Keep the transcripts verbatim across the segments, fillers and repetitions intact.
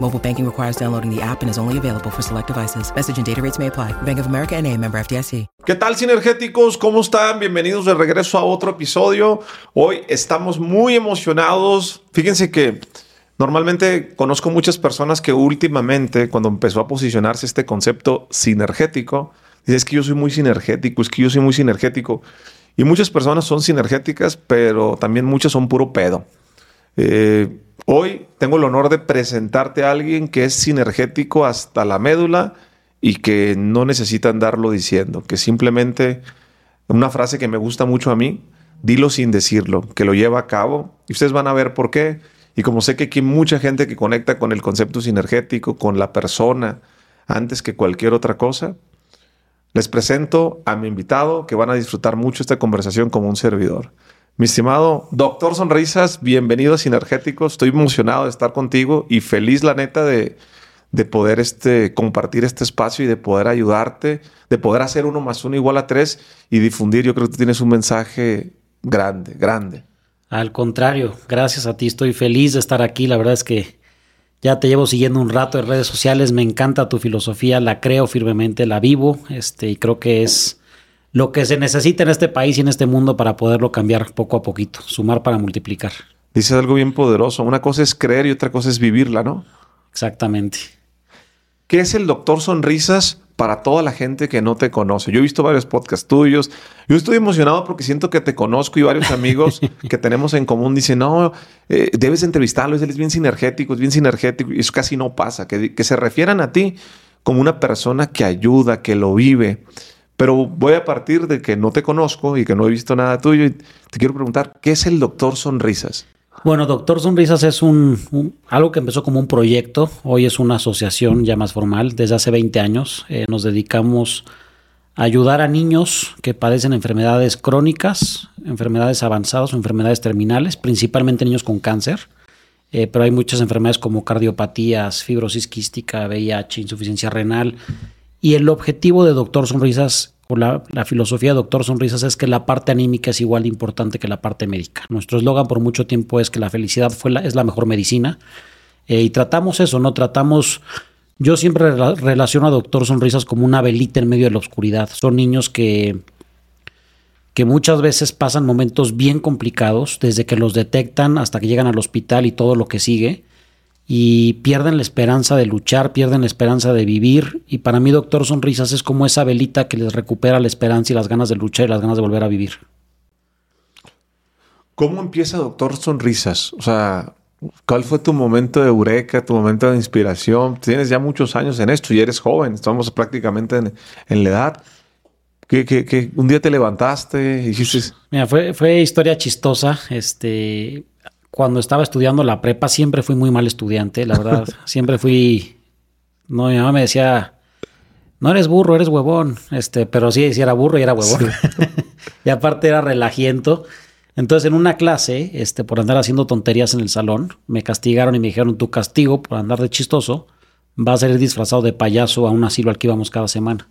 Mobile banking requires downloading the app and is only available for select devices. Message and data rates may apply. Bank of America N A, member F D I C. ¿Qué tal, sinergéticos? ¿Cómo están? Bienvenidos de regreso a otro episodio. Hoy estamos muy emocionados. Fíjense que normalmente conozco muchas personas que últimamente, cuando empezó a posicionarse este concepto sinergético, dicen, es que yo soy muy sinergético, es que yo soy muy sinergético. Y muchas personas son sinergéticas, pero también muchas son puro pedo. Eh, hoy tengo el honor de presentarte a alguien que es sinergético hasta la médula y que no necesita andarlo diciendo, que simplemente una frase que me gusta mucho a mí, dilo sin decirlo, que lo lleva a cabo. Y ustedes van a ver por qué. Y como sé que aquí hay mucha gente que conecta con el concepto sinergético, con la persona, antes que cualquier otra cosa, les presento a mi invitado que van a disfrutar mucho esta conversación como un servidor. Mi estimado Doctor Sonrisas, bienvenido a Sinergéticos. Estoy emocionado de estar contigo y feliz, la neta, de, de poder este, compartir este espacio y de poder ayudarte, de poder hacer uno más uno igual a tres y difundir. Yo creo que tú tienes un mensaje grande, grande. Al contrario, gracias a ti. Estoy feliz de estar aquí. La verdad es que ya te llevo siguiendo un rato en redes sociales. Me encanta tu filosofía, la creo firmemente, la vivo. Este, y creo que es lo que se necesita en este país y en este mundo para poderlo cambiar poco a poquito. Sumar para multiplicar. Dices algo bien poderoso. Una cosa es creer y otra cosa es vivirla, ¿no? Exactamente. ¿Qué es el Doctor Sonrisas para toda la gente que no te conoce? Yo he visto varios podcasts tuyos. Yo estoy emocionado porque siento que te conozco y varios amigos que tenemos en común dicen, no, eh, debes entrevistarlo, él es bien sinergético, es bien sinergético. Y eso casi no pasa. Que, que se refieran a ti como una persona que ayuda, que lo vive. Pero voy a partir de que no te conozco y que no he visto nada tuyo. Y te quiero preguntar, ¿qué es el Doctor Sonrisas? Bueno, Doctor Sonrisas es un, un algo que empezó como un proyecto. Hoy es una asociación ya más formal. Desde hace veinte años eh, nos dedicamos a ayudar a niños que padecen enfermedades crónicas, enfermedades avanzadas o enfermedades terminales, principalmente niños con cáncer. Eh, pero hay muchas enfermedades como cardiopatías, fibrosis quística, V I H, insuficiencia renal. Y el objetivo de Doctor Sonrisas, o la, la filosofía de Doctor Sonrisas, es que la parte anímica es igual de importante que la parte médica. Nuestro eslogan por mucho tiempo es que la felicidad fue la, es la mejor medicina. Eh, y tratamos eso, ¿no? Tratamos... Yo siempre re- relaciono a Doctor Sonrisas como una velita en medio de la oscuridad. Son niños que, que muchas veces pasan momentos bien complicados, desde que los detectan hasta que llegan al hospital y todo lo que sigue. Y pierden la esperanza de luchar, pierden la esperanza de vivir. Y para mí, Doctor Sonrisas es como esa velita que les recupera la esperanza y las ganas de luchar y las ganas de volver a vivir. ¿Cómo empieza Doctor Sonrisas? O sea, ¿cuál fue tu momento de eureka, tu momento de inspiración? Tienes ya muchos años en esto y eres joven. Estamos prácticamente en, en la edad. ¿Qué, qué, qué? ¿Un día te levantaste? Y dijiste... Mira, fue, fue historia chistosa. Este... Cuando estaba estudiando la prepa, siempre fui muy mal estudiante, la verdad. Siempre fui... No, mi mamá me decía, no eres burro, eres huevón. Este, pero sí, sí era burro y era huevón. Sí. Y aparte era relajiento. Entonces, en una clase, este, por andar haciendo tonterías en el salón, me castigaron y me dijeron, tu castigo por andar de chistoso va a ser ir disfrazado de payaso a un asilo al que íbamos cada semana.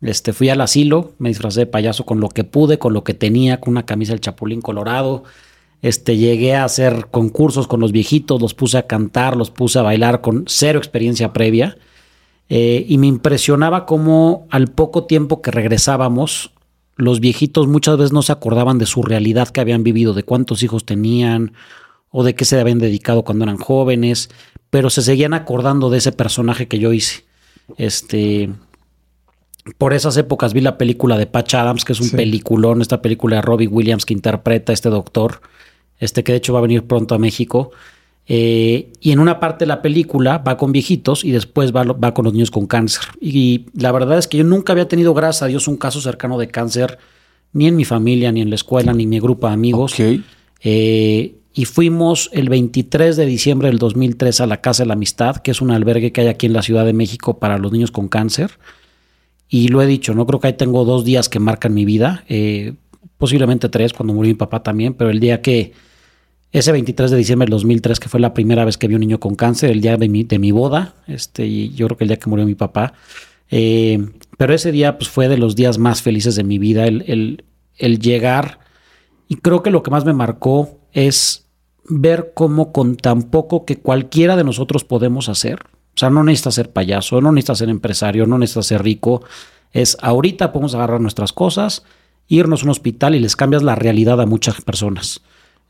Este, fui al asilo, me disfrazé de payaso con lo que pude, con lo que tenía, con una camisa del Chapulín Colorado. Este, llegué a hacer concursos con los viejitos, los puse a cantar, los puse a bailar con cero experiencia previa. Eh, y me impresionaba cómo al poco tiempo que regresábamos, los viejitos muchas veces no se acordaban de su realidad que habían vivido, de cuántos hijos tenían o de qué se habían dedicado cuando eran jóvenes, pero se seguían acordando de ese personaje que yo hice. Este... Por esas épocas vi la película de Patch Adams, que es un sí. peliculón, esta película de Robbie Williams que interpreta a este doctor. este, que de hecho va a venir pronto a México. Eh, y en una parte de la película va con viejitos y después va, va con los niños con cáncer. Y la verdad es que yo nunca había tenido, gracias a Dios, un caso cercano de cáncer, ni en mi familia, ni en la escuela, ni en mi grupo de amigos. Okay. Eh, y fuimos el veintitrés de diciembre del dos mil tres a la Casa de la Amistad, que es un albergue que hay aquí en la Ciudad de México para los niños con cáncer. Y lo he dicho, no creo que ahí tengo dos días que marcan mi vida, eh, posiblemente tres, cuando murió mi papá también, pero el día que... Ese veintitrés de diciembre del dos mil tres, que fue la primera vez que vi un niño con cáncer, el día de mi, de mi boda, este, y yo creo que el día que murió mi papá. Eh, pero ese día pues, fue de los días más felices de mi vida, el, el, el llegar. Y creo que lo que más me marcó es ver cómo con tan poco que cualquiera de nosotros podemos hacer. O sea, no necesitas ser payaso, no necesitas ser empresario, no necesitas ser rico. Es ahorita podemos agarrar nuestras cosas, irnos a un hospital y les cambias la realidad a muchas personas.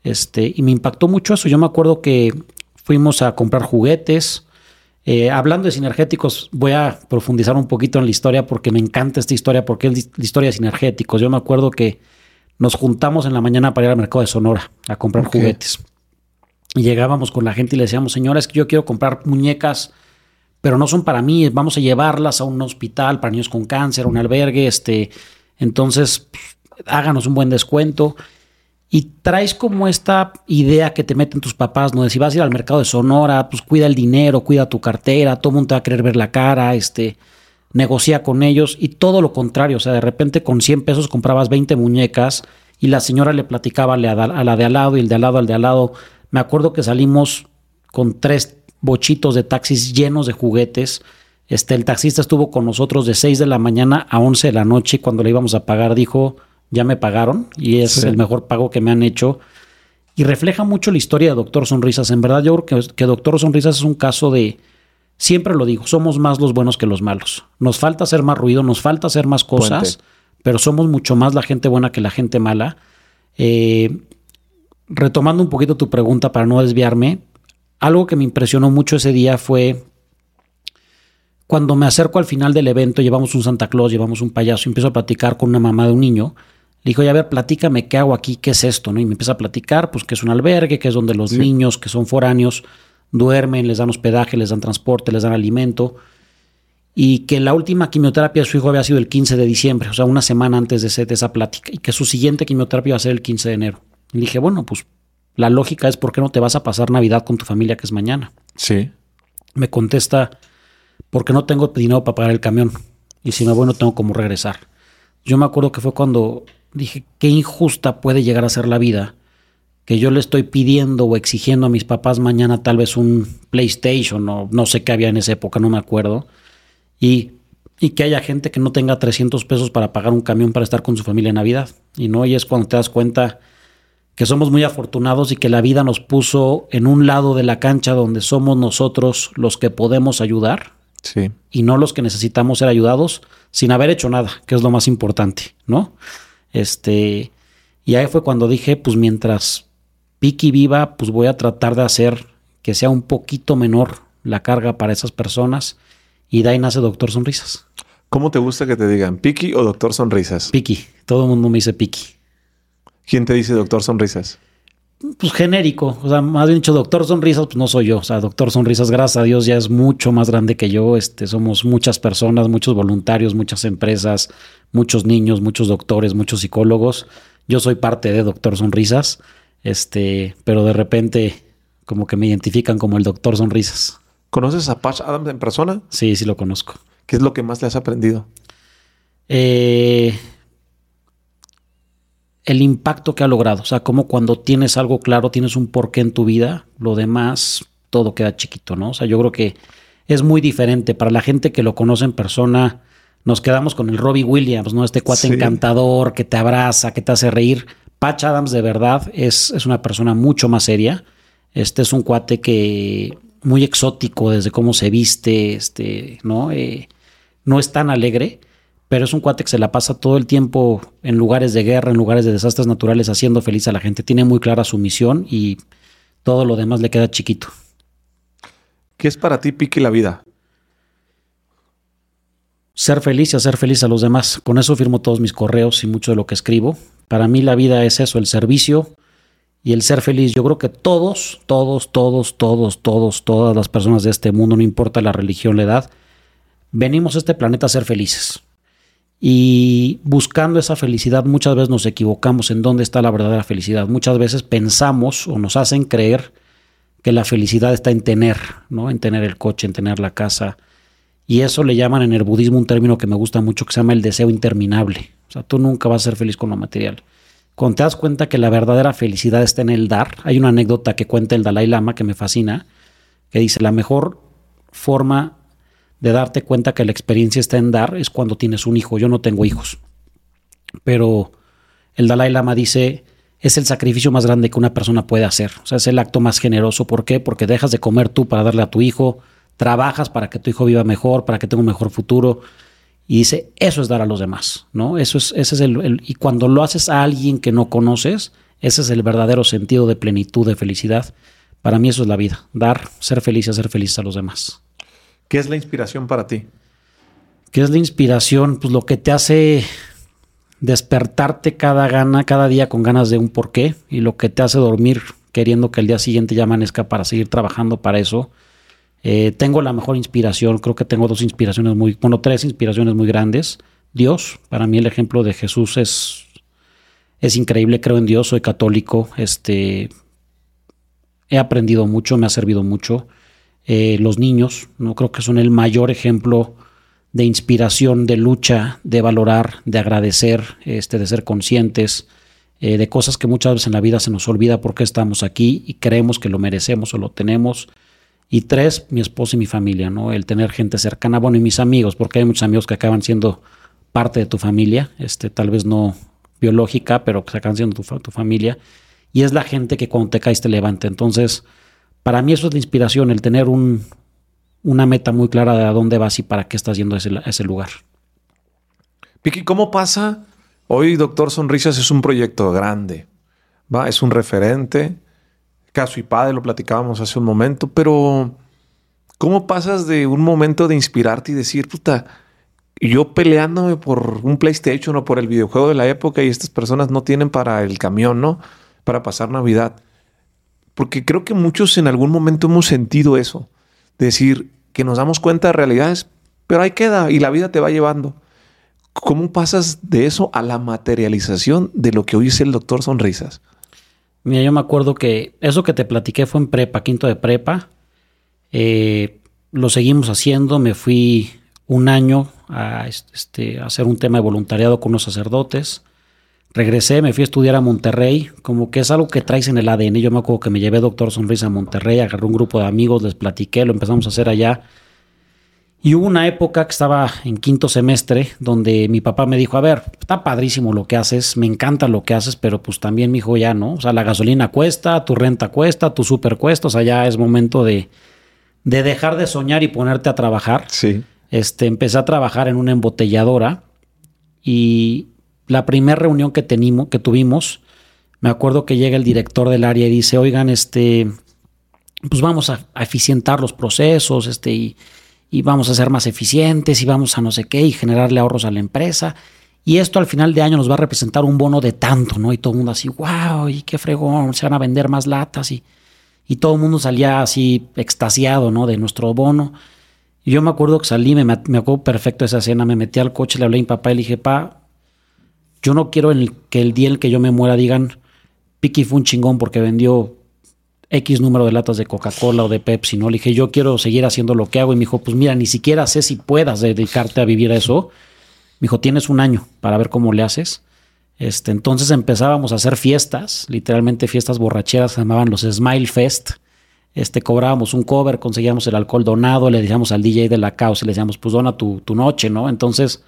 Este, y me impactó mucho eso. Yo me acuerdo que fuimos a comprar juguetes. Eh, hablando de sinergéticos, voy a profundizar un poquito en la historia porque me encanta esta historia, porque es la historia de sinergéticos. Yo me acuerdo que nos juntamos en la mañana para ir al mercado de Sonora a comprar okay. juguetes. Y llegábamos con la gente y le decíamos, señores, que yo quiero comprar muñecas, pero no son para mí. Vamos a llevarlas a un hospital para niños con cáncer, a un albergue. Este, entonces, pff, háganos un buen descuento. Y traes como esta idea que te meten tus papás, ¿no? De si vas a ir al mercado de Sonora, pues cuida el dinero, cuida tu cartera, todo el mundo te va a querer ver la cara, este, negocia con ellos. Y todo lo contrario, o sea, de repente con cien pesos comprabas veinte muñecas y la señora le platicaba a la de al lado y el de al lado al de al lado. Me acuerdo que salimos con tres bochitos de taxis llenos de juguetes. Este, el taxista estuvo con nosotros de seis de la mañana a once de la noche y cuando le íbamos a pagar dijo... Ya me pagaron y es sí. el mejor pago que me han hecho. Y refleja mucho la historia de Doctor Sonrisas. En verdad, yo creo que, que Doctor Sonrisas es un caso de... Siempre lo digo, somos más los buenos que los malos. Nos falta hacer más ruido, nos falta hacer más cosas, Puente. pero somos mucho más la gente buena que la gente mala. Eh, retomando un poquito tu pregunta para no desviarme, algo que me impresionó mucho ese día fue... Cuando me acerco al final del evento, llevamos un Santa Claus, llevamos un payaso, y empiezo a platicar con una mamá de un niño. Le dijo, ya a ver, platícame, ¿qué hago aquí? ¿Qué es esto? ¿No? Y me empieza a platicar, pues que es un albergue, que es donde los sí. niños que son foráneos duermen, les dan hospedaje, les dan transporte, les dan alimento. Y que la última quimioterapia de su hijo había sido el quince de diciembre, o sea, una semana antes de, ese, de esa plática. Y que su siguiente quimioterapia va a ser el quince de enero. Y dije, bueno, pues la lógica es ¿por qué no te vas a pasar Navidad con tu familia que es mañana? Sí. Me contesta, porque no tengo dinero para pagar el camión. Y si me voy no tengo cómo regresar. Yo me acuerdo que fue cuando... Dije, qué injusta puede llegar a ser la vida que yo le estoy pidiendo o exigiendo a mis papás mañana tal vez un PlayStation o no sé qué había en esa época, no me acuerdo. Y, y que haya gente que no tenga trescientos pesos para pagar un camión para estar con su familia en Navidad. Y no, y es cuando te das cuenta que somos muy afortunados y que la vida nos puso en un lado de la cancha donde somos nosotros los que podemos ayudar. Sí. Y no los que necesitamos ser ayudados sin haber hecho nada, que es lo más importante, ¿no? Este, y ahí fue cuando dije, pues mientras Piki viva, pues voy a tratar de hacer que sea un poquito menor la carga para esas personas. Y de ahí nace Doctor Sonrisas. ¿Cómo te gusta que te digan? ¿Piki o Doctor Sonrisas? Piki. Todo el mundo me dice Piki. ¿Quién te dice Doctor Sonrisas? Pues genérico. O sea, más bien dicho, Doctor Sonrisas, pues no soy yo. O sea, Doctor Sonrisas, gracias a Dios, ya es mucho más grande que yo. Este, somos muchas personas, muchos voluntarios, muchas empresas, muchos niños, muchos doctores, muchos psicólogos. Yo soy parte de Doctor Sonrisas, este, pero de repente como que me identifican como el Doctor Sonrisas. ¿Conoces a Patch Adams en persona? Sí, sí lo conozco. ¿Qué es lo que más le has aprendido? Eh... El impacto que ha logrado. O sea, como cuando tienes algo claro, tienes un porqué en tu vida, lo demás, todo queda chiquito, ¿no? O sea, yo creo que es muy diferente. Para la gente que lo conoce en persona, nos quedamos con el Robbie Williams, ¿no? Este cuate sí. encantador que te abraza, que te hace reír. Patch Adams, de verdad, es, es una persona mucho más seria. Este es un cuate que muy exótico desde cómo se viste, este, ¿no? Eh, no es tan alegre. Pero es un cuate que se la pasa todo el tiempo en lugares de guerra, en lugares de desastres naturales, haciendo feliz a la gente. Tiene muy clara su misión y todo lo demás le queda chiquito. ¿Qué es para ti, Piki, la vida? Ser feliz y hacer feliz a los demás. Con eso firmo todos mis correos y mucho de lo que escribo. Para mí la vida es eso, el servicio y el ser feliz. Yo creo que todos, todos, todos, todos, todos, todas las personas de este mundo, no importa la religión, la edad, venimos a este planeta a ser felices. Y buscando esa felicidad muchas veces nos equivocamos en dónde está la verdadera felicidad. Muchas veces pensamos o nos hacen creer que la felicidad está en tener, ¿no? En tener el coche, en tener la casa. Y eso le llaman en el budismo un término que me gusta mucho que se llama el deseo interminable. O sea, tú nunca vas a ser feliz con lo material. Cuando te das cuenta que la verdadera felicidad está en el dar, hay una anécdota que cuenta el Dalai Lama que me fascina, que dice, la mejor forma de darte cuenta que la experiencia está en dar es cuando tienes un hijo. Yo no tengo hijos, pero el Dalai Lama dice, es el sacrificio más grande que una persona puede hacer. O sea, es el acto más generoso. ¿Por qué? Porque dejas de comer tú para darle a tu hijo, trabajas para que tu hijo viva mejor, para que tenga un mejor futuro. Y dice, eso es dar a los demás, ¿no? Eso es, ese es el, el, y cuando lo haces a alguien que no conoces, ese es el verdadero sentido de plenitud, de felicidad. Para mí eso es la vida, dar, ser feliz y hacer felices a los demás. ¿Qué es la inspiración para ti? ¿Qué es la inspiración? Pues lo que te hace despertarte cada gana, cada día con ganas de un porqué, y lo que te hace dormir queriendo que el día siguiente ya amanezca para seguir trabajando para eso. Eh, tengo la mejor inspiración, creo que tengo dos inspiraciones muy, bueno, tres inspiraciones muy grandes. Dios, para mí el ejemplo de Jesús es, es increíble, creo en Dios, soy católico, este, he aprendido mucho, me ha servido mucho. Eh, los niños, ¿no? Creo que son el mayor ejemplo de inspiración, de lucha, de valorar, de agradecer, este, de ser conscientes, eh, de cosas que muchas veces en la vida se nos olvida por qué estamos aquí y creemos que lo merecemos o lo tenemos. Y tres, mi esposa y mi familia, ¿no? El tener gente cercana, bueno, y mis amigos, porque hay muchos amigos que acaban siendo parte de tu familia, este, tal vez no biológica, pero que acaban siendo tu, tu familia. Y es la gente que cuando te caes te levanta. Entonces, para mí eso es la inspiración, el tener un, una meta muy clara de a dónde vas y para qué estás yendo a ese, a ese lugar. Piki, ¿cómo pasa? Hoy Doctor Sonrisas es un proyecto grande, ¿va? Es un referente. Caso y padre, lo platicábamos hace un momento, pero ¿cómo pasas de un momento de inspirarte y decir, puta, yo peleándome por un PlayStation o por el videojuego de la época y estas personas no tienen para el camión, ¿no? Para pasar Navidad? Porque creo que muchos en algún momento hemos sentido eso, decir que nos damos cuenta de realidades, pero ahí queda y la vida te va llevando. ¿Cómo pasas de eso a la materialización de lo que hoy es el Doctor Sonrisas? Mira, yo me acuerdo que eso que te platiqué fue en prepa, quinto de prepa. Eh, lo seguimos haciendo. Me fui un año a, este, a hacer un tema de voluntariado con unos sacerdotes. Regresé, me fui a estudiar a Monterrey, como que es algo que traes en el A D N. Yo me acuerdo que me llevé Doctor Sonrisa a Monterrey, agarré un grupo de amigos, les platiqué, lo empezamos a hacer allá. Y hubo una época que estaba en quinto semestre donde mi papá me dijo, a ver, está padrísimo lo que haces, me encanta lo que haces, pero pues también me dijo ya, ¿no? O sea, la gasolina cuesta, tu renta cuesta, tu súper cuesta, o sea, ya es momento de, de dejar de soñar y ponerte a trabajar. Sí. Este, empecé a trabajar en una embotelladora y la primera reunión que, tenimo, que tuvimos, me acuerdo que llega el director del área y dice, oigan, este, pues vamos a, a eficientar los procesos, este, y, y vamos a ser más eficientes, y vamos a no sé qué, y generarle ahorros a la empresa. Y esto al final de año nos va a representar un bono de tanto, ¿no? Y todo el mundo así, wow, y qué fregón, se van a vender más latas. Y, y todo el mundo salía así extasiado, ¿no? De nuestro bono. Y yo me acuerdo que salí, me, me acuerdo perfecto esa escena, me metí al coche, le hablé a mi papá y le dije, pa, yo no quiero el, que el día en el que yo me muera digan, Piki fue un chingón porque vendió X número de latas de Coca-Cola o de Pepsi, ¿no? Le dije, yo quiero seguir haciendo lo que hago. Y me dijo, pues mira, ni siquiera sé si puedas dedicarte a vivir a eso. Me dijo, tienes un año para ver cómo le haces. Este, entonces empezábamos a hacer fiestas, literalmente fiestas borracheras, se llamaban los Smile Fest. Este, cobrábamos un cover, conseguíamos el alcohol donado, le decíamos al D J de la causa y le decíamos, pues dona tu, tu noche, ¿no? Entonces,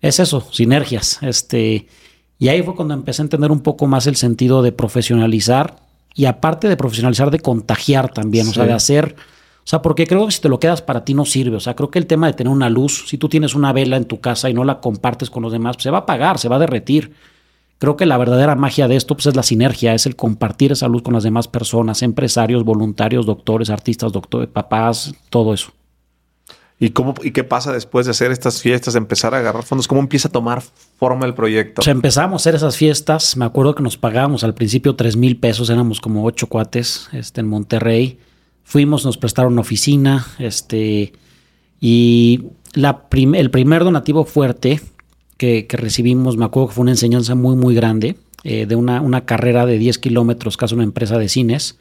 es eso, sinergias. Este, y ahí fue cuando empecé a entender un poco más el sentido de profesionalizar y aparte de profesionalizar, de contagiar también, sí. O sea, de hacer, o sea, porque creo que si te lo quedas para ti no sirve. O sea, creo que el tema de tener una luz, si tú tienes una vela en tu casa y no la compartes con los demás, pues se va a apagar, se va a derretir. Creo que la verdadera magia de esto pues, es la sinergia, es el compartir esa luz con las demás personas, empresarios, voluntarios, doctores, artistas, doctores, papás, todo eso. ¿Y cómo y qué pasa después de hacer estas fiestas, de empezar a agarrar fondos? ¿Cómo empieza a tomar forma el proyecto? O sea, empezamos a hacer esas fiestas. Me acuerdo que nos pagábamos al principio tres mil pesos. Éramos como ocho cuates este, en Monterrey. Fuimos, nos prestaron una oficina. Este, y la prim- el primer donativo fuerte que, que recibimos, me acuerdo que fue una enseñanza muy, muy grande. Eh, de una, una carrera de diez kilómetros, casi una empresa de cines.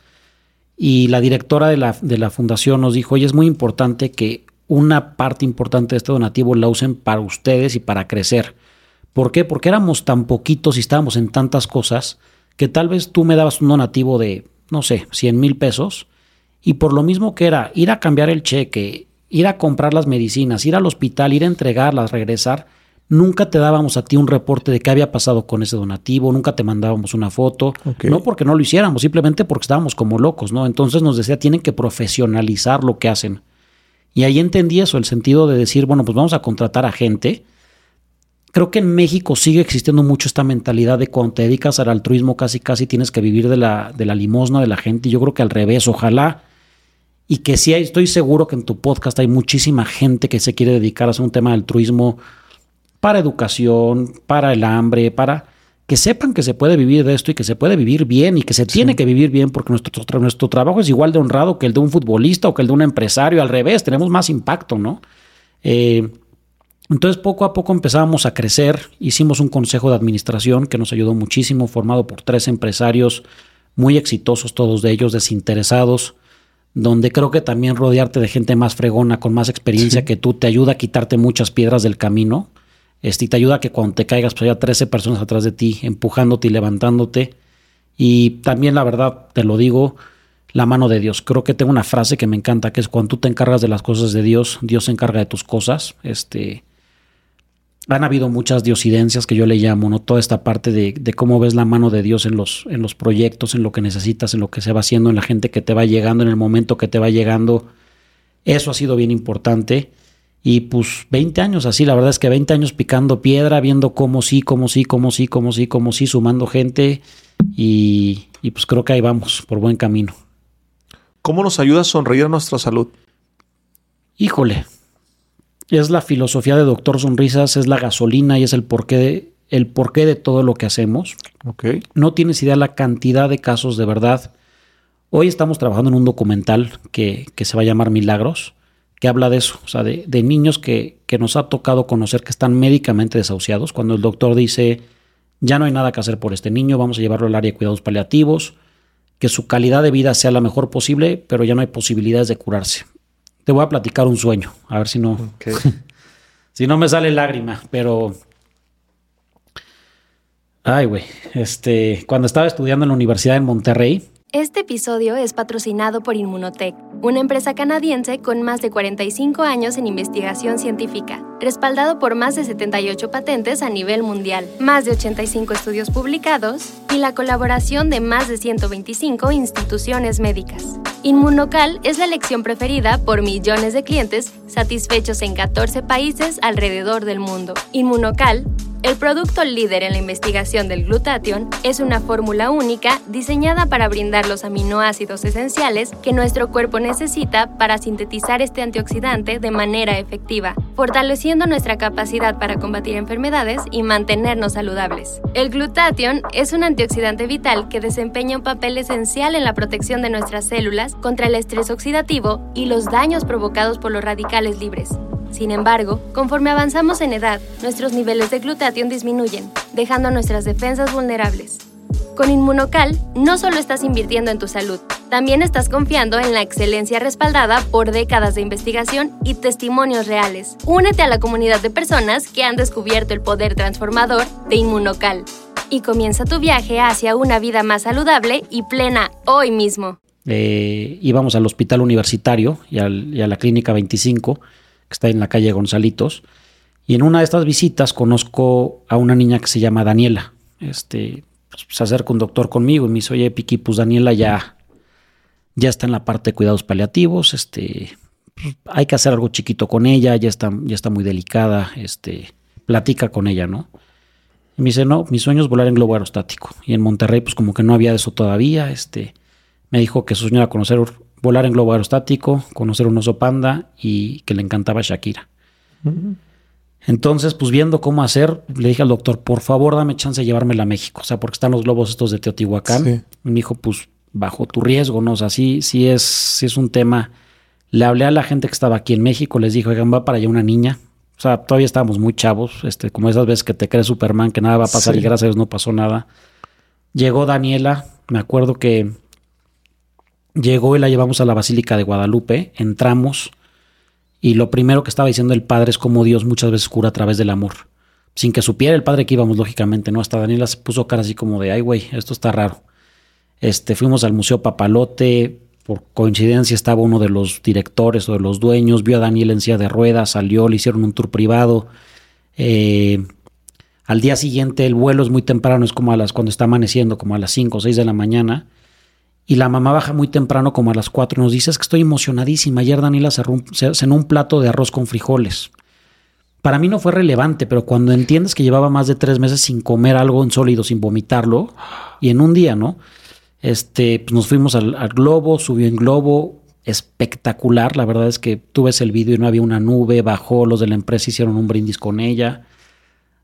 Y la directora de la, de la fundación nos dijo, oye, es muy importante que una parte importante de este donativo la usen para ustedes y para crecer. ¿Por qué? Porque éramos tan poquitos y estábamos en tantas cosas que tal vez tú me dabas un donativo de, no sé, cien mil pesos y por lo mismo que era ir a cambiar el cheque, ir a comprar las medicinas, ir al hospital, ir a entregarlas, regresar, nunca te dábamos a ti un reporte de qué había pasado con ese donativo, nunca te mandábamos una foto, okay. No porque no lo hiciéramos, simplemente porque estábamos como locos, ¿no? Entonces nos decía, tienen que profesionalizar lo que hacen. Y ahí entendí eso, el sentido de decir, bueno, pues vamos a contratar a gente. Creo que en México sigue existiendo mucho esta mentalidad de cuando te dedicas al altruismo casi casi tienes que vivir de la, de la limosna de la gente. Yo creo que al revés, ojalá. Y que sí, hay, estoy seguro que en tu podcast hay muchísima gente que se quiere dedicar a hacer un tema de altruismo para educación, para el hambre, para que sepan que se puede vivir de esto y que se puede vivir bien y que se tiene sí. que vivir bien porque nuestro, tra- nuestro trabajo es igual de honrado que el de un futbolista o que el de un empresario. Al revés, tenemos más impacto, ¿no? Eh, entonces, poco a poco empezábamos a crecer. Hicimos un consejo de administración que nos ayudó muchísimo, formado por tres empresarios muy exitosos, todos de ellos desinteresados, donde creo que también rodearte de gente más fregona, con más experiencia sí. que tú, te ayuda a quitarte muchas piedras del camino. Este, y te ayuda a que cuando te caigas, pues haya trece personas atrás de ti, empujándote y levantándote. Y también, la verdad, te lo digo, la mano de Dios. Creo que tengo una frase que me encanta, que es cuando tú te encargas de las cosas de Dios, Dios se encarga de tus cosas. Este, han habido muchas diosidencias que yo le llamo, ¿no? Toda esta parte de, de cómo ves la mano de Dios en los, en los proyectos, en lo que necesitas, en lo que se va haciendo, en la gente que te va llegando, en el momento que te va llegando. Eso ha sido bien importante. Y pues veinte años así, la verdad es que veinte años picando piedra, viendo cómo sí, cómo sí, cómo sí, cómo sí, cómo sí, sumando gente y, y pues creo que ahí vamos, por buen camino. ¿Cómo nos ayuda a sonreír a nuestra salud? Híjole, es la filosofía de Doctor Sonrisas, es la gasolina y es el porqué de, el porqué de todo lo que hacemos. Okay. No tienes idea la cantidad de casos de verdad. Hoy estamos trabajando en un documental que, que se va a llamar Milagros, que habla de eso, o sea, de, de niños que, que nos ha tocado conocer que están médicamente desahuciados. Cuando el doctor dice, ya no hay nada que hacer por este niño, vamos a llevarlo al área de cuidados paliativos, que su calidad de vida sea la mejor posible, pero ya no hay posibilidades de curarse. Te voy a platicar un sueño, a ver si no, okay. si no me sale lágrima, pero... Ay, güey, este, cuando estaba estudiando en la Universidad de Monterrey. Este episodio es patrocinado por Immunotech, una empresa canadiense con más de cuarenta y cinco años en investigación científica, respaldado por más de setenta y ocho patentes a nivel mundial, más de ochenta y cinco estudios publicados y la colaboración de más de ciento veinticinco instituciones médicas. Inmunocal es la elección preferida por millones de clientes satisfechos en catorce países alrededor del mundo. Inmunocal, el producto líder en la investigación del glutatión, es una fórmula única diseñada para brindar los aminoácidos esenciales que nuestro cuerpo necesita para sintetizar este antioxidante de manera efectiva, fortaleciendo nuestra capacidad para combatir enfermedades y mantenernos saludables. El glutatión es un antioxidante vital que desempeña un papel esencial en la protección de nuestras células contra el estrés oxidativo y los daños provocados por los radicales libres. Sin embargo, conforme avanzamos en edad, nuestros niveles de glutatión disminuyen, dejando nuestras defensas vulnerables. Con Inmunocal, no solo estás invirtiendo en tu salud, también estás confiando en la excelencia respaldada por décadas de investigación y testimonios reales. Únete a la comunidad de personas que han descubierto el poder transformador de Inmunocal y comienza tu viaje hacia una vida más saludable y plena hoy mismo. Eh, íbamos al hospital universitario y, al, y a la Clínica veinticinco, que está en la calle Gonzalitos, y en una de estas visitas conozco a una niña que se llama Daniela. Este, pues, se acerca un doctor conmigo y me dice, oye, Piki, pues Daniela ya, ya está en la parte de cuidados paliativos, este, hay que hacer algo chiquito con ella, ya está, ya está muy delicada, este, platica con ella, ¿no? Y me dice, no, mi sueño es volar en globo aerostático, y en Monterrey pues como que no había eso todavía, este... Me diño que su sueño era conocer volar en globo aerostático, conocer un oso panda y que le encantaba Shakira. Uh-huh. Entonces, pues viendo cómo hacer, le dije al doctor, por favor, dame chance de llevármela a México. O sea, porque están los globos estos de Teotihuacán. Sí. Y me dijo, pues bajo tu riesgo, ¿no? O sea, sí, sí es, sí es un tema. Le hablé a la gente que estaba aquí en México, les dije, oigan, va para allá una niña. O sea, todavía estábamos muy chavos, este, como esas veces que te crees Superman, que nada va a pasar, sí, y gracias a Dios no pasó nada. Llegó Daniela, me acuerdo que llegó y la llevamos a la Basílica de Guadalupe, entramos y lo primero que estaba diciendo el padre es cómo Dios muchas veces cura a través del amor. Sin que supiera el padre que íbamos, lógicamente, ¿no? Hasta Daniela se puso cara así como de, ay, güey, esto está raro. Este, fuimos al Museo Papalote, por coincidencia estaba uno de los directores o de los dueños, vio a Daniel en silla de ruedas, salió, le hicieron un tour privado. Eh, al día siguiente el vuelo es muy temprano, es como a las, cuando está amaneciendo, como a las cinco o seis de la mañana. Y la mamá baja muy temprano, como a las cuatro, y nos dice, es que estoy emocionadísima, ayer Daniela cenó un plato de arroz con frijoles. Para mí no fue relevante, pero cuando entiendes que llevaba más de tres meses sin comer algo en sólido, sin vomitarlo, y en un día, ¿no? Este, pues nos fuimos al, al globo, subió en globo, espectacular. La verdad es que tú ves el video y no había una nube, bajó, los de la empresa hicieron un brindis con ella.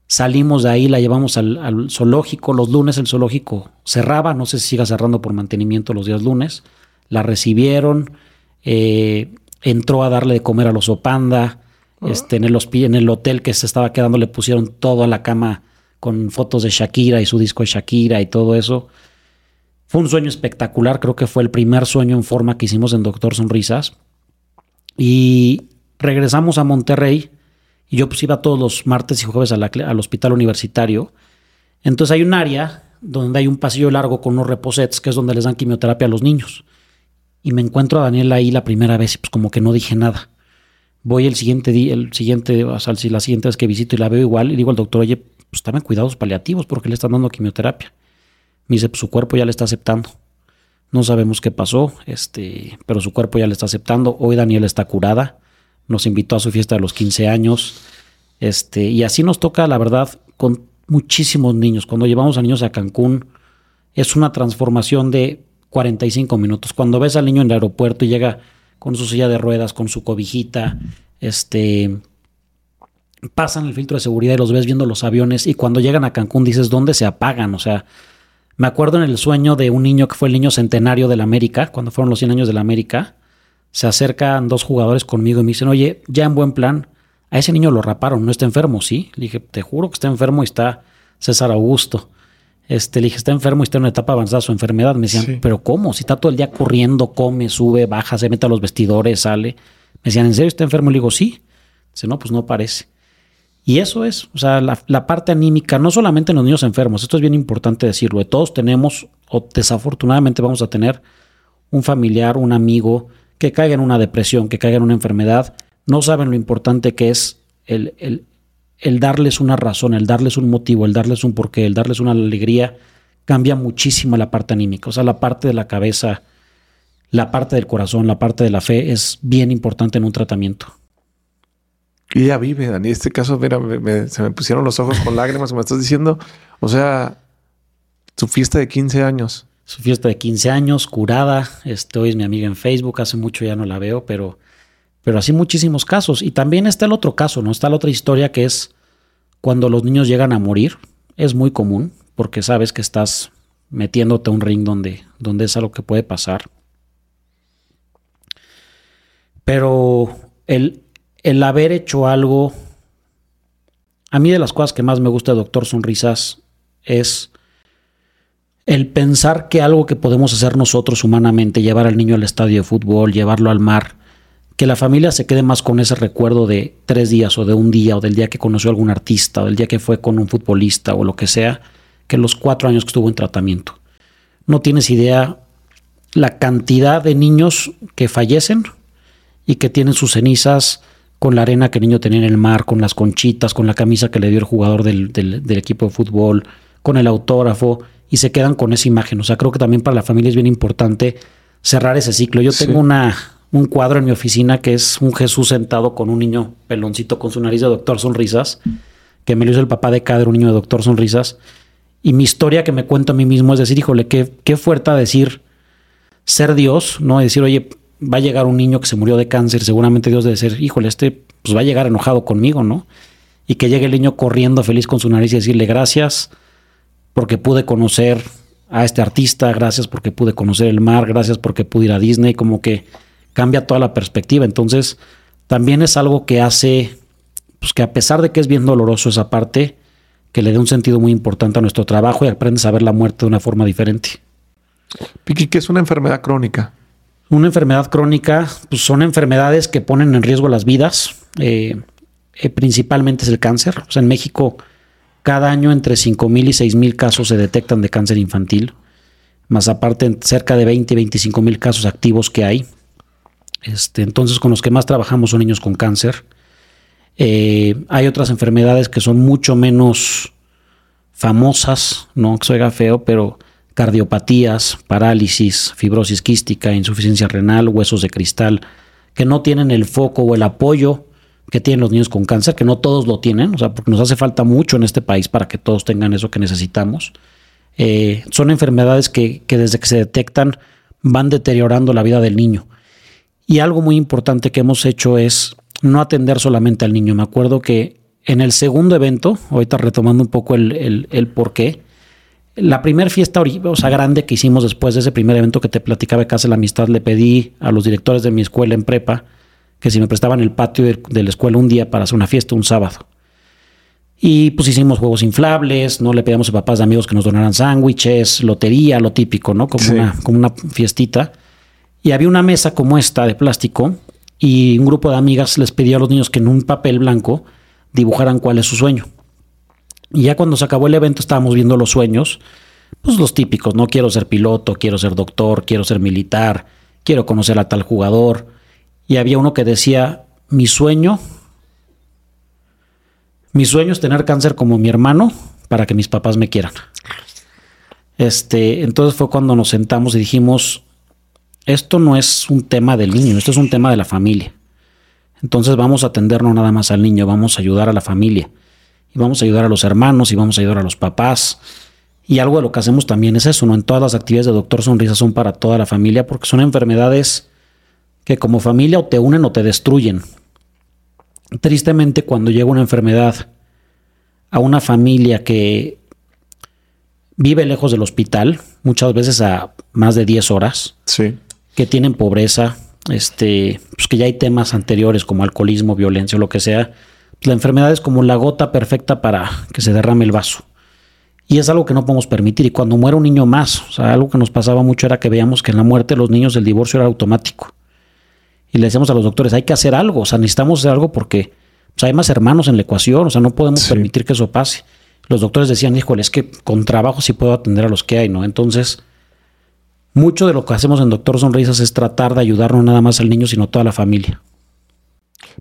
Salimos de ahí, la llevamos al, al zoológico. Los lunes el zoológico cerraba, no sé si siga cerrando por mantenimiento los días lunes. La recibieron, eh, entró a darle de comer al oso panda. Uh-huh. Este, en el, en el hotel que se estaba quedando le pusieron todo a la cama con fotos de Shakira y su disco de Shakira y todo eso. Fue un sueño espectacular, creo que fue el primer sueño en forma que hicimos en Doctor Sonrisas. Y regresamos a Monterrey y yo pues iba todos los martes y jueves a la, al hospital universitario. Entonces hay un área donde hay un pasillo largo con unos reposets, que es donde les dan quimioterapia a los niños. Y me encuentro a Daniela ahí la primera vez y pues como que no dije nada. Voy el siguiente día, el siguiente, o sea, la siguiente vez que visito y la veo igual y digo al doctor, oye, pues dame cuidados paliativos porque le están dando quimioterapia. Me dice, pues su cuerpo ya le está aceptando. No sabemos qué pasó, este, pero su cuerpo ya le está aceptando. Hoy Daniela está curada. Nos invitó a su fiesta de los quince años. Este, y así nos toca, la verdad, con muchísimos niños. Cuando llevamos a niños a Cancún, es una transformación de cuarenta y cinco minutos. Cuando ves al niño en el aeropuerto y llega con su silla de ruedas, con su cobijita, este, pasan el filtro de seguridad y los ves viendo los aviones. Y cuando llegan a Cancún dices, ¿dónde se apagan? O sea, me acuerdo en el sueño de un niño que fue el niño centenario de la América, cuando fueron los cien años de la América, se acercan dos jugadores conmigo y me dicen, oye, ya en buen plan, a ese niño lo raparon, no está enfermo, ¿sí? Le dije, te juro que está enfermo y está César Augusto. Este, le dije, está enfermo y está en una etapa avanzada su enfermedad. Me decían, sí, pero ¿cómo? Si está todo el día corriendo, come, sube, baja, se mete a los vestidores, sale. Me decían, ¿en serio está enfermo? Y le digo, sí. Dice, no, pues no parece. Y eso es, o sea, la, la parte anímica, no solamente en los niños enfermos, esto es bien importante decirlo, todos tenemos, o desafortunadamente vamos a tener un familiar, un amigo, que caiga en una depresión, que caiga en una enfermedad. No saben lo importante que es el, el, el darles una razón, el darles un motivo, el darles un porqué, el darles una alegría, cambia muchísimo la parte anímica, o sea, la parte de la cabeza, la parte del corazón, la parte de la fe es bien importante en un tratamiento. Y ella vive, Dani. En este caso, mira, me, me, se me pusieron los ojos con lágrimas, como estás diciendo. O sea, su fiesta de quince años. Su fiesta de quince años, curada. Este, hoy es mi amiga en Facebook. Hace mucho ya no la veo, pero, pero así muchísimos casos. Y también está el otro caso, ¿no? Está la otra historia que es cuando los niños llegan a morir. Es muy común porque sabes que estás metiéndote a un ring donde, donde es algo que puede pasar. Pero el... El haber hecho algo, a mí de las cosas que más me gusta de Doctor Sonrisas es el pensar que algo que podemos hacer nosotros humanamente, llevar al niño al estadio de fútbol, llevarlo al mar, que la familia se quede más con ese recuerdo de tres días o de un día o del día que conoció a algún artista o del día que fue con un futbolista o lo que sea, que los cuatro años que estuvo en tratamiento. No tienes idea la cantidad de niños que fallecen y que tienen sus cenizas con la arena que el niño tenía en el mar, con las conchitas, con la camisa que le dio el jugador del, del, del equipo de fútbol, con el autógrafo, y se quedan con esa imagen. O sea, creo que también para la familia es bien importante cerrar ese ciclo. Yo tengo sí. una, un cuadro en mi oficina que es un Jesús sentado con un niño peloncito con su nariz de Doctor Sonrisas, que me lo hizo el papá de Kader, un niño de Doctor Sonrisas. Y mi historia que me cuento a mí mismo es decir, híjole, qué, qué fuerte decir ser Dios, ¿no? Y decir, oye, va a llegar un niño que se murió de cáncer, seguramente Dios debe decir, híjole, este pues va a llegar enojado conmigo, ¿no? Y que llegue el niño corriendo feliz con su nariz y decirle gracias porque pude conocer a este artista, gracias porque pude conocer el mar, gracias porque pude ir a Disney, como que cambia toda la perspectiva. Entonces también es algo que hace, pues que a pesar de que es bien doloroso esa parte, que le dé un sentido muy importante a nuestro trabajo y aprendes a ver la muerte de una forma diferente. Piki, ¿qué es una enfermedad crónica? Una enfermedad crónica, pues son enfermedades que ponen en riesgo las vidas. Eh, eh, principalmente es el cáncer. O sea, en México, cada año entre cinco mil y seis mil casos se detectan de cáncer infantil. Más aparte, cerca de veinte y veinticinco mil casos activos que hay. Este, entonces, con los que más trabajamos son niños con cáncer. Eh, hay otras enfermedades que son mucho menos famosas, no que suena feo, pero cardiopatías, parálisis, fibrosis quística, insuficiencia renal, huesos de cristal, que no tienen el foco o el apoyo que tienen los niños con cáncer, que no todos lo tienen, o sea, porque nos hace falta mucho en este país para que todos tengan eso que necesitamos. Eh, son enfermedades que, que desde que se detectan van deteriorando la vida del niño. Y algo muy importante que hemos hecho es no atender solamente al niño. Me acuerdo que en el segundo evento, ahorita retomando un poco el, el, el por qué, la primera fiesta, o sea, grande que hicimos después de ese primer evento que te platicaba de Casa de la Amistad, le pedí a los directores de mi escuela en prepa que si me prestaban el patio de, de la escuela un día para hacer una fiesta un sábado. Y pues hicimos juegos inflables, no le pedíamos a papás de amigos que nos donaran sándwiches, lotería, lo típico, ¿no? Como, sí. una, como una fiestita. Y había una mesa como esta de plástico, y un grupo de amigas les pidió a los niños que en un papel blanco dibujaran cuál es su sueño. Y ya cuando se acabó el evento estábamos viendo los sueños, pues los típicos, ¿no? Quiero ser piloto, quiero ser doctor, quiero ser militar, quiero conocer a tal jugador. Y había uno que decía, mi sueño, mi sueño es tener cáncer como mi hermano para que mis papás me quieran. Este, entonces fue cuando nos sentamos y dijimos, esto no es un tema del niño, esto es un tema de la familia. Entonces vamos a atendernos nada más al niño, vamos a ayudar a la familia, y vamos a ayudar a los hermanos, y vamos a ayudar a los papás. Y algo de lo que hacemos también es eso, ¿no? En todas las actividades de Doctor Sonrisas son para toda la familia, porque son enfermedades que como familia o te unen o te destruyen. Tristemente, cuando llega una enfermedad a una familia que vive lejos del hospital, muchas veces a más de diez horas, sí, que tienen pobreza, este, pues que ya hay temas anteriores como alcoholismo, violencia o lo que sea. La enfermedad es como la gota perfecta para que se derrame el vaso. Y es algo que no podemos permitir. Y cuando muere un niño más, o sea, algo que nos pasaba mucho era que veíamos que en la muerte los niños del divorcio era automático. Y le decíamos a los doctores, hay que hacer algo, o sea, necesitamos hacer algo porque pues, hay más hermanos en la ecuación, o sea, no podemos sí. permitir que eso pase. Los doctores decían, híjole, es que con trabajo sí puedo atender a los que hay, ¿no? Entonces, mucho de lo que hacemos en Doctor Sonrisas es tratar de ayudarnos nada más al niño, sino toda la familia.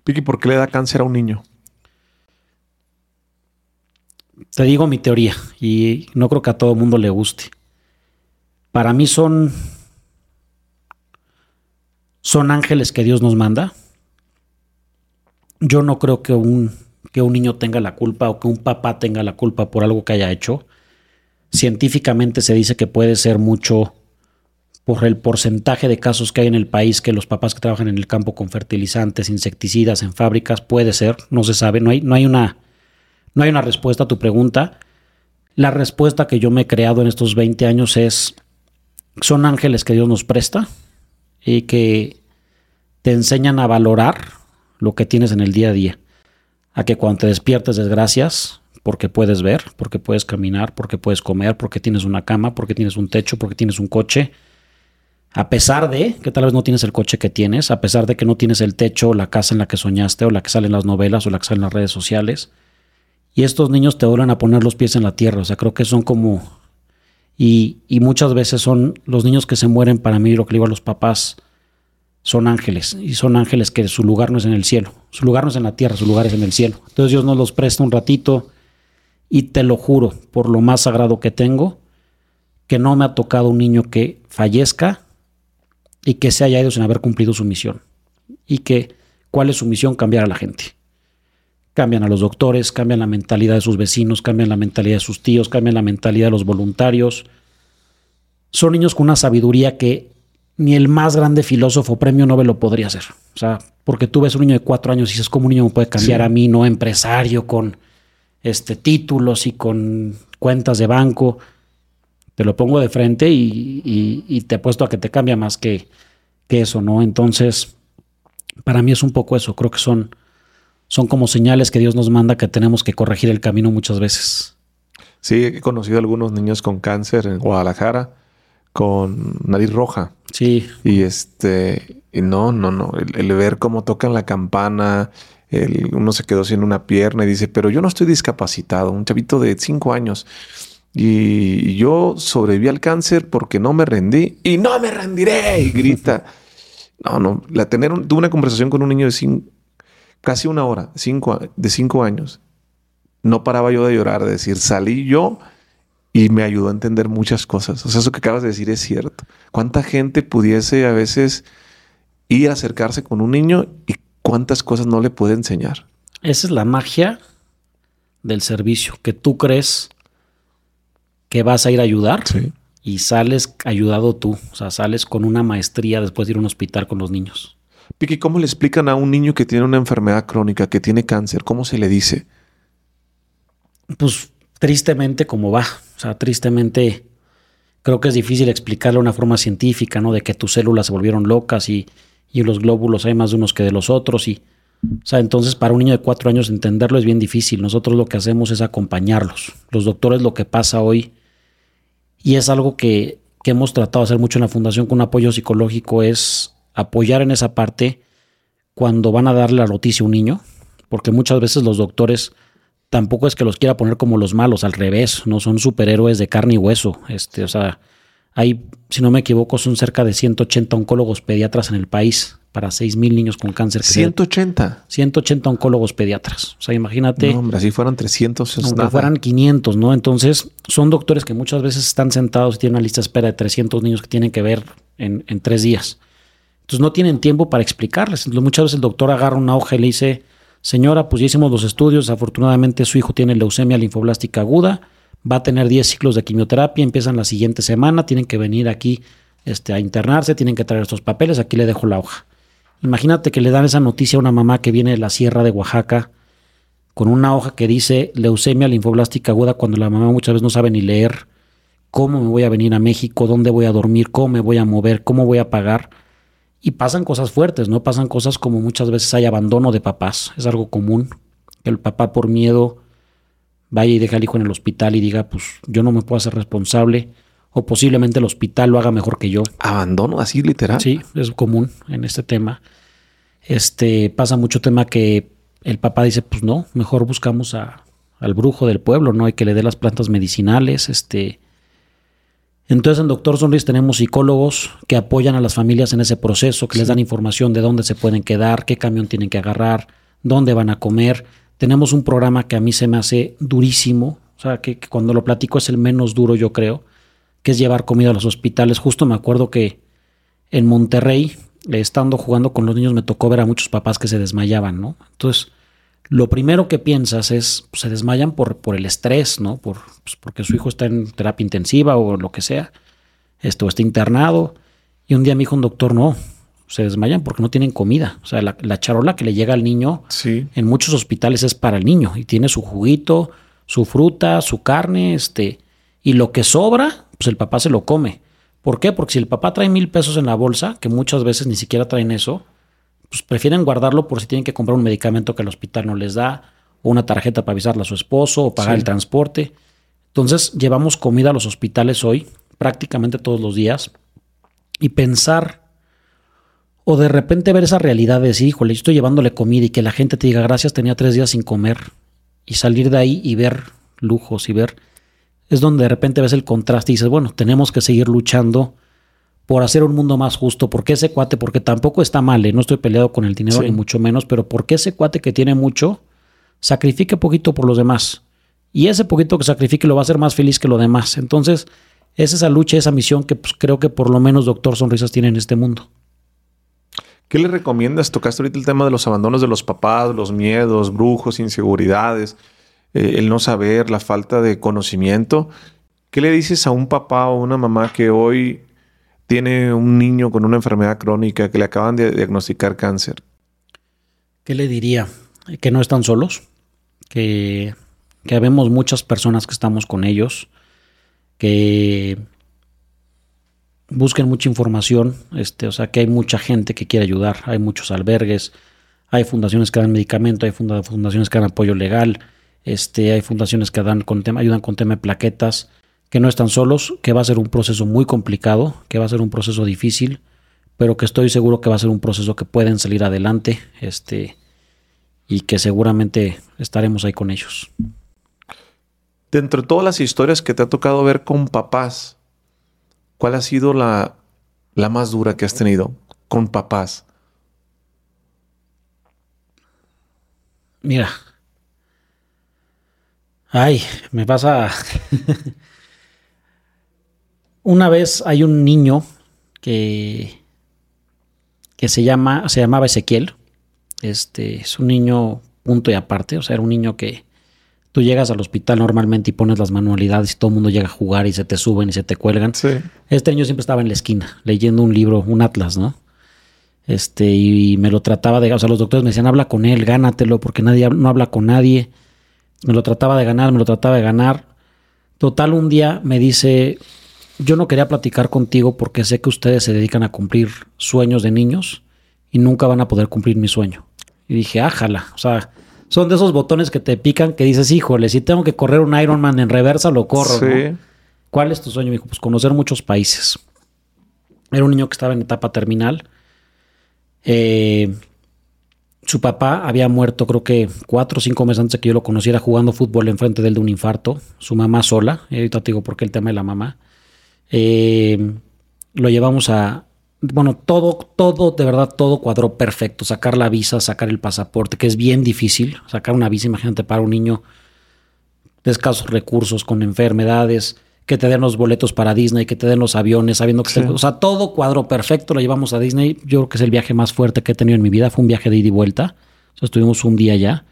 Piki, ¿por qué le da cáncer a un niño? Te digo mi teoría, y no creo que a todo el mundo le guste. Para mí son, son ángeles que Dios nos manda. Yo no creo que un... que un niño tenga la culpa o que un papá tenga la culpa por algo que haya hecho. Científicamente se dice que puede ser mucho por el porcentaje de casos que hay en el país, que los papás que trabajan en el campo con fertilizantes, insecticidas, en fábricas, puede ser, no se sabe, no hay, no hay una, no hay una respuesta a tu pregunta. La respuesta que yo me he creado en estos veinte años es, son ángeles que Dios nos presta y que te enseñan a valorar lo que tienes en el día a día. A que cuando te despiertes des gracias porque puedes ver, porque puedes caminar, porque puedes comer, porque tienes una cama, porque tienes un techo, porque tienes un coche. A pesar de que tal vez no tienes el coche que tienes, a pesar de que no tienes el techo, la casa en la que soñaste, o la que sale en las novelas, o la que sale en las redes sociales. Y estos niños te vuelven a poner los pies en la tierra. O sea, creo que son como... Y, y muchas veces son los niños que se mueren, para mí, lo que le digo a los papás, son ángeles, y son ángeles que su lugar no es en el cielo, su lugar no es en la tierra, su lugar es en el cielo. Entonces Dios nos los presta un ratito y te lo juro, por lo más sagrado que tengo, que no me ha tocado un niño que fallezca y que se haya ido sin haber cumplido su misión. Y que, ¿cuál es su misión? Cambiar a la gente. Cambian a los doctores, cambian la mentalidad de sus vecinos, cambian la mentalidad de sus tíos, cambian la mentalidad de los voluntarios. Son niños con una sabiduría que ni el más grande filósofo premio Nobel lo podría hacer. O sea, porque tú ves un niño de cuatro años y dices, ¿cómo un niño me puede cambiar sí. a mí, no empresario, con este, títulos y con cuentas de banco? Te lo pongo de frente y, y, y te apuesto a que te cambia más que, que eso, ¿no? Entonces, para mí es un poco eso. Creo que son, son como señales que Dios nos manda que tenemos que corregir el camino muchas veces. Sí, he conocido a algunos niños con cáncer en Guadalajara, con nariz roja. Sí. Y este, y no, no, no. El, el ver cómo tocan la campana, el, uno se quedó sin una pierna y dice, pero yo no estoy discapacitado. Un chavito de cinco años. Y yo sobreviví al cáncer porque no me rendí y no me rendiré. Y grita. No, no. La tener un, tuve una conversación con un niño de cinco, casi una hora, cinco, de cinco años. No paraba yo de llorar, de decir, salí yo y me ayudó a entender muchas cosas. O sea, eso que acabas de decir es cierto. ¿Cuánta gente pudiese a veces ir a acercarse con un niño y cuántas cosas no le puede enseñar? Esa es la magia del servicio, que tú crees que vas a ir a ayudar sí. y sales ayudado tú. O sea, sales con una maestría después de ir a un hospital con los niños. Piki, ¿cómo le explican a un niño que tiene una enfermedad crónica, que tiene cáncer? ¿Cómo se le dice? Pues tristemente como va. O sea, tristemente creo que es difícil explicarlo de una forma científica, ¿no? De que tus células se volvieron locas y, y los glóbulos hay más de unos que de los otros. Y, o sea, entonces para un niño de cuatro años entenderlo es bien difícil. Nosotros lo que hacemos es acompañarlos. Los doctores, lo que pasa hoy, y es algo que, que hemos tratado de hacer mucho en la fundación con un apoyo psicológico, es apoyar en esa parte cuando van a darle la noticia a un niño, porque muchas veces los doctores tampoco es que los quiera poner como los malos, al revés, no son superhéroes de carne y hueso. Este, o sea, hay, si no me equivoco, son cerca de ciento ochenta oncólogos pediatras en el país para seis mil niños con cáncer. ¿ciento ochenta? ciento ochenta oncólogos pediatras. O sea, imagínate. No, hombre, así fueran trescientos. Aunque nada. Fueran quinientos, ¿no? Entonces, son doctores que muchas veces están sentados y tienen una lista de espera de trescientos niños que tienen que ver en, en tres días. Entonces, no tienen tiempo para explicarles. Entonces, muchas veces el doctor agarra una hoja y le dice, señora, pues ya hicimos los estudios, afortunadamente su hijo tiene leucemia linfoblástica aguda, va a tener diez ciclos de quimioterapia, empiezan la siguiente semana, tienen que venir aquí este, a internarse, tienen que traer estos papeles, aquí le dejo la hoja. Imagínate que le dan esa noticia a una mamá que viene de la Sierra de Oaxaca con una hoja que dice leucemia linfoblástica aguda, cuando la mamá muchas veces no sabe ni leer, cómo me voy a venir a México, dónde voy a dormir, cómo me voy a mover, cómo voy a pagar. Y pasan cosas fuertes, ¿no? Pasan cosas como muchas veces hay abandono de papás. Es algo común que el papá por miedo vaya y deje al hijo en el hospital y diga, pues yo no me puedo hacer responsable, o posiblemente el hospital lo haga mejor que yo. ¿Abandono así literal? Sí, es común en este tema. Este, pasa mucho tema que el papá dice, pues no, mejor buscamos a, al brujo del pueblo, ¿no? Y que le dé las plantas medicinales, este... Entonces en Doctor Sonrisas tenemos psicólogos que apoyan a las familias en ese proceso, que sí. les dan información de dónde se pueden quedar, qué camión tienen que agarrar, dónde van a comer. Tenemos un programa que a mí se me hace durísimo, o sea, que, que cuando lo platico es el menos duro, yo creo, que es llevar comida a los hospitales. Justo me acuerdo que en Monterrey, estando jugando con los niños, me tocó ver a muchos papás que se desmayaban, ¿no? Entonces, lo primero que piensas es, pues, se desmayan por, por el estrés, ¿no? Por, pues, porque su hijo está en terapia intensiva o lo que sea, esto, está internado. Y un día me dijo un doctor, no, se desmayan porque no tienen comida. O sea, la, la charola que le llega al niño sí. en muchos hospitales es para el niño. Y tiene su juguito, su fruta, su carne, este, y lo que sobra, pues el papá se lo come. ¿Por qué? Porque si el papá trae mil pesos en la bolsa, que muchas veces ni siquiera traen eso, pues prefieren guardarlo por si tienen que comprar un medicamento que el hospital no les da, o una tarjeta para avisarle a su esposo, o pagar sí. el transporte. Entonces, llevamos comida a los hospitales hoy, prácticamente todos los días, y pensar, o de repente ver esa realidad de decir, híjole, yo estoy llevándole comida y que la gente te diga, gracias, tenía tres días sin comer, y salir de ahí y ver lujos y ver... Es donde de repente ves el contraste y dices, bueno, tenemos que seguir luchando por hacer un mundo más justo. ¿Por qué ese cuate? Porque tampoco está mal, ¿eh? No estoy peleado con el dinero, sí. ni mucho menos, pero ¿por qué ese cuate que tiene mucho sacrifique poquito por los demás? Y ese poquito que sacrifique lo va a hacer más feliz que lo demás. Entonces, es esa lucha, esa misión que pues, creo que por lo menos Doctor Sonrisas tiene en este mundo. ¿Qué le recomiendas? Tocaste ahorita el tema de los abandonos de los papás, los miedos, brujos, inseguridades, eh, el no saber, la falta de conocimiento. ¿Qué le dices a un papá o una mamá que hoy... tiene un niño con una enfermedad crónica que le acaban de diagnosticar cáncer. ¿Qué le diría? Que no están solos, que, que habemos muchas personas que estamos con ellos, que busquen mucha información, este, o sea, que hay mucha gente que quiere ayudar, hay muchos albergues, hay fundaciones que dan medicamento, hay funda- fundaciones que dan apoyo legal, este, hay fundaciones que dan con tema, ayudan con tema de plaquetas, que no están solos, que va a ser un proceso muy complicado, que va a ser un proceso difícil, pero que estoy seguro que va a ser un proceso que pueden salir adelante, este, y que seguramente estaremos ahí con ellos. Dentro de todas las historias que te ha tocado ver con papás, ¿cuál ha sido la, la más dura que has tenido con papás? Mira. Ay, me pasa... Una vez hay un niño que, que se llama, se llamaba Ezequiel. Este, es un niño punto y aparte. O sea, era un niño que tú llegas al hospital normalmente y pones las manualidades y todo el mundo llega a jugar y se te suben y se te cuelgan. Sí. Este niño siempre estaba en la esquina leyendo un libro, un atlas, ¿no? Este, y me lo trataba de... O sea, los doctores me decían, habla con él, gánatelo, porque nadie no habla con nadie. Me lo trataba de ganar, me lo trataba de ganar. Total, un día me dice... Yo no quería platicar contigo porque sé que ustedes se dedican a cumplir sueños de niños y nunca van a poder cumplir mi sueño. Y dije, ájala. O sea, son de esos botones que te pican que dices, híjole, si tengo que correr un Ironman en reversa, lo corro, sí, ¿no? ¿Cuál es tu sueño? Me dijo, pues conocer muchos países. Era un niño que estaba en etapa terminal. Eh, su papá había muerto, creo que cuatro o cinco meses antes de que yo lo conociera, jugando fútbol enfrente de él de un infarto. Su mamá sola. Y ahorita te digo por qué el tema de la mamá. Eh, lo llevamos a... Bueno, todo, todo, de verdad, todo cuadró perfecto. Sacar la visa, sacar el pasaporte, que es bien difícil. Sacar una visa, imagínate, para un niño de escasos recursos, con enfermedades, que te den los boletos para Disney, que te den los aviones, sabiendo que... Sí. Te, o sea, todo cuadró perfecto. Lo llevamos a Disney. Yo creo que es el viaje más fuerte que he tenido en mi vida. Fue un viaje de ida y vuelta. O sea, estuvimos un día allá.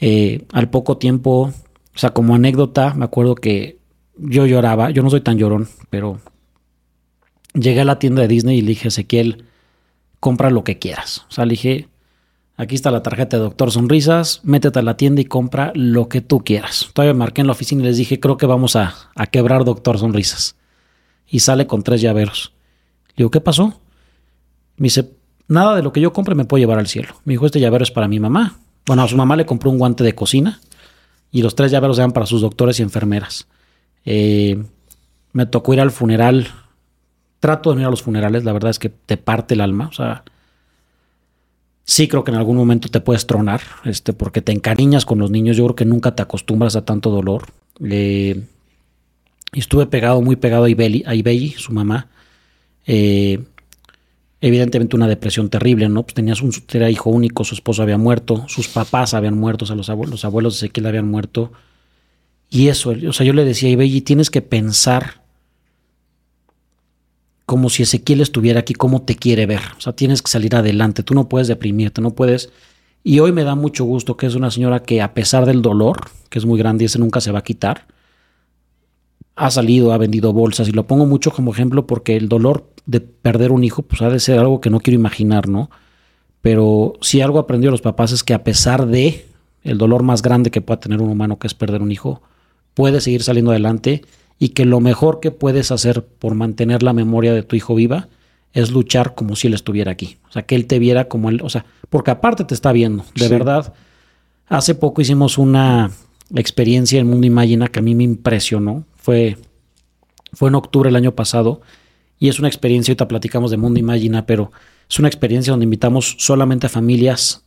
Eh, al poco tiempo... O sea, como anécdota, me acuerdo que... Yo lloraba, yo no soy tan llorón, pero llegué a la tienda de Disney y le dije, Ezequiel, compra lo que quieras. O sea, le dije, aquí está la tarjeta de Doctor Sonrisas, métete a la tienda y compra lo que tú quieras. Todavía me marqué en la oficina y les dije, creo que vamos a, a quebrar Doctor Sonrisas. Y sale con tres llaveros. Le digo, ¿qué pasó? Me dice, nada de lo que yo compre me puedo llevar al cielo. Me dijo, este llavero es para mi mamá. Bueno, a su mamá le compró un guante de cocina y los tres llaveros eran para sus doctores y enfermeras. Eh, me tocó ir al funeral. Trato de no ir a los funerales, la verdad es que te parte el alma. O sea, sí creo que en algún momento te puedes tronar, este, porque te encariñas con los niños. Yo creo que nunca te acostumbras a tanto dolor. Eh, estuve pegado, muy pegado a Ibeji, a Ibeji, su mamá. Eh, evidentemente una depresión terrible, ¿no? Pues tenías un era hijo único, su esposo había muerto, sus papás habían muerto, o sea, los abuelos, los abuelos de Ezequiel habían muerto. Y eso, o sea, yo le decía a Ibeji, tienes que pensar como si Ezequiel estuviera aquí, cómo te quiere ver. O sea, tienes que salir adelante, tú no puedes deprimirte, no puedes... Y hoy me da mucho gusto que es una señora que a pesar del dolor, que es muy grande y ese nunca se va a quitar, ha salido, ha vendido bolsas y lo pongo mucho como ejemplo porque el dolor de perder un hijo pues ha de ser algo que no quiero imaginar, ¿no? Pero si algo aprendió los papás es que a pesar de el dolor más grande que pueda tener un humano, que es perder un hijo, puedes seguir saliendo adelante y que lo mejor que puedes hacer por mantener la memoria de tu hijo viva es luchar como si él estuviera aquí. O sea, que él te viera como él, o sea, porque aparte te está viendo, de sí. Verdad. Hace poco hicimos una experiencia en Mundo Imagina que a mí me impresionó. Fue, fue en octubre del año pasado y es una experiencia, ahorita platicamos de Mundo Imagina, pero es una experiencia donde invitamos solamente a familias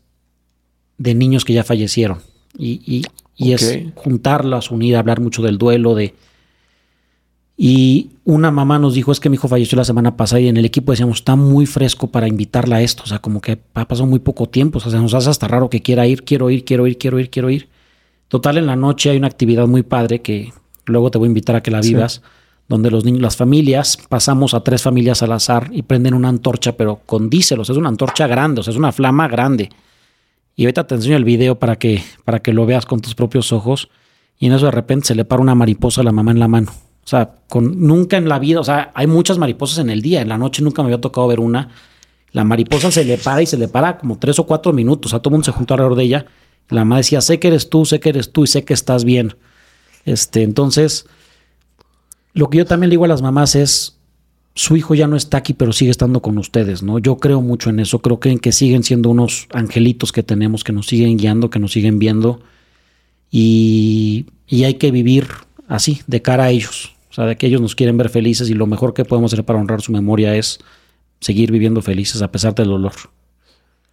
de niños que ya fallecieron y... y Y okay. Es juntarlas, unir, hablar mucho del duelo. de Y una mamá nos dijo, es que mi hijo falleció la semana pasada y en el equipo decíamos, está muy fresco para invitarla a esto. O sea, como que ha pasado muy poco tiempo. O sea, se nos hace hasta raro que quiera ir, quiero ir, quiero ir, quiero ir, quiero ir. Total, en la noche hay una actividad muy padre que luego te voy a invitar a que la vivas, sí. Donde los niños, las familias, pasamos a tres familias al azar y prenden una antorcha, pero con díselos. Es una antorcha grande, o sea, es una flama grande. Y ahorita te enseño el video para que, para que lo veas con tus propios ojos. Y en eso de repente se le para una mariposa a la mamá en la mano. O sea, con, nunca en la vida, o sea, hay muchas mariposas en el día, en la noche nunca me había tocado ver una. La mariposa se le para y se le para como tres o cuatro minutos, o sea, todo el mundo se juntó alrededor de ella. La mamá decía, sé que eres tú, sé que eres tú y sé que estás bien. Este, entonces, lo que yo también le digo a las mamás es, su hijo ya no está aquí, pero sigue estando con ustedes, ¿no? Yo creo mucho en eso, creo que en que siguen siendo unos angelitos que tenemos, que nos siguen guiando, que nos siguen viendo y, y hay que vivir así, de cara a ellos. O sea, de que ellos nos quieren ver felices y lo mejor que podemos hacer para honrar su memoria es seguir viviendo felices a pesar del dolor.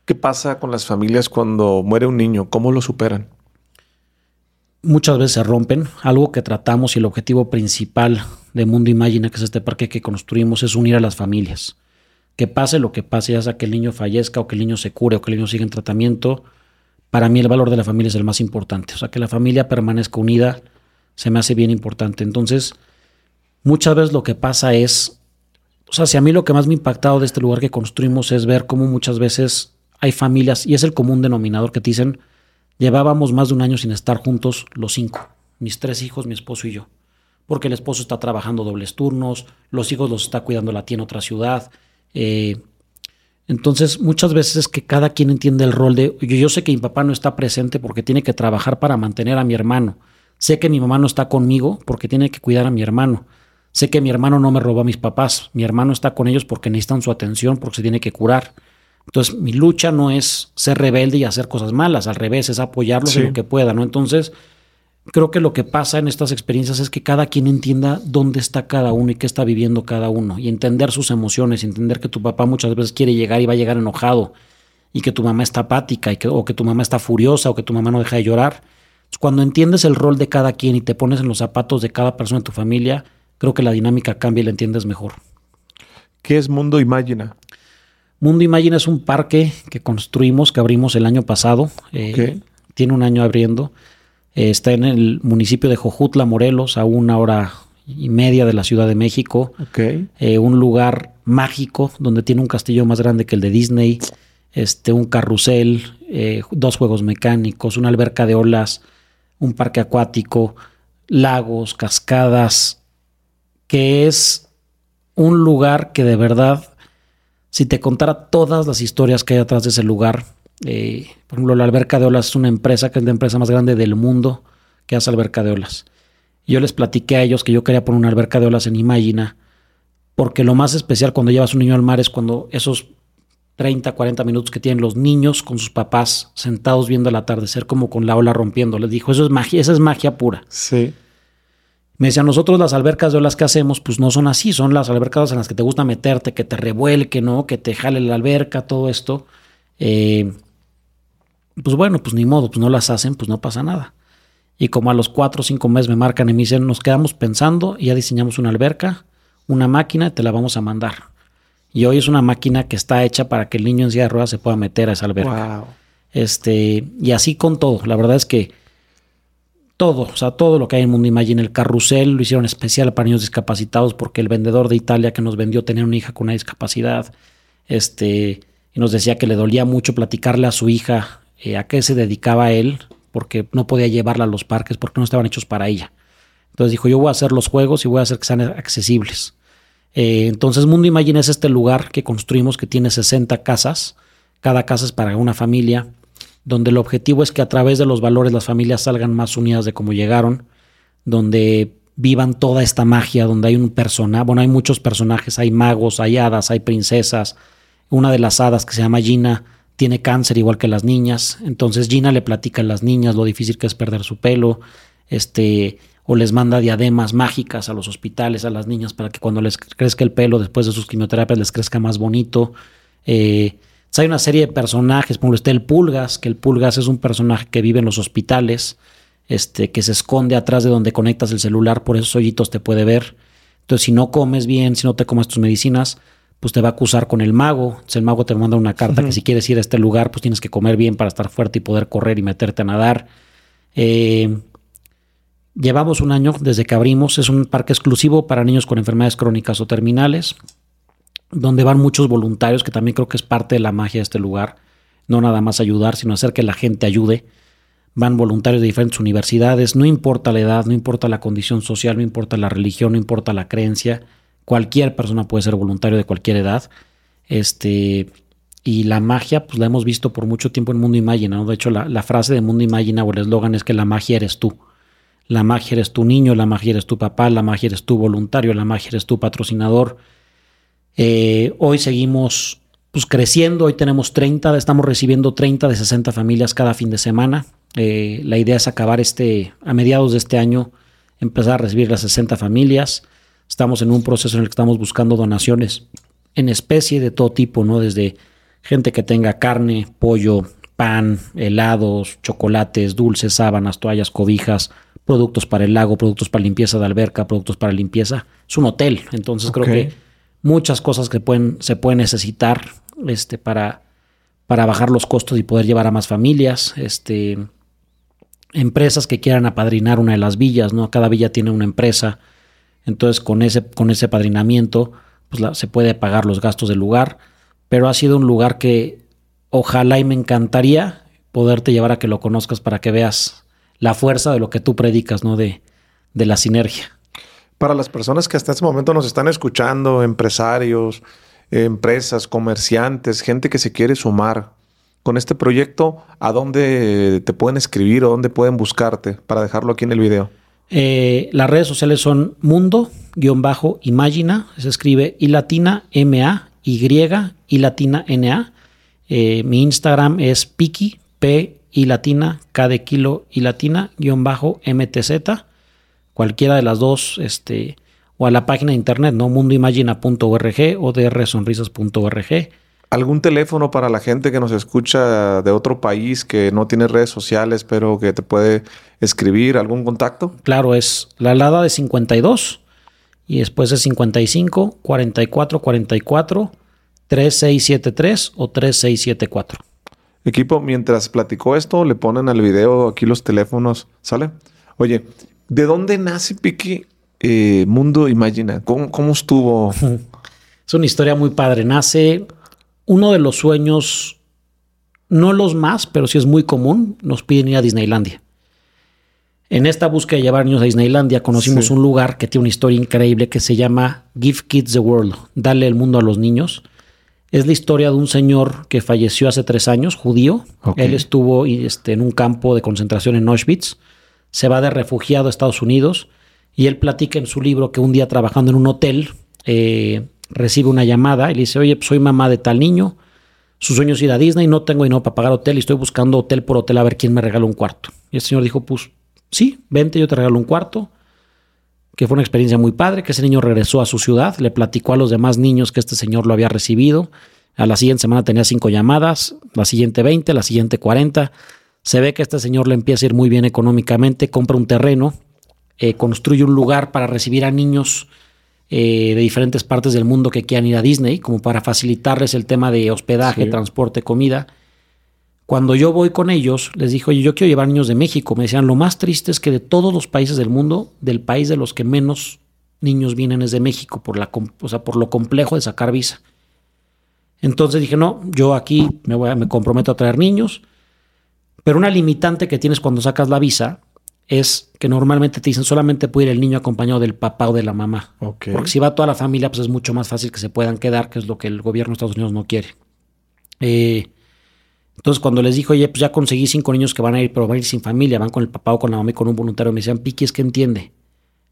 ¿Qué pasa con las familias cuando muere un niño? ¿Cómo lo superan? Muchas veces se rompen. Algo que tratamos y el objetivo principal de Mundo Imagina, que es este parque que construimos, es unir a las familias. Que pase lo que pase, ya sea que el niño fallezca o que el niño se cure o que el niño siga en tratamiento, para mí el valor de la familia es el más importante. O sea, que la familia permanezca unida se me hace bien importante. Entonces, muchas veces lo que pasa es... O sea, si a mí lo que más me ha impactado de este lugar que construimos es ver cómo muchas veces... Hay familias, y es el común denominador, que te dicen, llevábamos más de un año sin estar juntos los cinco, mis tres hijos, mi esposo y yo, porque el esposo está trabajando dobles turnos, los hijos los está cuidando la tía en otra ciudad. Eh, entonces, muchas veces es que cada quien entiende el rol de, yo, yo sé que mi papá no está presente porque tiene que trabajar para mantener a mi hermano, sé que mi mamá no está conmigo porque tiene que cuidar a mi hermano, sé que mi hermano no me robó a mis papás, mi hermano está con ellos porque necesitan su atención, porque se tiene que curar. Entonces, mi lucha no es ser rebelde y hacer cosas malas, al revés, es apoyarlos sí. en lo que pueda, ¿no? Entonces, creo que lo que pasa en estas experiencias es que cada quien entienda dónde está cada uno y qué está viviendo cada uno, y entender sus emociones, entender que tu papá muchas veces quiere llegar y va a llegar enojado, y que tu mamá está apática, y que, o que tu mamá está furiosa, o que tu mamá no deja de llorar. Entonces, cuando entiendes el rol de cada quien y te pones en los zapatos de cada persona de tu familia, creo que la dinámica cambia y la entiendes mejor. ¿Qué es Mundo Imagina? Mundo Imagina es un parque que construimos, que abrimos el año pasado. Eh, okay. Tiene un año abriendo. Eh, está en el municipio de Jojutla, Morelos, a una hora y media de la Ciudad de México. Okay. Eh, un lugar mágico donde tiene un castillo más grande que el de Disney, este, un carrusel, eh, dos juegos mecánicos, una alberca de olas, un parque acuático, lagos, cascadas, que es un lugar que de verdad... Si te contara todas las historias que hay atrás de ese lugar, eh, por ejemplo, la alberca de olas es una empresa que es la empresa más grande del mundo que hace alberca de olas. Y yo les platiqué a ellos que yo quería poner una alberca de olas en Imagina, porque lo más especial cuando llevas un niño al mar es cuando esos treinta, cuarenta minutos que tienen los niños con sus papás sentados viendo el atardecer como con la ola rompiendo. Les dijo, eso es magia, esa es magia pura. Sí. Me decían, nosotros las albercas de olas que hacemos, pues no son así, son las albercas en las que te gusta meterte, que te revuelque, ¿no? Que te jale la alberca, todo esto. Eh, pues bueno, pues ni modo, pues no las hacen, pues no pasa nada. Y como a los cuatro o cinco meses me marcan y me dicen, nos quedamos pensando y ya diseñamos una alberca, una máquina, y te la vamos a mandar. Y hoy es una máquina que está hecha para que el niño en silla de ruedas se pueda meter a esa alberca. Wow. Este, y así con todo. La verdad es que todo, o sea, todo lo que hay en Mundo Imagina, el carrusel lo hicieron especial para niños discapacitados porque el vendedor de Italia que nos vendió tenía una hija con una discapacidad, este, y nos decía que le dolía mucho platicarle a su hija eh, a qué se dedicaba él porque no podía llevarla a los parques porque no estaban hechos para ella. Entonces dijo, yo voy a hacer los juegos y voy a hacer que sean accesibles. Eh, entonces Mundo Imagina es este lugar que construimos que tiene sesenta casas, cada casa es para una familia, donde el objetivo es que a través de los valores las familias salgan más unidas de cómo llegaron, donde vivan toda esta magia, donde hay un personaje, bueno, hay muchos personajes, hay magos, hay hadas, hay princesas. Una de las hadas que se llama Gina tiene cáncer igual que las niñas, entonces Gina le platica a las niñas lo difícil que es perder su pelo, este, o les manda diademas mágicas a los hospitales, a las niñas, para que cuando les crezca el pelo después de sus quimioterapias les crezca más bonito. eh, Hay una serie de personajes, por ejemplo, está el Pulgas, que el Pulgas es un personaje que vive en los hospitales, este, que se esconde atrás de donde conectas el celular, por esos hoyitos te puede ver. Entonces, si no comes bien, si no te comes tus medicinas, pues te va a acusar con el mago. Entonces, el mago te manda una carta uh-huh. que si quieres ir a este lugar, pues tienes que comer bien para estar fuerte y poder correr y meterte a nadar. Eh, llevamos un año desde que abrimos. Es un parque exclusivo para niños con enfermedades crónicas o terminales, donde van muchos voluntarios, que también creo que es parte de la magia de este lugar. No nada más ayudar, sino hacer que la gente ayude. van voluntarios de diferentes universidades, no importa la edad, no importa la condición social, no importa la religión, no importa la creencia, cualquier persona puede ser voluntario de cualquier edad. Este, y la magia, pues la hemos visto por mucho tiempo en Mundo Imagina, ¿no? De hecho, la, la frase de Mundo Imagina o el eslogan es que la magia eres tú. La magia eres tu niño, la magia eres tu papá, la magia eres tu voluntario, la magia eres tu patrocinador. Eh, hoy seguimos pues, creciendo, hoy tenemos treinta, estamos recibiendo treinta de sesenta familias cada fin de semana. Eh, la idea es acabar este, a mediados de este año, empezar a recibir las sesenta familias. Estamos en un proceso en el que estamos buscando donaciones en especie de todo tipo, ¿no? Desde gente que tenga carne, pollo, pan, helados, chocolates, dulces, sábanas, toallas, cobijas, productos para el lago, productos para limpieza de alberca, productos para limpieza. Es un hotel, entonces okay. Creo que muchas cosas que pueden, se pueden necesitar este, para, para bajar los costos y poder llevar a más familias. Este, empresas que quieran apadrinar una de las villas, ¿no? Cada villa tiene una empresa. Entonces, con ese, con ese apadrinamiento pues la, se puede pagar los gastos del lugar. Pero ha sido un lugar que ojalá y me encantaría poderte llevar a que lo conozcas para que veas la fuerza de lo que tú predicas, ¿no? De, de la sinergia. Para las personas que hasta este momento nos están escuchando, empresarios, eh, empresas, comerciantes, gente que se quiere sumar con este proyecto, ¿a dónde te pueden escribir o dónde pueden buscarte para dejarlo aquí en el video? Eh, las redes sociales son Mundo-Imagina, se escribe I latina M A, Y I latina N A. Eh, mi Instagram es Piki, P y latina, K de kilo y latina, guión bajo M T Z, cualquiera de las dos, este, o a la página de internet, ¿no? mundo imagina punto org o d r sonrisas punto org. ¿Algún teléfono para la gente que nos escucha de otro país que no tiene redes sociales, pero que te puede escribir? ¿Algún contacto? Claro, es la alada de cincuenta y dos y después es cincuenta y cinco, cuarenta y cuatro, cuarenta y cuatro, treinta y seis setenta y tres o treinta y seis setenta y cuatro. Equipo, mientras platicó esto, le ponen al video aquí los teléfonos, ¿sale? Oye, ¿de dónde nace Piki eh, Mundo Imagina? ¿Cómo, cómo estuvo? Es una historia muy padre. Nace uno de los sueños, no los más, pero sí es muy común, nos piden ir a Disneylandia. En esta búsqueda de llevar niños a Disneylandia conocimos sí. un lugar que tiene una historia increíble que se llama Give Kids the World, dale el mundo a los niños. Es la historia de un señor que falleció hace tres años, judío. Okay. Él estuvo este, en un campo de concentración en Auschwitz. Se va de refugiado a Estados Unidos. Y él platica en su libro que un día trabajando en un hotel eh, recibe una llamada. Y le dice, oye, pues soy mamá de tal niño. Su sueño es ir a Disney. No tengo dinero para pagar hotel. Y estoy buscando hotel por hotel a ver quién me regala un cuarto. Y el señor dijo, pues sí, vente, yo te regalo un cuarto. Que fue una experiencia muy padre, que ese niño regresó a su ciudad, le platicó a los demás niños que este señor lo había recibido. A la siguiente semana tenía cinco llamadas, la siguiente veinte, la siguiente cuarenta. Se ve que este señor le empieza a ir muy bien económicamente, compra un terreno, eh, construye un lugar para recibir a niños eh, de diferentes partes del mundo que quieran ir a Disney, como para facilitarles el tema de hospedaje, sí. transporte, comida. Cuando yo voy con ellos, les dije, oye, yo quiero llevar niños de México. Me decían, lo más triste es que de todos los países del mundo, del país de los que menos niños vienen es de México, por, la, o sea, por lo complejo de sacar visa. Entonces dije, no, yo aquí me, voy a, me comprometo a traer niños. Pero una limitante que tienes cuando sacas la visa es que normalmente te dicen solamente puede ir el niño acompañado del papá o de la mamá. Okay. Porque si va toda la familia, pues es mucho más fácil que se puedan quedar, que es lo que el gobierno de Estados Unidos no quiere. Eh... Entonces, cuando les dijo, oye, pues ya conseguí cinco niños que van a ir, pero van a ir sin familia, van con el papá o con la mamá y con un voluntario, me decían, Piki, es que entiende,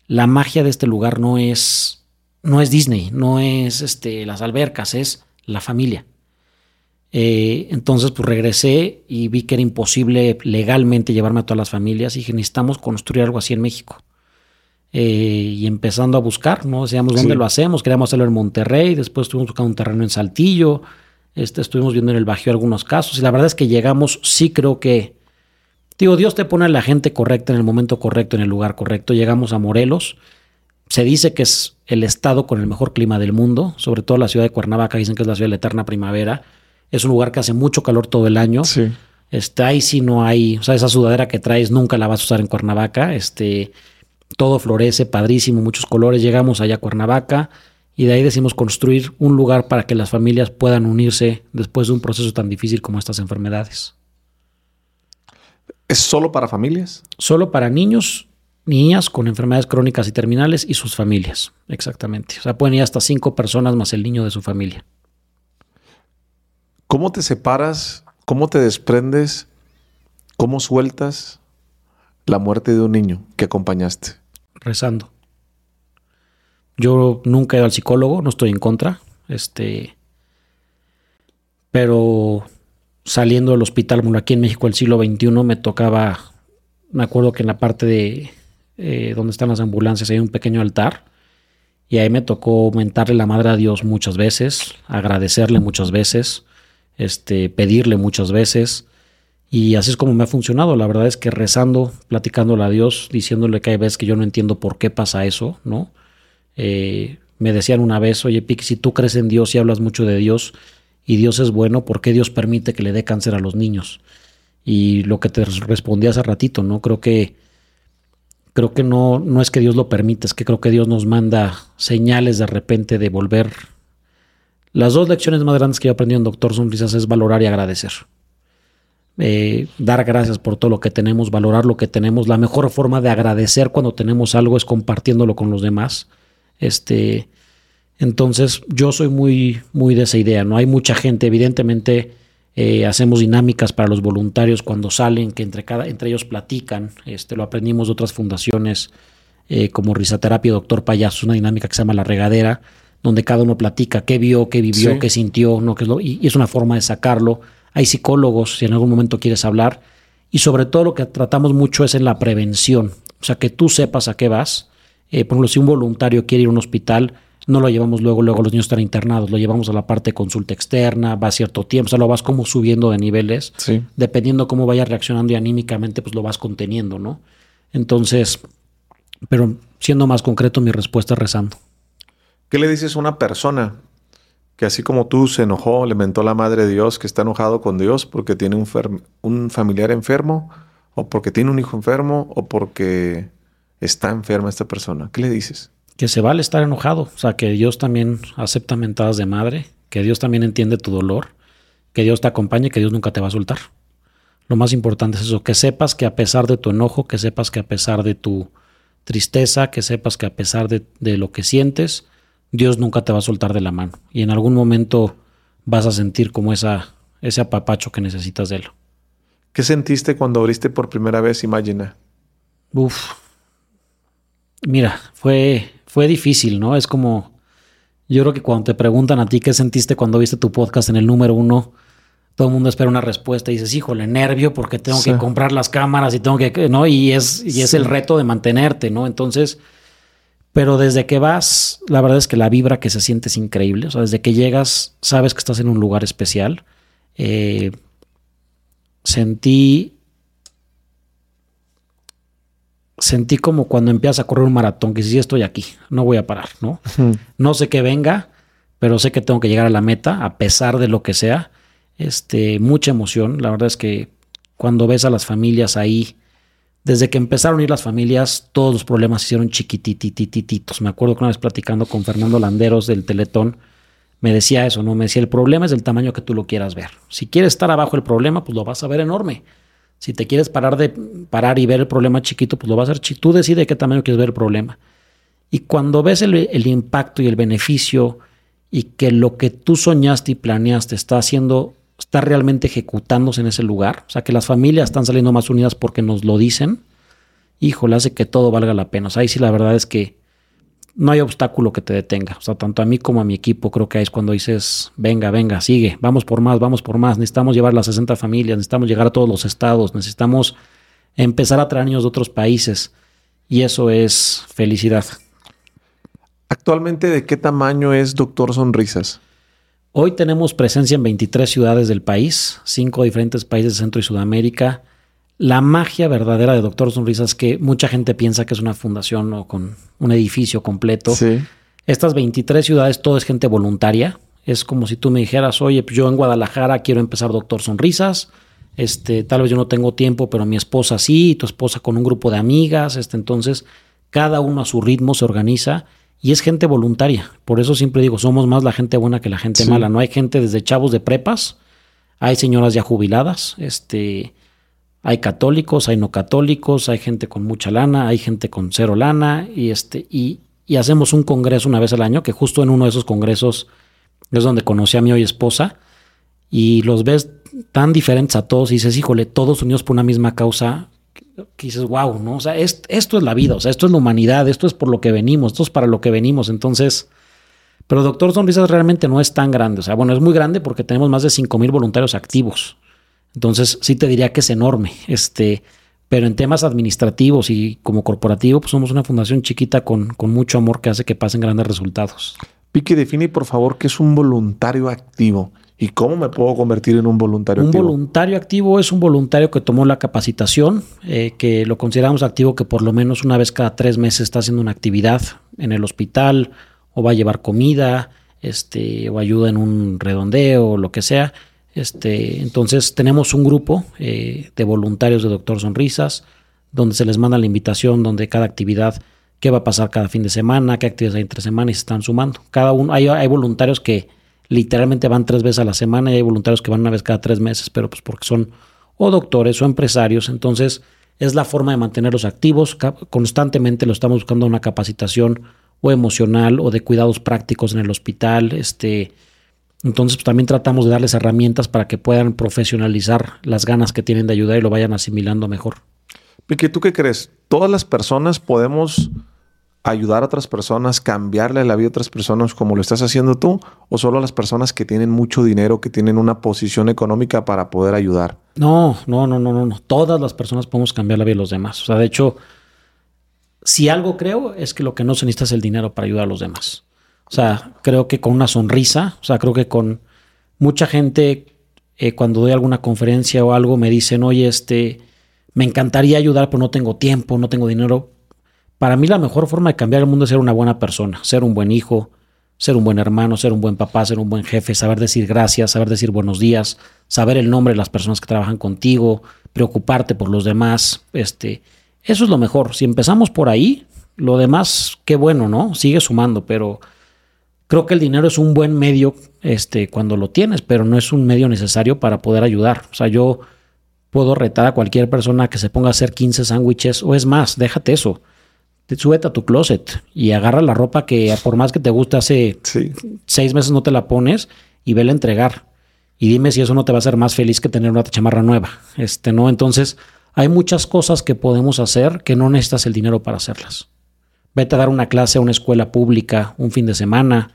la magia de este lugar no es, no es Disney, no es este, las albercas, es la familia. Eh, entonces, pues regresé y vi que era imposible legalmente llevarme a todas las familias y dije, necesitamos construir algo así en México. Eh, y empezando a buscar, ¿no? Decíamos, ¿dónde sí. lo hacemos? Queríamos hacerlo en Monterrey, después estuvimos buscando un terreno en Saltillo. Este, estuvimos viendo en el Bajío algunos casos y la verdad es que llegamos, sí creo que digo, Dios te pone a la gente correcta en el momento correcto, en el lugar correcto. Llegamos a Morelos, se dice que es el estado con el mejor clima del mundo, sobre todo la ciudad de Cuernavaca, dicen que es la ciudad de la eterna primavera. Es un lugar que hace mucho calor todo el año. Sí. Este, ahí sí no hay, o sea, esa sudadera que traes nunca la vas a usar en Cuernavaca. Este, todo florece padrísimo, muchos colores. Llegamos allá a Cuernavaca y de ahí decimos construir un lugar para que las familias puedan unirse después de un proceso tan difícil como estas enfermedades. ¿Es solo para familias? Solo para niños, niñas con enfermedades crónicas y terminales y sus familias. Exactamente. O sea, pueden ir hasta cinco personas más el niño de su familia. ¿Cómo te separas? ¿Cómo te desprendes? ¿Cómo sueltas la muerte de un niño que acompañaste? Rezando. Yo nunca he ido al psicólogo, no estoy en contra. Este, pero... Saliendo del hospital, bueno, aquí en México del siglo veintiuno me tocaba, me acuerdo que en la parte de eh, donde están las ambulancias hay un pequeño altar y ahí me tocó mentarle la madre a Dios muchas veces, agradecerle muchas veces, este, pedirle muchas veces, y así es como me ha funcionado. La verdad es que rezando, platicándole a Dios, diciéndole que hay veces que yo no entiendo por qué pasa eso, ¿no? Eh, me decían una vez, oye Piki, si tú crees en Dios y hablas mucho de Dios, y Dios es bueno, ¿por qué Dios permite que le dé cáncer a los niños? Y lo que te respondí hace ratito, ¿no? Creo que, creo que no, no es que Dios lo permita, es que creo que Dios nos manda señales de repente de volver. Las dos lecciones más grandes que yo aprendí en Doctor Sonrisas es valorar y agradecer. Eh, dar gracias por todo lo que tenemos, valorar lo que tenemos. La mejor forma de agradecer cuando tenemos algo es compartiéndolo con los demás. Este... Entonces, yo soy muy, muy de esa idea, ¿no? Hay mucha gente, evidentemente, eh, hacemos dinámicas para los voluntarios cuando salen, que entre, cada, entre ellos platican. Este, lo aprendimos de otras fundaciones, eh, como Risaterapia, Doctor Payaso, una dinámica que se llama La Regadera, donde cada uno platica qué vio, qué vivió, sí. qué sintió, ¿no? Qué es lo, y, y es una forma de sacarlo. Hay psicólogos, si en algún momento quieres hablar. Y sobre todo lo que tratamos mucho es en la prevención. O sea, que tú sepas a qué vas. Eh, por ejemplo, si un voluntario quiere ir a un hospital, no lo llevamos luego, luego los niños están internados, lo llevamos a la parte de consulta externa, va a cierto tiempo, o sea, lo vas como subiendo de niveles. Sí. Dependiendo cómo vayas reaccionando y anímicamente, pues lo vas conteniendo, ¿no? Entonces, pero siendo más concreto, mi respuesta es rezando. ¿Qué le dices a una persona que así como tú se enojó, le mentó la madre de Dios, que está enojado con Dios porque tiene un, ferm- un familiar enfermo, o porque tiene un hijo enfermo, o porque está enferma esta persona? ¿Qué le dices? Que se vale estar enojado, o sea, que Dios también acepta mentadas de madre, que Dios también entiende tu dolor, que Dios te acompaña y que Dios nunca te va a soltar. Lo más importante es eso, que sepas que a pesar de tu enojo, que sepas que a pesar de tu tristeza, que sepas que a pesar de, de lo que sientes, Dios nunca te va a soltar de la mano. Y en algún momento vas a sentir como esa, ese apapacho que necesitas de él. ¿Qué sentiste cuando abriste por primera vez Imagina? Uf, mira, fue... Fue difícil, ¿no? Es como, yo creo que cuando te preguntan a ti qué sentiste cuando viste tu podcast en el número uno, todo el mundo espera una respuesta y dices, híjole, nervio porque tengo sí. que comprar las cámaras y tengo que, ¿no? Y es, y es sí. el reto de mantenerte, ¿no? Entonces, pero desde que vas, la verdad es que la vibra que se siente es increíble. O sea, desde que llegas, sabes que estás en un lugar especial. Eh, sentí... Sentí como cuando empiezas a correr un maratón, que si sí estoy aquí, no voy a parar, ¿no? Uh-huh. No sé qué venga, pero sé que tengo que llegar a la meta, a pesar de lo que sea. Este, mucha emoción. La verdad es que cuando ves a las familias ahí, desde que empezaron a ir las familias, todos los problemas se hicieron chiquitititititos. Me acuerdo que una vez platicando con Fernando Landeros del Teletón, me decía eso, ¿no? Me decía, el problema es del tamaño que tú lo quieras ver. Si quieres estar abajo del problema, pues lo vas a ver enorme. Si te quieres parar de parar y ver el problema chiquito, pues lo vas a hacer chiquito. Tú decides qué tamaño quieres ver el problema. Y cuando ves el, el impacto y el beneficio y que lo que tú soñaste y planeaste está haciendo, está realmente ejecutándose en ese lugar, o sea, que las familias están saliendo más unidas porque nos lo dicen, híjole, hace que todo valga la pena. O sea, ahí sí la verdad es que no hay obstáculo que te detenga. O sea, tanto a mí como a mi equipo creo que ahí es cuando dices, venga, venga, sigue, vamos por más, vamos por más. Necesitamos llevar las sesenta familias, necesitamos llegar a todos los estados, necesitamos empezar a traer niños de otros países. Y eso es felicidad. Actualmente, ¿de qué tamaño es Doctor Sonrisas? Hoy tenemos presencia en veintitrés ciudades del país, cinco diferentes países de Centro y Sudamérica. La magia verdadera de Doctor Sonrisas es que mucha gente piensa que es una fundación o con un edificio completo. Sí. Estas veintitrés ciudades, todo es gente voluntaria. Es como si tú me dijeras, oye, pues yo en Guadalajara quiero empezar Doctor Sonrisas. Este, tal vez yo no tengo tiempo, pero mi esposa sí, y tu esposa con un grupo de amigas. Este, entonces, cada uno a su ritmo se organiza y es gente voluntaria. Por eso siempre digo, somos más la gente buena que la gente sí. mala. No hay gente desde chavos de prepas, hay señoras ya jubiladas, este... Hay católicos, hay no católicos, hay gente con mucha lana, hay gente con cero lana y, este, y, y hacemos un congreso una vez al año, que justo en uno de esos congresos es donde conocí a mi hoy esposa y los ves tan diferentes a todos y dices, híjole, todos unidos por una misma causa, que dices, wow, ¿no? O sea, es, esto es la vida, o sea, esto es la humanidad, esto es por lo que venimos, esto es para lo que venimos, entonces... Pero Doctor Sonrisas realmente no es tan grande. O sea, bueno, es muy grande porque tenemos más de cinco mil voluntarios activos. Entonces, sí te diría que es enorme. Este, pero en temas administrativos y como corporativo, pues somos una fundación chiquita con, con mucho amor que hace que pasen grandes resultados. Piki, define por favor qué es un voluntario activo y cómo me puedo convertir en un voluntario activo. Un voluntario activo es un voluntario que tomó la capacitación, eh, que lo consideramos activo, que por lo menos una vez cada tres meses está haciendo una actividad en el hospital, o va a llevar comida, este, o ayuda en un redondeo, o lo que sea. Este, entonces tenemos un grupo eh, de voluntarios de Doctor Sonrisas, donde se les manda la invitación, donde cada actividad, qué va a pasar cada fin de semana, qué actividades hay entre semanas, y se están sumando. Cada uno, hay, hay voluntarios que literalmente van tres veces a la semana, y hay voluntarios que van una vez cada tres meses, pero pues porque son o doctores o empresarios, entonces es la forma de mantenerlos activos. Constantemente lo estamos buscando una capacitación o emocional o de cuidados prácticos en el hospital. Este, entonces pues, también tratamos de darles herramientas para que puedan profesionalizar las ganas que tienen de ayudar y lo vayan asimilando mejor. Piki, ¿tú qué crees? ¿Todas las personas podemos ayudar a otras personas, cambiarle la vida a otras personas como lo estás haciendo tú? ¿O solo las personas que tienen mucho dinero, que tienen una posición económica para poder ayudar? No, no, no, no, no, no. Todas las personas podemos cambiar la vida de los demás. O sea, de hecho... Si algo creo es que lo que no se necesita es el dinero para ayudar a los demás. O sea, creo que con una sonrisa, o sea, creo que con mucha gente eh, cuando doy alguna conferencia o algo me dicen, oye, este, me encantaría ayudar, pero no tengo tiempo, no tengo dinero. Para mí la mejor forma de cambiar el mundo es ser una buena persona, ser un buen hijo, ser un buen hermano, ser un buen papá, ser un buen jefe, saber decir gracias, saber decir buenos días, saber el nombre de las personas que trabajan contigo, preocuparte por los demás, este... Eso es lo mejor. Si empezamos por ahí, lo demás, qué bueno, ¿no? Sigue sumando, pero creo que el dinero es un buen medio este, cuando lo tienes, pero no es un medio necesario para poder ayudar. O sea, yo puedo retar a cualquier persona que se ponga a hacer quince sándwiches o es más, déjate eso. Súbete a tu closet y agarra la ropa que por más que te guste hace sí. seis meses no te la pones y vela a entregar. Y dime si eso no te va a hacer más feliz que tener una chamarra nueva. Este, ¿no? Entonces... Hay muchas cosas que podemos hacer que no necesitas el dinero para hacerlas. Vete a dar una clase a una escuela pública un fin de semana,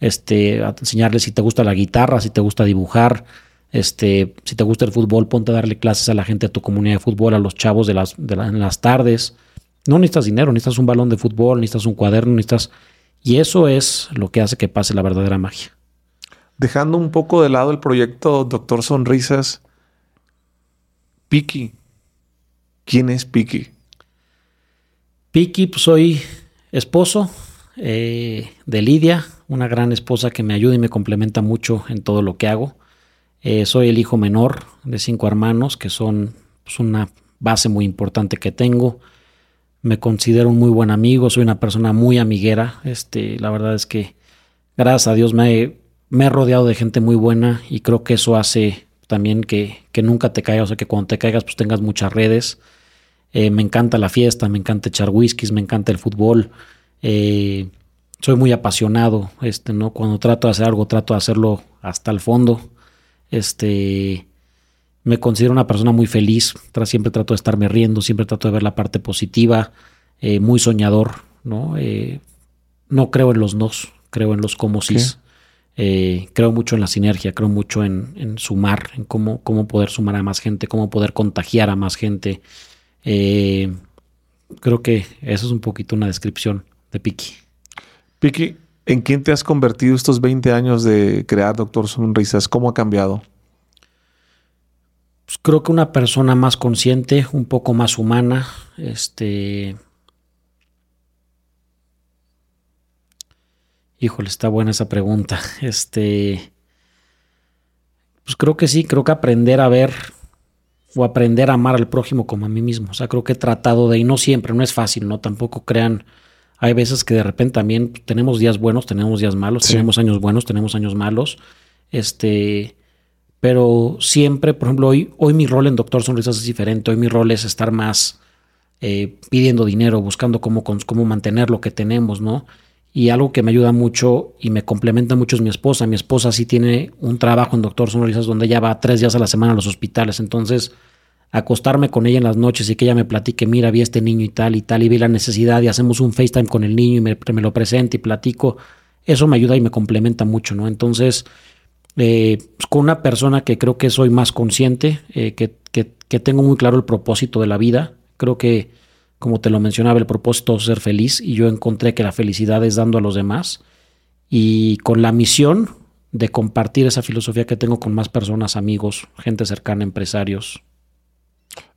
este, a enseñarles si te gusta la guitarra, si te gusta dibujar, este, si te gusta el fútbol, ponte a darle clases a la gente de tu comunidad de fútbol, a los chavos de las, de la, en las tardes. No necesitas dinero, necesitas un balón de fútbol, necesitas un cuaderno, necesitas... Y eso es lo que hace que pase la verdadera magia. Dejando un poco de lado el proyecto Doctor Sonrisas, Piki... ¿Quién es Piki? Piki, pues soy esposo eh, de Lidia, una gran esposa que me ayuda y me complementa mucho en todo lo que hago. Eh, soy el hijo menor de cinco hermanos, que son pues, una base muy importante que tengo. Me considero un muy buen amigo, soy una persona muy amiguera. Este, la verdad es que, gracias a Dios, me he, me he rodeado de gente muy buena y creo que eso hace también que, que nunca te caigas, o sea, que cuando te caigas pues tengas muchas redes. Eh, me encanta la fiesta, me encanta echar whiskies, me encanta el fútbol. Eh, soy muy apasionado, este, ¿no? Cuando trato de hacer algo, trato de hacerlo hasta el fondo. Este, me considero una persona muy feliz. Siempre trato de estarme riendo, siempre trato de ver la parte positiva. Eh, muy soñador, ¿no? Eh, no creo en los nos, creo en los como sís. Eh, creo mucho en la sinergia, creo mucho en, en sumar, en cómo, cómo poder sumar a más gente, cómo poder contagiar a más gente. Eh, creo que eso es un poquito una descripción de Piki. Piki, ¿en quién te has convertido estos veinte años de crear Doctor Sonrisas? ¿Cómo ha cambiado? Pues creo que una persona más consciente, un poco más humana, este... Híjole, está buena esa pregunta. Este, pues creo que sí, creo que aprender a ver o aprender a amar al prójimo como a mí mismo. O sea, creo que he tratado de, y no siempre, no es fácil, ¿no? Tampoco crean, hay veces que de repente también tenemos días buenos, tenemos días malos, sí. tenemos años buenos, tenemos años malos. Este, Pero siempre, por ejemplo, hoy, hoy mi rol en Doctor Sonrisas es diferente. Hoy mi rol es estar más eh, pidiendo dinero, buscando cómo, cómo mantener lo que tenemos, ¿no? Y algo que me ayuda mucho y me complementa mucho es mi esposa. Mi esposa sí tiene un trabajo en Doctor Sonrisas donde ella va tres días a la semana a los hospitales. Entonces, acostarme con ella en las noches y que ella me platique, mira, vi a este niño y tal y tal, y vi la necesidad y hacemos un FaceTime con el niño y me, me lo presenta y platico. Eso me ayuda y me complementa mucho, ¿no? Entonces, eh, pues con una persona que creo que soy más consciente, eh, que, que, que tengo muy claro el propósito de la vida. Creo que, como te lo mencionaba, el propósito es ser feliz, y yo encontré que la felicidad es dando a los demás, y con la misión de compartir esa filosofía que tengo con más personas, amigos, gente cercana, empresarios.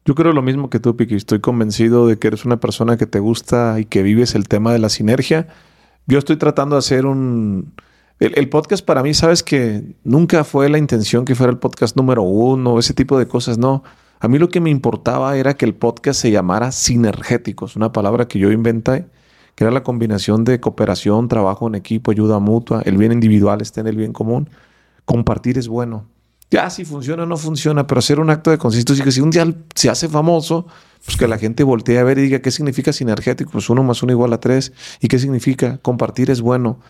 Yo creo lo mismo que tú, Piki. Estoy convencido de que eres una persona que te gusta y que vives el tema de la sinergia. Yo estoy tratando de hacer un... El, el podcast para mí, sabes que nunca fue la intención que fuera el podcast número uno, ese tipo de cosas, no. A mí lo que me importaba era que el podcast se llamara Sinergéticos, una palabra que yo inventé, que era la combinación de cooperación, trabajo en equipo, ayuda mutua, el bien individual está en el bien común, compartir es bueno. Ya si funciona o no funciona, pero hacer un acto de consistencia, que si un día se hace famoso, pues que la gente voltee a ver y diga qué significa sinergético, pues uno más uno igual a tres, y qué significa compartir es bueno.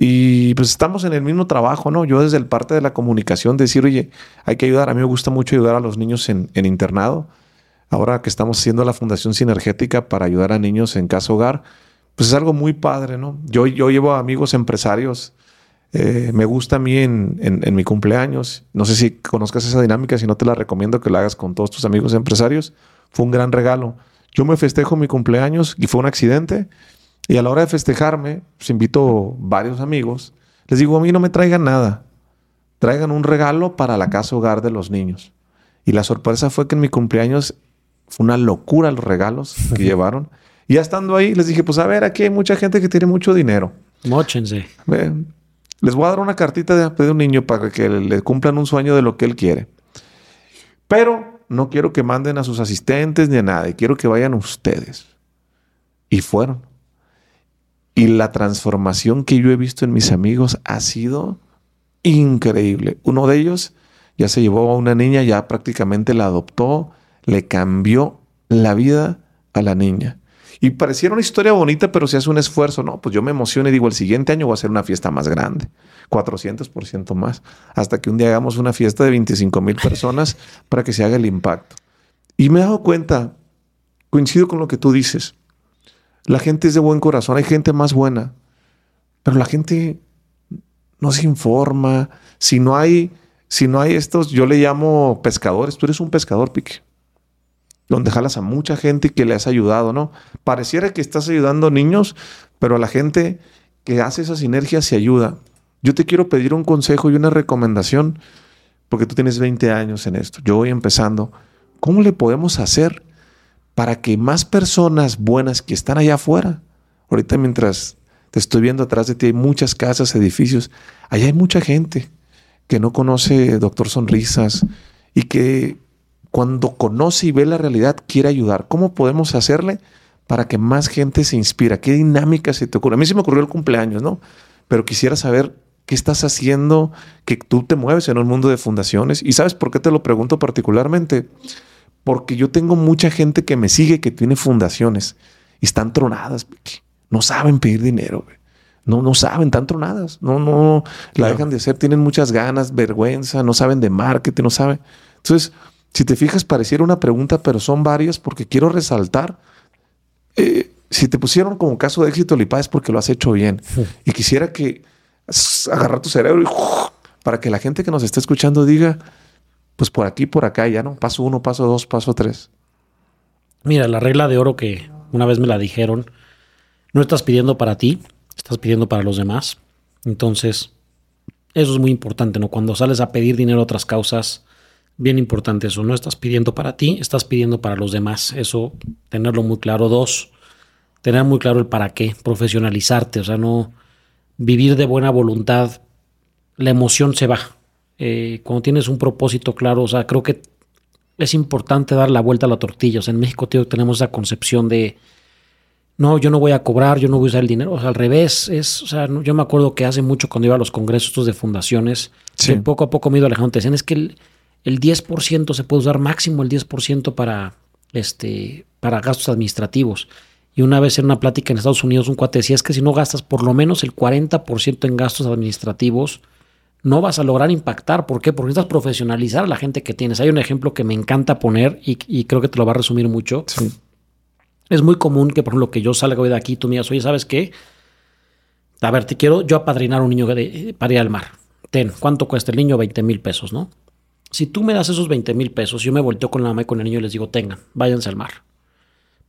Y pues estamos en el mismo trabajo, ¿no? Yo desde el parte de la comunicación decir, oye, hay que ayudar. A mí me gusta mucho ayudar a los niños en, en internado. Ahora que estamos haciendo la Fundación Sinergética para ayudar a niños en casa hogar, pues es algo muy padre, ¿no? Yo, yo llevo a amigos empresarios. Eh, me gusta a mí en, en, en mi cumpleaños. No sé si conozcas esa dinámica. Si no, te la recomiendo que la hagas con todos tus amigos empresarios. Fue un gran regalo. Yo me festejo mi cumpleaños y fue un accidente. Y a la hora de festejarme, pues invito varios amigos. Les digo, a mí no me traigan nada. Traigan un regalo para la casa hogar de los niños. Y la sorpresa fue que en mi cumpleaños fue una locura los regalos que llevaron. Y ya estando ahí, les dije, pues a ver, aquí hay mucha gente que tiene mucho dinero. Móchense. Eh, les voy a dar una cartita de, de un niño para que le cumplan un sueño de lo que él quiere. Pero no quiero que manden a sus asistentes ni a nadie. Quiero que vayan ustedes. Y fueron. Y la transformación que yo he visto en mis amigos ha sido increíble. Uno de ellos ya se llevó a una niña, ya prácticamente la adoptó, le cambió la vida a la niña. Y pareciera una historia bonita, pero si hace un esfuerzo, no, pues yo me emociono y digo, el siguiente año voy a hacer una fiesta más grande, cuatrocientos por ciento más, hasta que un día hagamos una fiesta de veinticinco mil personas para que se haga el impacto. Y me he dado cuenta, coincido con lo que tú dices, la gente es de buen corazón, hay gente más buena, pero la gente no se informa. Si no hay, si no hay estos, yo le llamo pescadores. Tú eres un pescador, Pique, donde jalas a mucha gente que le has ayudado, ¿no? Pareciera que estás ayudando niños, pero a la gente que hace esa sinergia se ayuda. Yo te quiero pedir un consejo y una recomendación, porque tú tienes veinte años en esto. Yo voy empezando. ¿Cómo le podemos hacer para que más personas buenas que están allá afuera? Ahorita mientras te estoy viendo atrás de ti, hay muchas casas, edificios. Allá hay mucha gente que no conoce Doctor Sonrisas y que cuando conoce y ve la realidad quiere ayudar. ¿Cómo podemos hacerle para que más gente se inspira? ¿Qué dinámica se te ocurre? A mí se me ocurrió el cumpleaños, ¿no? Pero quisiera saber qué estás haciendo, que tú te mueves en un mundo de fundaciones. ¿Y sabes por qué te lo pregunto particularmente? Porque yo tengo mucha gente que me sigue, que tiene fundaciones y están tronadas, Piki. No saben pedir dinero, güey. No, no saben, están tronadas. No, no, la claro. Dejan de hacer. Tienen muchas ganas, vergüenza, no saben de marketing, no saben. Entonces, si te fijas, pareciera una pregunta, pero son varias porque quiero resaltar. Eh, si te pusieron como caso de éxito, Lipá, es porque lo has hecho bien. Sí. Y quisiera que agarrar tu cerebro y, uff, para que la gente que nos está escuchando diga, pues por aquí, por acá, ya no. Paso uno, paso dos, paso tres. Mira, la regla de oro que una vez me la dijeron, no estás pidiendo para ti, estás pidiendo para los demás. Entonces, eso es muy importante, ¿no? Cuando sales a pedir dinero a otras causas, bien importante eso. No estás pidiendo para ti, estás pidiendo para los demás. Eso, tenerlo muy claro. Dos, tener muy claro el para qué, profesionalizarte. O sea, no vivir de buena voluntad. La emoción se va. Eh, cuando tienes un propósito claro, o sea, creo que es importante dar la vuelta a la tortilla. O sea, en México, tío, tenemos esa concepción de no, yo no voy a cobrar, yo no voy a usar el dinero. O sea, al revés, es, o sea, no, yo me acuerdo que hace mucho cuando iba a los congresos de fundaciones, sí, que poco a poco me iba alejando, te decían, es que el, el diez por ciento se puede usar, máximo el diez por ciento para, este, para gastos administrativos. Y una vez en una plática en Estados Unidos, un cuate decía, es que si no gastas por lo menos el cuarenta por ciento en gastos administrativos, no vas a lograr impactar. ¿Por qué? Porque necesitas profesionalizar a la gente que tienes. Hay un ejemplo que me encanta poner y, y creo que te lo va a resumir mucho. Sí. Es muy común que, por ejemplo, que yo salga hoy de aquí y tú me digas, oye, ¿sabes qué? A ver, te quiero yo apadrinar a un niño de, para ir al mar. Ten, ¿cuánto cuesta el niño? veinte mil pesos, ¿no? Si tú me das esos veinte mil pesos, yo me volteo con la mamá y con el niño y les digo, tengan, váyanse al mar.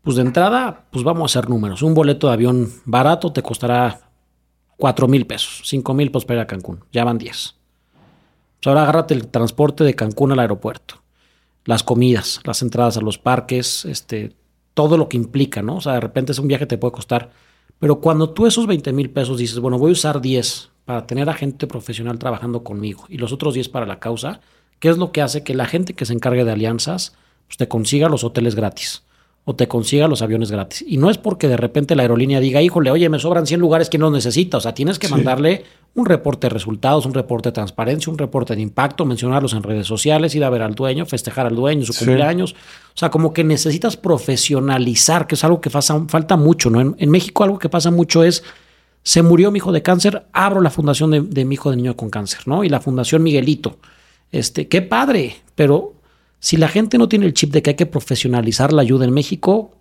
Pues de entrada, pues vamos a hacer números. Un boleto de avión barato te costará cuatro mil pesos, cinco mil pesos para ir a Cancún. Ya van diez. Pues ahora agárrate el transporte de Cancún al aeropuerto. Las comidas, las entradas a los parques, este, todo lo que implica, ¿no? O sea, de repente es un viaje que te puede costar. Pero cuando tú esos veinte mil pesos dices, bueno, voy a usar diez para tener a gente profesional trabajando conmigo y los otros diez para la causa, ¿qué es lo que hace que la gente que se encargue de alianzas pues te consiga los hoteles gratis? O te consiga los aviones gratis. Y no es porque de repente la aerolínea diga, híjole, oye, me sobran cien lugares, ¿quién los necesita? O sea, tienes que sí. mandarle un reporte de resultados, un reporte de transparencia, un reporte de impacto, mencionarlos en redes sociales, ir a ver al dueño, festejar al dueño, su sí. cumpleaños. O sea, como que necesitas profesionalizar, que es algo que pasa, falta mucho, ¿no? En, en México algo que pasa mucho es, se murió mi hijo de cáncer, abro la fundación de, de mi hijo de niño con cáncer, ¿no? Y la fundación Miguelito. Este, qué padre, pero... Si la gente no tiene el chip de que hay que profesionalizar la ayuda en México,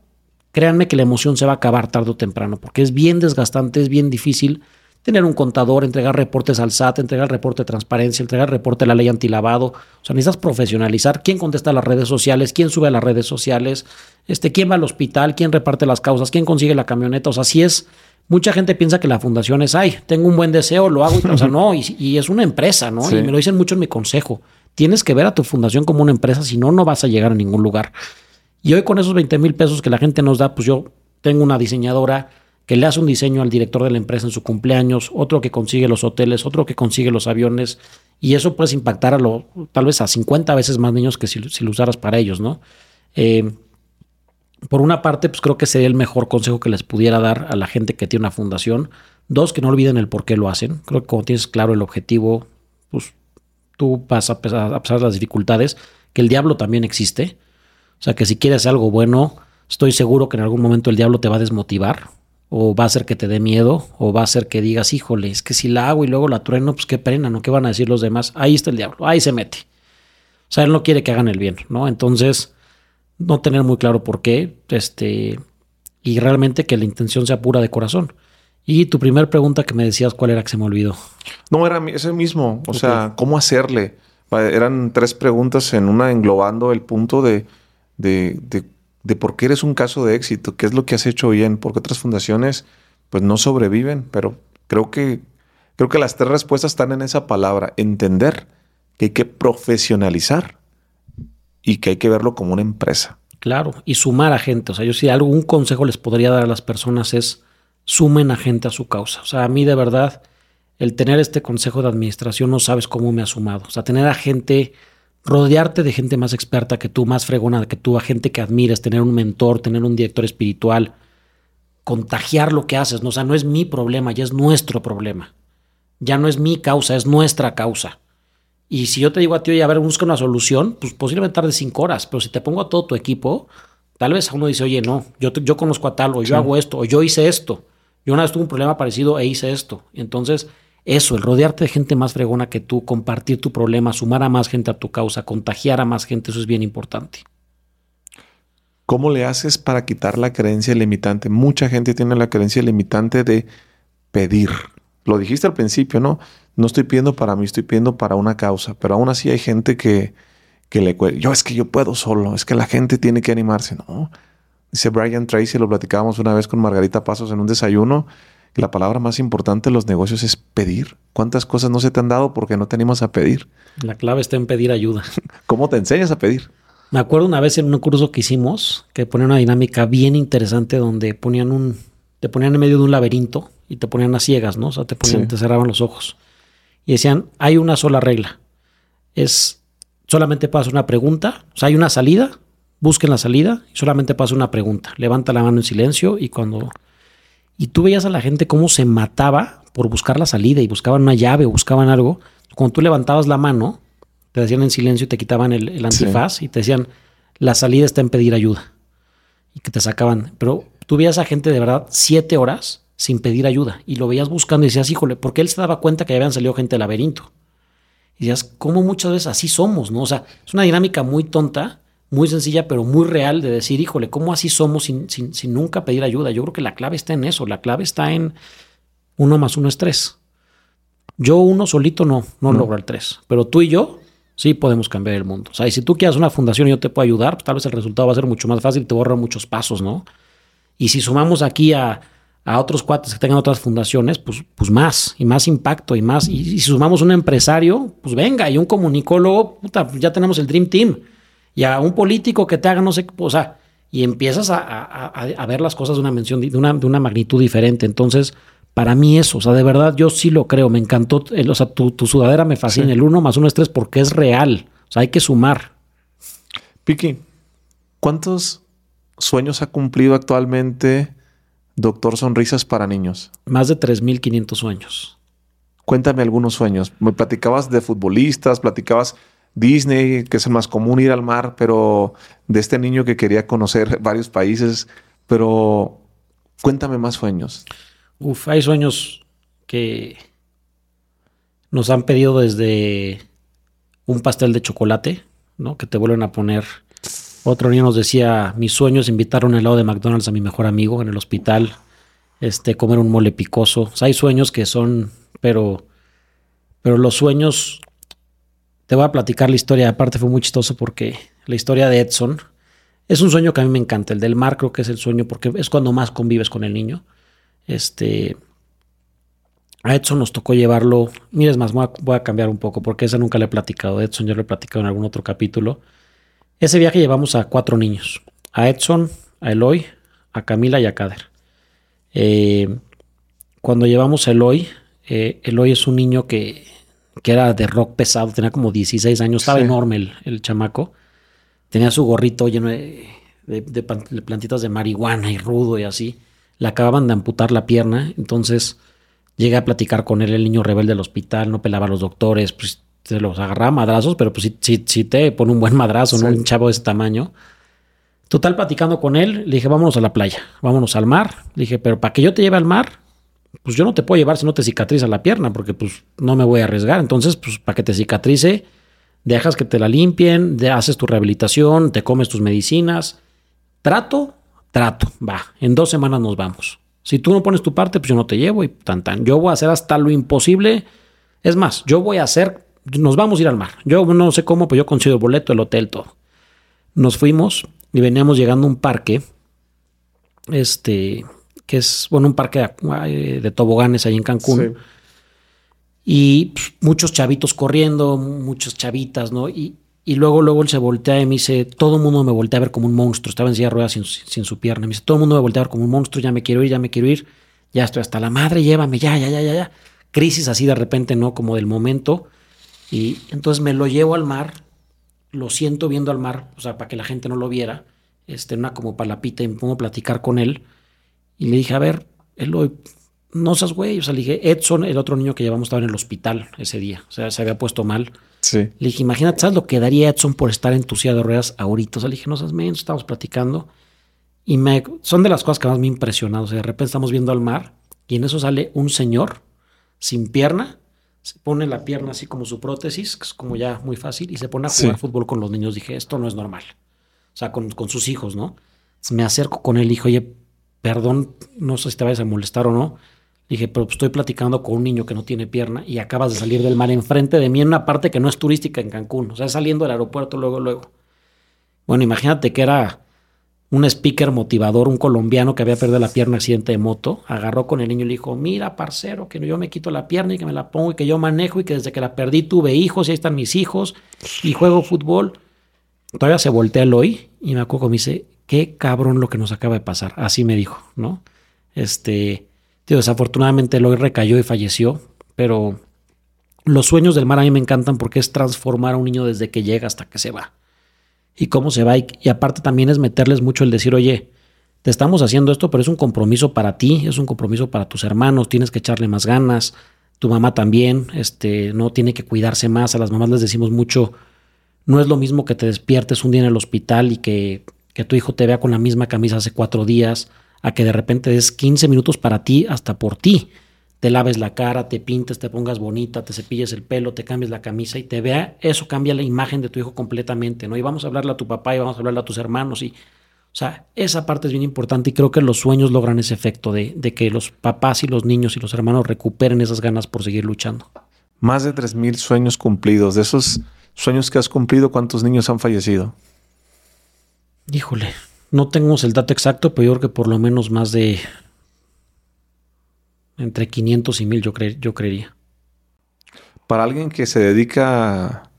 créanme que la emoción se va a acabar tarde o temprano, porque es bien desgastante, es bien difícil tener un contador, entregar reportes al S A T, entregar el reporte de transparencia, entregar el reporte de la ley antilavado. O sea, necesitas profesionalizar quién contesta a las redes sociales, quién sube a las redes sociales, este, quién va al hospital, quién reparte las causas, quién consigue la camioneta. O sea, sí es... Mucha gente piensa que la fundación es, ay, tengo un buen deseo, lo hago. O sea, no, y, y es una empresa, ¿no? Sí. Y me lo dicen mucho en mi consejo. Tienes que ver a tu fundación como una empresa, si no, no vas a llegar a ningún lugar. Y hoy con esos veinte mil pesos que la gente nos da, pues yo tengo una diseñadora que le hace un diseño al director de la empresa en su cumpleaños, otro que consigue los hoteles, otro que consigue los aviones. Y eso puedes impactar a lo, tal vez a cincuenta veces más niños que si, si lo usaras para ellos, ¿no? Eh... Por una parte, pues creo que sería el mejor consejo que les pudiera dar a la gente que tiene una fundación. Dos, que no olviden el por qué lo hacen. Creo que cuando tienes claro el objetivo, pues tú vas a pesar, a pesar de las dificultades, que el diablo también existe. O sea, que si quieres algo bueno, estoy seguro que en algún momento el diablo te va a desmotivar o va a hacer que te dé miedo o va a hacer que digas, híjole, es que si la hago y luego la trueno, pues qué pena, ¿no? ¿Qué van a decir los demás? Ahí está el diablo, ahí se mete. O sea, él no quiere que hagan el bien, ¿no? Entonces... no tener muy claro por qué, este, y realmente que la intención sea pura de corazón. Y tu primer pregunta que me decías, ¿cuál era que se me olvidó? No, era ese mismo. O okay. sea, ¿cómo hacerle? Eran tres preguntas en una englobando el punto de, de, de, de por qué eres un caso de éxito, qué es lo que has hecho bien, porque otras fundaciones pues no sobreviven, pero creo que, creo que las tres respuestas están en esa palabra. Entender que hay que profesionalizar. Y que hay que verlo como una empresa. Claro, y sumar a gente. O sea, yo si algún consejo les podría dar a las personas es sumen a gente a su causa. O sea, a mí de verdad, el tener este consejo de administración no sabes cómo me ha sumado. O sea, tener a gente, rodearte de gente más experta que tú, más fregona que tú, a gente que admires, tener un mentor, tener un director espiritual, contagiar lo que haces. ¿No? O sea, no es mi problema, ya es nuestro problema. Ya no es mi causa, es nuestra causa. Y si yo te digo a ti, oye, a ver, busca una solución, pues posiblemente tarde cinco horas. Pero si te pongo a todo tu equipo, tal vez uno dice, oye, no, yo, te, yo conozco a tal, o yo sí. hago esto, o yo hice esto. Yo una vez tuve un problema parecido e hice esto. Entonces, eso, el rodearte de gente más fregona que tú, compartir tu problema, sumar a más gente a tu causa, contagiar a más gente, eso es bien importante. ¿Cómo le haces para quitar la creencia limitante? Mucha gente tiene la creencia limitante de pedir. Lo dijiste al principio, ¿no? No estoy pidiendo para mí, estoy pidiendo para una causa. Pero aún así hay gente que, que le cuesta. Yo es que yo puedo solo. Es que la gente tiene que animarse, ¿no? Dice Brian Tracy, lo platicábamos una vez con Margarita Pasos en un desayuno, que la palabra más importante de los negocios es pedir. ¿Cuántas cosas no se te han dado porque no te animas a pedir? La clave está en pedir ayuda. ¿Cómo te enseñas a pedir? Me acuerdo una vez en un curso que hicimos que ponían una dinámica bien interesante donde ponían un, te ponían en medio de un laberinto y te ponían a ciegas, ¿no? O sea, te ponían, sí. te cerraban los ojos. Y decían, hay una sola regla. Es solamente puedes hacer una pregunta. O sea, hay una salida busquen la salida y solamente pasa una pregunta. Levanta la mano en silencio y cuando... Y tú veías a la gente cómo se mataba por buscar la salida y buscaban una llave o buscaban algo. Cuando tú levantabas la mano, te decían en silencio y te quitaban el, el antifaz sí. y te decían, la salida está en pedir ayuda. Y que te sacaban. Pero tú veías a gente de verdad siete horas sin pedir ayuda y lo veías buscando y decías, híjole, porque él se daba cuenta que ya habían salido gente del laberinto. Y decías, ¿cómo muchas veces así somos? ¿No? O sea, es una dinámica muy tonta, muy sencilla, pero muy real de decir, híjole, ¿cómo así somos sin, sin, sin nunca pedir ayuda? Yo creo que la clave está en eso. La clave está en uno más uno es tres. Yo uno solito no, no mm. logro el tres. Pero tú y yo sí podemos cambiar el mundo. O sea, y si tú quieres una fundación y yo te puedo ayudar, pues tal vez el resultado va a ser mucho más fácil y te borra muchos pasos, ¿no? Y si sumamos aquí a, a otros cuates que tengan otras fundaciones, pues, pues más, y más impacto, y más. Y, y si sumamos un empresario, pues venga, y un comunicólogo, puta, ya tenemos el Dream Team. Y a un político que te haga no sé qué, o sea, y empiezas a, a, a ver las cosas de una mención, de una, de una magnitud diferente. Entonces, para mí eso, o sea, de verdad, yo sí lo creo. Me encantó, el, o sea, tu, tu sudadera me fascina. Sí. El uno más uno es tres porque es real. O sea, hay que sumar. Piki, ¿cuántos sueños ha cumplido actualmente Doctor Sonrisas para niños? Más de tres mil quinientos sueños. Cuéntame algunos sueños. Me platicabas de futbolistas, platicabas... Disney, que es el más común, ir al mar, pero de este niño que quería conocer varios países. Pero cuéntame más sueños. Uf, hay sueños que nos han pedido desde un pastel de chocolate, ¿no? Que te vuelven a poner. Otro niño nos decía, mis sueños, invitar un helado de McDonald's a mi mejor amigo en el hospital, este, comer un mole picoso. O sea, hay sueños que son, pero, pero los sueños... Te voy a platicar la historia. Aparte fue muy chistoso porque la historia de Edson es un sueño que a mí me encanta. El del mar creo que es el sueño porque es cuando más convives con el niño. Este, a Edson nos tocó llevarlo. Mira, es más, voy a, voy a cambiar un poco porque esa nunca la he platicado. Edson ya lo he platicado en algún otro capítulo. Ese viaje llevamos a cuatro niños. A Edson, a Eloy, a Camila y a Kader. Eh, cuando llevamos a Eloy, eh, Eloy es un niño que... que era de rock pesado, tenía como dieciséis años, estaba sí. enorme el, el chamaco. Tenía su gorrito lleno de, de, de plantitas de marihuana y rudo y así. Le acababan de amputar la pierna, entonces llegué a platicar con él, el niño rebelde del hospital, no pelaba a los doctores, pues se los agarraba a madrazos, pero pues sí, sí, sí te pone un buen madrazo, sí. ¿no? Un chavo de ese tamaño. Total, platicando con él, le dije, vámonos a la playa, vámonos al mar. Le dije, pero para que yo te lleve al mar... pues yo no te puedo llevar si no te cicatriza la pierna porque pues no me voy a arriesgar. Entonces, pues para que te cicatrice, dejas que te la limpien, te haces tu rehabilitación, te comes tus medicinas. Trato, trato, va. En dos semanas nos vamos. Si tú no pones tu parte, pues yo no te llevo y tan tan. Yo voy a hacer hasta lo imposible. Es más, yo voy a hacer, nos vamos a ir al mar. Yo no sé cómo, pero yo consigo el boleto, el hotel, todo. Nos fuimos y veníamos llegando a un parque, este... que es, bueno, un parque de, de toboganes ahí en Cancún. Sí. Y pues, muchos chavitos corriendo, muchas chavitas, ¿no? Y, y luego, luego él se voltea y me dice, todo el mundo me voltea a ver como un monstruo. Estaba en silla de ruedas sin, sin su pierna. Me dice, todo el mundo me voltea a ver como un monstruo. Ya me quiero ir, ya me quiero ir. Ya estoy hasta la madre, llévame, ya, ya, ya, ya, ya. Crisis así de repente, ¿no? Como del momento. Y entonces me lo llevo al mar. Lo siento viendo al mar, o sea, para que la gente no lo viera. Este, una como palapita y me pongo a platicar con él. Y le dije, a ver, Eloy, no seas güey. O sea, le dije, Edson, el otro niño que llevamos, estaba en el hospital ese día. O sea, se había puesto mal. Sí. Le dije, imagínate, ¿sabes lo que daría Edson por estar en tu silla de ruedas ahorita? O sea, le dije, no seas menos, estábamos platicando. Y me, son de las cosas que más me han impresionado. O sea, de repente estamos viendo al mar y en eso sale un señor sin pierna. Se pone la pierna así como su prótesis, que es como ya muy fácil, y se pone a jugar sí. fútbol con los niños. Dije, esto no es normal. O sea, con, con sus hijos, ¿no? Entonces me acerco con él y dije, oye, perdón, no sé si te vayas a molestar o no. Dije, pero estoy platicando con un niño que no tiene pierna y acabas de salir del mar enfrente de mí en una parte que no es turística en Cancún. O sea, saliendo del aeropuerto luego, luego. Bueno, imagínate que era un speaker motivador, un colombiano que había perdido la pierna en accidente de moto. Agarró con el niño y le dijo, mira, parcero, que yo me quito la pierna y que me la pongo y que yo manejo y que desde que la perdí tuve hijos y ahí están mis hijos y juego fútbol. Todavía se voltea el hoy y me acuerdo que me dice... qué cabrón lo que nos acaba de pasar. Así me dijo, ¿no? Este, tío, desafortunadamente Eloy recayó y falleció, pero los sueños del mar a mí me encantan porque es transformar a un niño desde que llega hasta que se va. y cómo se va. Y, y aparte también es meterles mucho el decir, oye, te estamos haciendo esto, pero es un compromiso para ti, es un compromiso para tus hermanos, tienes que echarle más ganas, tu mamá también, este, no tiene que cuidarse más. A las mamás les decimos mucho, no es lo mismo que te despiertes un día en el hospital y que, que tu hijo te vea con la misma camisa hace cuatro días, a que de repente des quince minutos para ti, hasta por ti. Te laves la cara, te pintes, te pongas bonita, te cepilles el pelo, te cambies la camisa y te vea. Eso cambia la imagen de tu hijo completamente, ¿no? Y vamos a hablarle a tu papá y vamos a hablarle a tus hermanos. Y, o sea, esa parte es bien importante y creo que los sueños logran ese efecto de, de que los papás y los niños y los hermanos recuperen esas ganas por seguir luchando. Más de tres mil sueños cumplidos. De esos sueños que has cumplido, ¿cuántos niños han fallecido? Híjole, no tengo el dato exacto, pero yo creo que por lo menos más de... entre quinientos y mil, yo, cre- yo creería. Para alguien que se dedica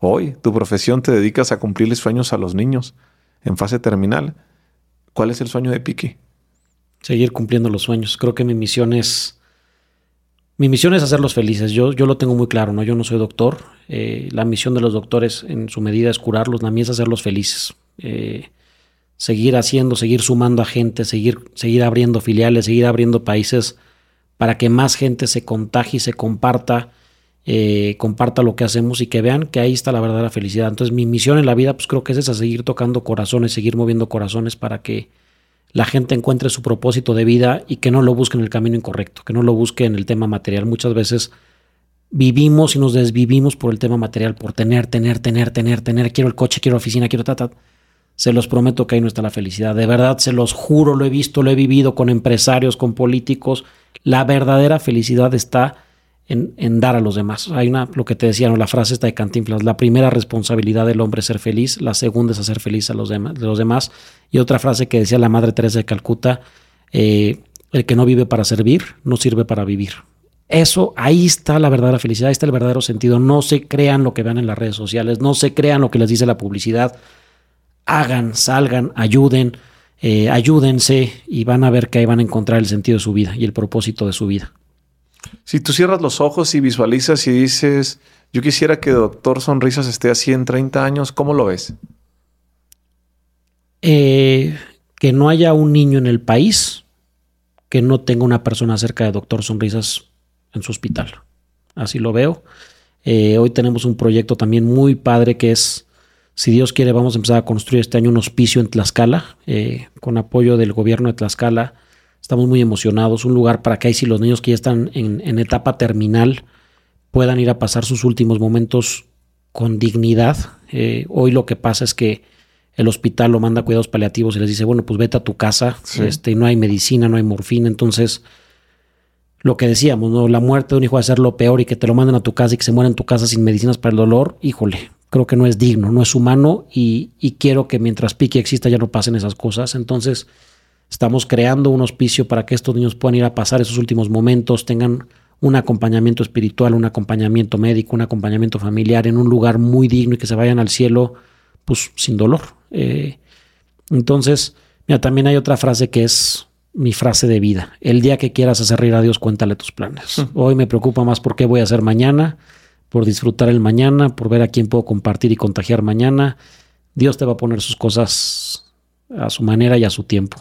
hoy, tu profesión, te dedicas a cumplirles sueños a los niños en fase terminal. ¿Cuál es el sueño de Piki? Seguir cumpliendo los sueños. Creo que mi misión es, mi misión es hacerlos felices. Yo, yo lo tengo muy claro, ¿no? Yo no soy doctor. Eh, la misión de los doctores en su medida es curarlos. La mía es hacerlos felices. Eh, seguir haciendo, seguir sumando a gente, seguir, seguir abriendo filiales, seguir abriendo países, para que más gente se contagie y se comparta, eh, comparta lo que hacemos y que vean que ahí está la verdadera felicidad. Entonces mi misión en la vida, pues creo que es esa, seguir tocando corazones, seguir moviendo corazones para que la gente encuentre su propósito de vida y que no lo busque en el camino incorrecto, que no lo busque en el tema material. Muchas veces vivimos y nos desvivimos por el tema material, por tener, tener, tener, tener, tener, quiero el coche, quiero la oficina, quiero ta, ta. Se los prometo que ahí no está la felicidad. De verdad, se los juro, lo he visto, lo he vivido con empresarios, con políticos. La verdadera felicidad está en, en dar a los demás. Hay una, lo que te decía, ¿no? La frase está de Cantinflas. La primera responsabilidad del hombre es ser feliz. La segunda es hacer feliz a los, dem- los demás. Y otra frase que decía la Madre Teresa de Calcuta, eh, el que no vive para servir, no sirve para vivir. Eso, ahí está la verdadera felicidad, ahí está el verdadero sentido. No se crean lo que vean en las redes sociales, no se crean lo que les dice la publicidad. Hagan, salgan, ayuden, eh, ayúdense y van a ver que ahí van a encontrar el sentido de su vida y el propósito de su vida. Si tú cierras los ojos y visualizas y dices, yo quisiera que Doctor Sonrisas esté así en treinta años, ¿cómo lo ves? Eh, que no haya un niño en el país que no tenga una persona cerca de Doctor Sonrisas en su hospital. Así lo veo. Eh, hoy tenemos un proyecto también muy padre que es... Si Dios quiere, vamos a empezar a construir este año un hospicio en Tlaxcala, eh, con apoyo del gobierno de Tlaxcala. Estamos muy emocionados. Un lugar para que ahí si los niños que ya están en, en etapa terminal puedan ir a pasar sus últimos momentos con dignidad. Eh, hoy lo que pasa es que el hospital lo manda a cuidados paliativos y les dice, bueno, pues vete a tu casa. Sí. Este, no hay medicina, no hay morfina. Entonces... Lo que decíamos, ¿no? La muerte de un hijo va a ser lo peor y que te lo manden a tu casa y que se muera en tu casa sin medicinas para el dolor. Híjole, creo que no es digno, no es humano y, y quiero que mientras Piki exista ya no pasen esas cosas. Entonces estamos creando un hospicio para que estos niños puedan ir a pasar esos últimos momentos, tengan un acompañamiento espiritual, un acompañamiento médico, un acompañamiento familiar en un lugar muy digno y que se vayan al cielo pues sin dolor. Eh, entonces, mira, también hay otra frase que es... mi frase de vida. El día que quieras hacer reír a Dios, cuéntale tus planes. Hoy me preocupa más por qué voy a hacer mañana, por disfrutar el mañana, por ver a quién puedo compartir y contagiar mañana. Dios te va a poner sus cosas a su manera y a su tiempo.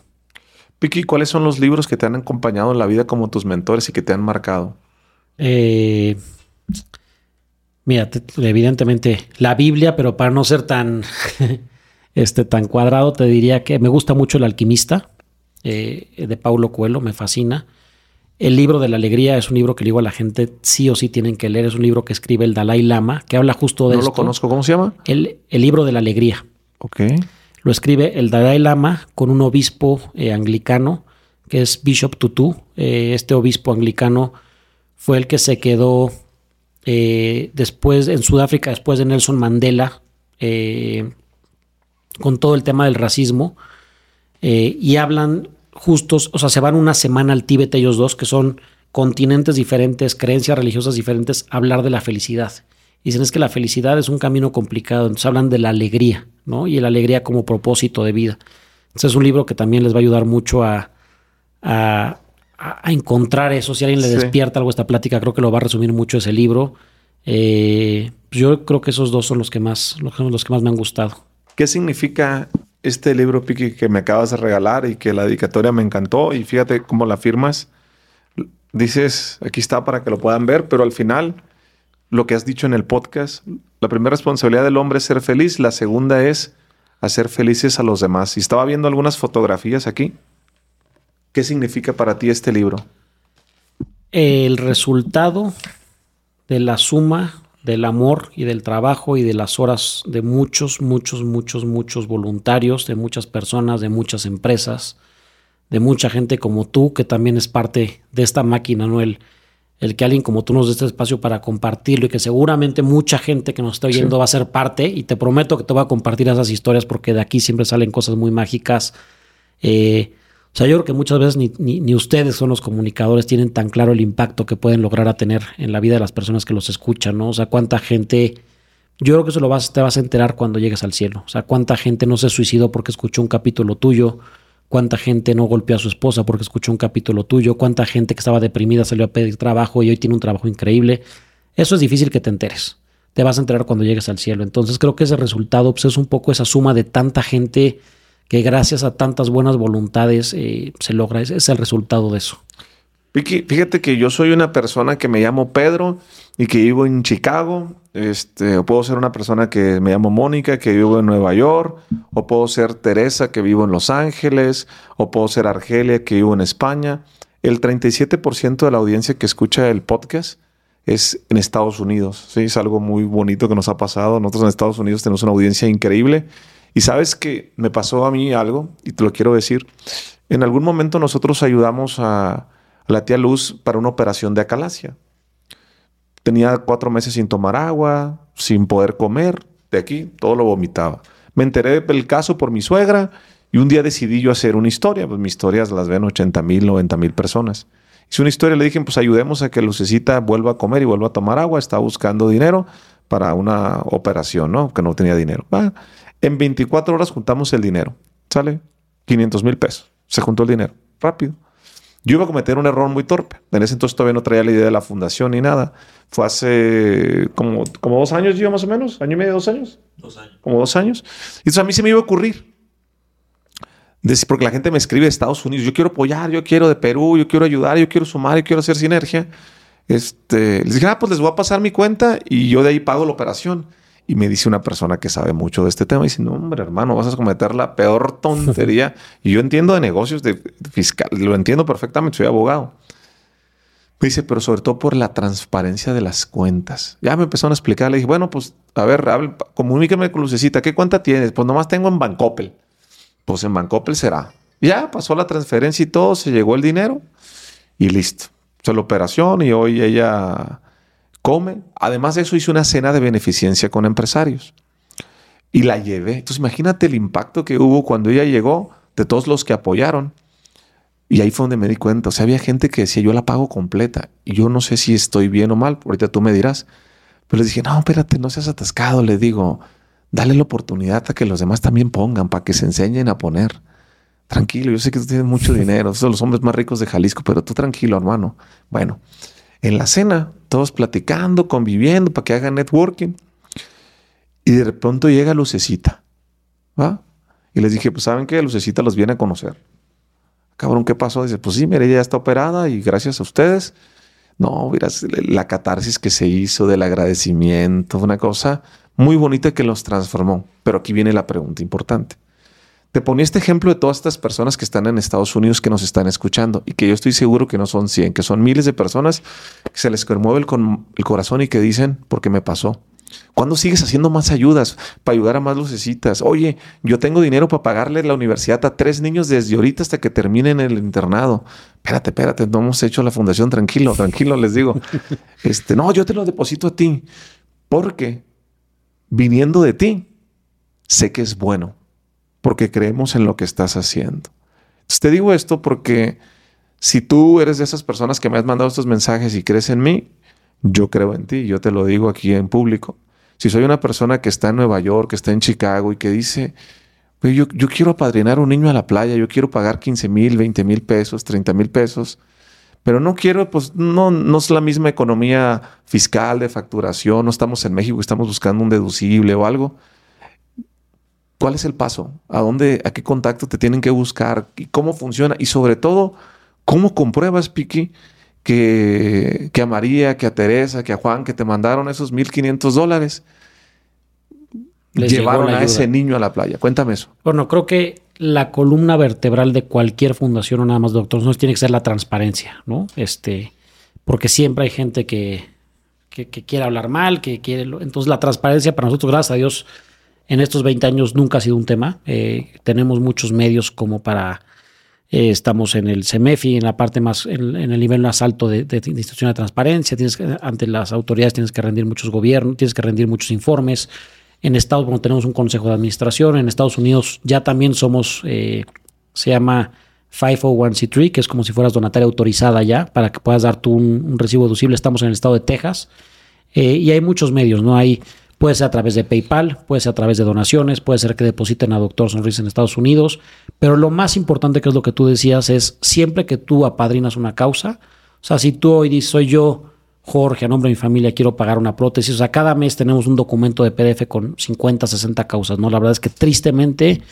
Piki, ¿cuáles son los libros que te han acompañado en la vida como tus mentores y que te han marcado? Eh, mira, te, evidentemente la Biblia, pero para no ser tan, este, tan cuadrado, te diría que me gusta mucho El alquimista. Eh, de Paulo Coelho, me fascina. El libro de la alegría es un libro que le digo a la gente sí o sí tienen que leer. Es un libro que escribe el Dalai Lama, que habla justo de esto. No lo conozco. ¿Cómo se llama? El, el libro de la alegría. Ok. Lo escribe el Dalai Lama con un obispo eh, anglicano que es Bishop Tutu. Eh, este obispo anglicano fue el que se quedó eh, después en Sudáfrica, después de Nelson Mandela, eh, con todo el tema del racismo. Eh, y hablan justos, o sea, se van una semana al Tíbet ellos dos, que son continentes diferentes, creencias religiosas diferentes, a hablar de la felicidad. Dicen es que la felicidad es un camino complicado, entonces hablan de la alegría, ¿no? Y la alegría como propósito de vida. Entonces es un libro que también les va a ayudar mucho a, a, a encontrar eso. Si alguien le sí. despierta algo esta plática, creo que lo va a resumir mucho ese libro. Eh, yo creo que esos dos son los que más, los, los que más me han gustado. ¿Qué significa este libro, Piki, que me acabas de regalar y que la dedicatoria me encantó? Y fíjate cómo la firmas. Dices, aquí está para que lo puedan ver, pero al final, lo que has dicho en el podcast, la primera responsabilidad del hombre es ser feliz, la segunda es hacer felices a los demás. Y estaba viendo algunas fotografías aquí. ¿Qué significa para ti este libro? El resultado de la suma del amor y del trabajo y de las horas de muchos, muchos, muchos, muchos voluntarios, de muchas personas, de muchas empresas, de mucha gente como tú, que también es parte de esta máquina, ¿no? El, el que alguien como tú nos dé este espacio para compartirlo y que seguramente mucha gente que nos está oyendo sí. va a ser parte, y te prometo que te voy a compartir esas historias porque de aquí siempre salen cosas muy mágicas. Eh, o sea, yo creo que muchas veces ni, ni, ni ustedes son los comunicadores, tienen tan claro el impacto que pueden lograr a tener en la vida de las personas que los escuchan, ¿no? O sea, cuánta gente... Yo creo que eso lo vas, te vas a enterar cuando llegues al cielo. O sea, cuánta gente no se suicidó porque escuchó un capítulo tuyo, cuánta gente no golpeó a su esposa porque escuchó un capítulo tuyo, cuánta gente que estaba deprimida salió a pedir trabajo y hoy tiene un trabajo increíble. Eso es difícil que te enteres. Te vas a enterar cuando llegues al cielo. Entonces creo que ese resultado pues, es un poco esa suma de tanta gente que gracias a tantas buenas voluntades eh, se logra. Es, es el resultado de eso. Piki, fíjate que yo soy una persona que me llamo Pedro y que vivo en Chicago. Este, o puedo ser una persona que me llamo Mónica, que vivo en Nueva York, o puedo ser Teresa, que vivo en Los Ángeles, o puedo ser Argelia, que vivo en España. El treinta y siete por ciento de la audiencia que escucha el podcast es en Estados Unidos. Sí, es algo muy bonito que nos ha pasado. Nosotros en Estados Unidos tenemos una audiencia increíble. Y sabes que me pasó a mí algo, y te lo quiero decir. En algún momento nosotros ayudamos a la tía Luz para una operación de acalasia. Tenía cuatro meses sin tomar agua, sin poder comer. De aquí, todo lo vomitaba. Me enteré del caso por mi suegra y un día decidí yo hacer una historia. Pues mis historias las ven ochenta mil, noventa mil personas. Hice una historia, le dije, pues ayudemos a que Lucecita vuelva a comer y vuelva a tomar agua. Está buscando dinero para una operación, ¿no? Que no tenía dinero. Ah, en veinticuatro horas juntamos el dinero. Sale quinientos mil pesos. Se juntó el dinero. Rápido. Yo iba a cometer un error muy torpe. En ese entonces todavía no traía la idea de la fundación ni nada. Fue hace como, como dos años yo más o menos. ¿Año y medio, dos años? Dos años. Como dos años. Y entonces a mí se me iba a ocurrir. Porque la gente me escribe de Estados Unidos. Yo quiero apoyar, yo quiero de Perú, yo quiero ayudar, yo quiero sumar, yo quiero hacer sinergia. Este, les dije, ah, pues les voy a pasar mi cuenta y yo de ahí pago la operación. Y me dice una persona que sabe mucho de este tema. Y dice, no, hombre, hermano, vas a cometer la peor tontería. Y yo entiendo de negocios, de fiscal, lo entiendo perfectamente, soy abogado. Me dice, pero sobre todo por la transparencia de las cuentas. Ya me empezaron a explicar. Le dije, bueno, pues, a ver, hable, comuníqueme con Lucecita. ¿Qué cuenta tienes? Pues nomás tengo en Bancoppel. Pues en Bancoppel será. Ya pasó la transferencia y todo, se llegó el dinero. Y listo. O sea, la operación y hoy ella... come. Además de eso, hice una cena de beneficencia con empresarios y la llevé. Entonces, imagínate el impacto que hubo cuando ella llegó de todos los que apoyaron. Y ahí fue donde me di cuenta. O sea, había gente que decía, yo la pago completa y yo no sé si estoy bien o mal. Ahorita tú me dirás. Pero les dije, no, espérate, no seas atascado. Les digo, dale la oportunidad a que los demás también pongan para que se enseñen a poner. Tranquilo, yo sé que tú tienes mucho dinero. Son los hombres más ricos de Jalisco, pero tú tranquilo, hermano. Bueno, en la cena, todos platicando, conviviendo para que hagan networking. Y de pronto llega Lucecita, ¿va? Y les dije, pues, ¿saben qué? Lucecita los viene a conocer. Cabrón, ¿qué pasó? Dice, pues sí, mire, ella ya está operada y gracias a ustedes. No, miras la catarsis que se hizo del agradecimiento, una cosa muy bonita que los transformó. Pero aquí viene la pregunta importante. Te ponía este ejemplo de todas estas personas que están en Estados Unidos que nos están escuchando y que yo estoy seguro que no son cien, que son miles de personas que se les conmueve el, con, el corazón y que dicen, porque me pasó. ¿Cuándo sigues haciendo más ayudas para ayudar a más lucecitas? Oye, yo tengo dinero para pagarle la universidad a tres niños desde ahorita hasta que terminen el internado. Espérate, espérate, no hemos hecho la fundación. Tranquilo, tranquilo, les digo. Este, no, yo te lo deposito a ti porque viniendo de ti sé que es bueno. Porque creemos en lo que estás haciendo. Entonces, te digo esto porque si tú eres de esas personas que me has mandado estos mensajes y crees en mí, yo creo en ti. Yo te lo digo aquí en público. Si soy una persona que está en Nueva York, que está en Chicago y que dice, pues yo, yo quiero apadrinar a un niño a la playa, yo quiero pagar quince mil, veinte mil pesos, treinta mil pesos, pero no quiero, pues no, no es la misma economía fiscal de facturación, no estamos en México, estamos buscando un deducible o algo. ¿cuál es el paso? ¿A dónde, a qué contacto te tienen que buscar? ¿Y cómo funciona? Y sobre todo, ¿cómo compruebas, Piki, que, que a María, que a Teresa, que a Juan, que te mandaron esos mil quinientos dólares, llevaron a ese niño a la playa? Cuéntame eso. Bueno, creo que la columna vertebral de cualquier fundación, o nada más Doctor Sonrisas, tiene que ser la transparencia, ¿no? Este, porque siempre hay gente que, que, que quiere hablar mal, que quiere... Entonces la transparencia para nosotros, gracias a Dios, en estos veinte años nunca ha sido un tema. Eh, tenemos muchos medios como para... Eh, estamos en el CEMEFI, en la parte más, en, en el nivel más alto de, de, de institución de transparencia. Tienes que, ante las autoridades tienes que rendir muchos gobiernos, tienes que rendir muchos informes. En Estados Unidos, bueno, tenemos un consejo de administración. En Estados Unidos ya también somos, eh, se llama cinco cero uno c tres, que es como si fueras donataria autorizada ya, para que puedas dar tú un, un recibo deducible. Estamos en el estado de Texas. Eh, y hay muchos medios, ¿no? Hay, puede ser a través de PayPal, puede ser a través de donaciones, puede ser que depositen a Doctor Sonrisas en Estados Unidos. Pero lo más importante, que es lo que tú decías, es siempre que tú apadrinas una causa. O sea, si tú hoy dices, soy yo, Jorge, a nombre de mi familia, quiero pagar una prótesis. O sea, cada mes tenemos un documento de P D F con cincuenta, sesenta causas, ¿no? La verdad es que tristemente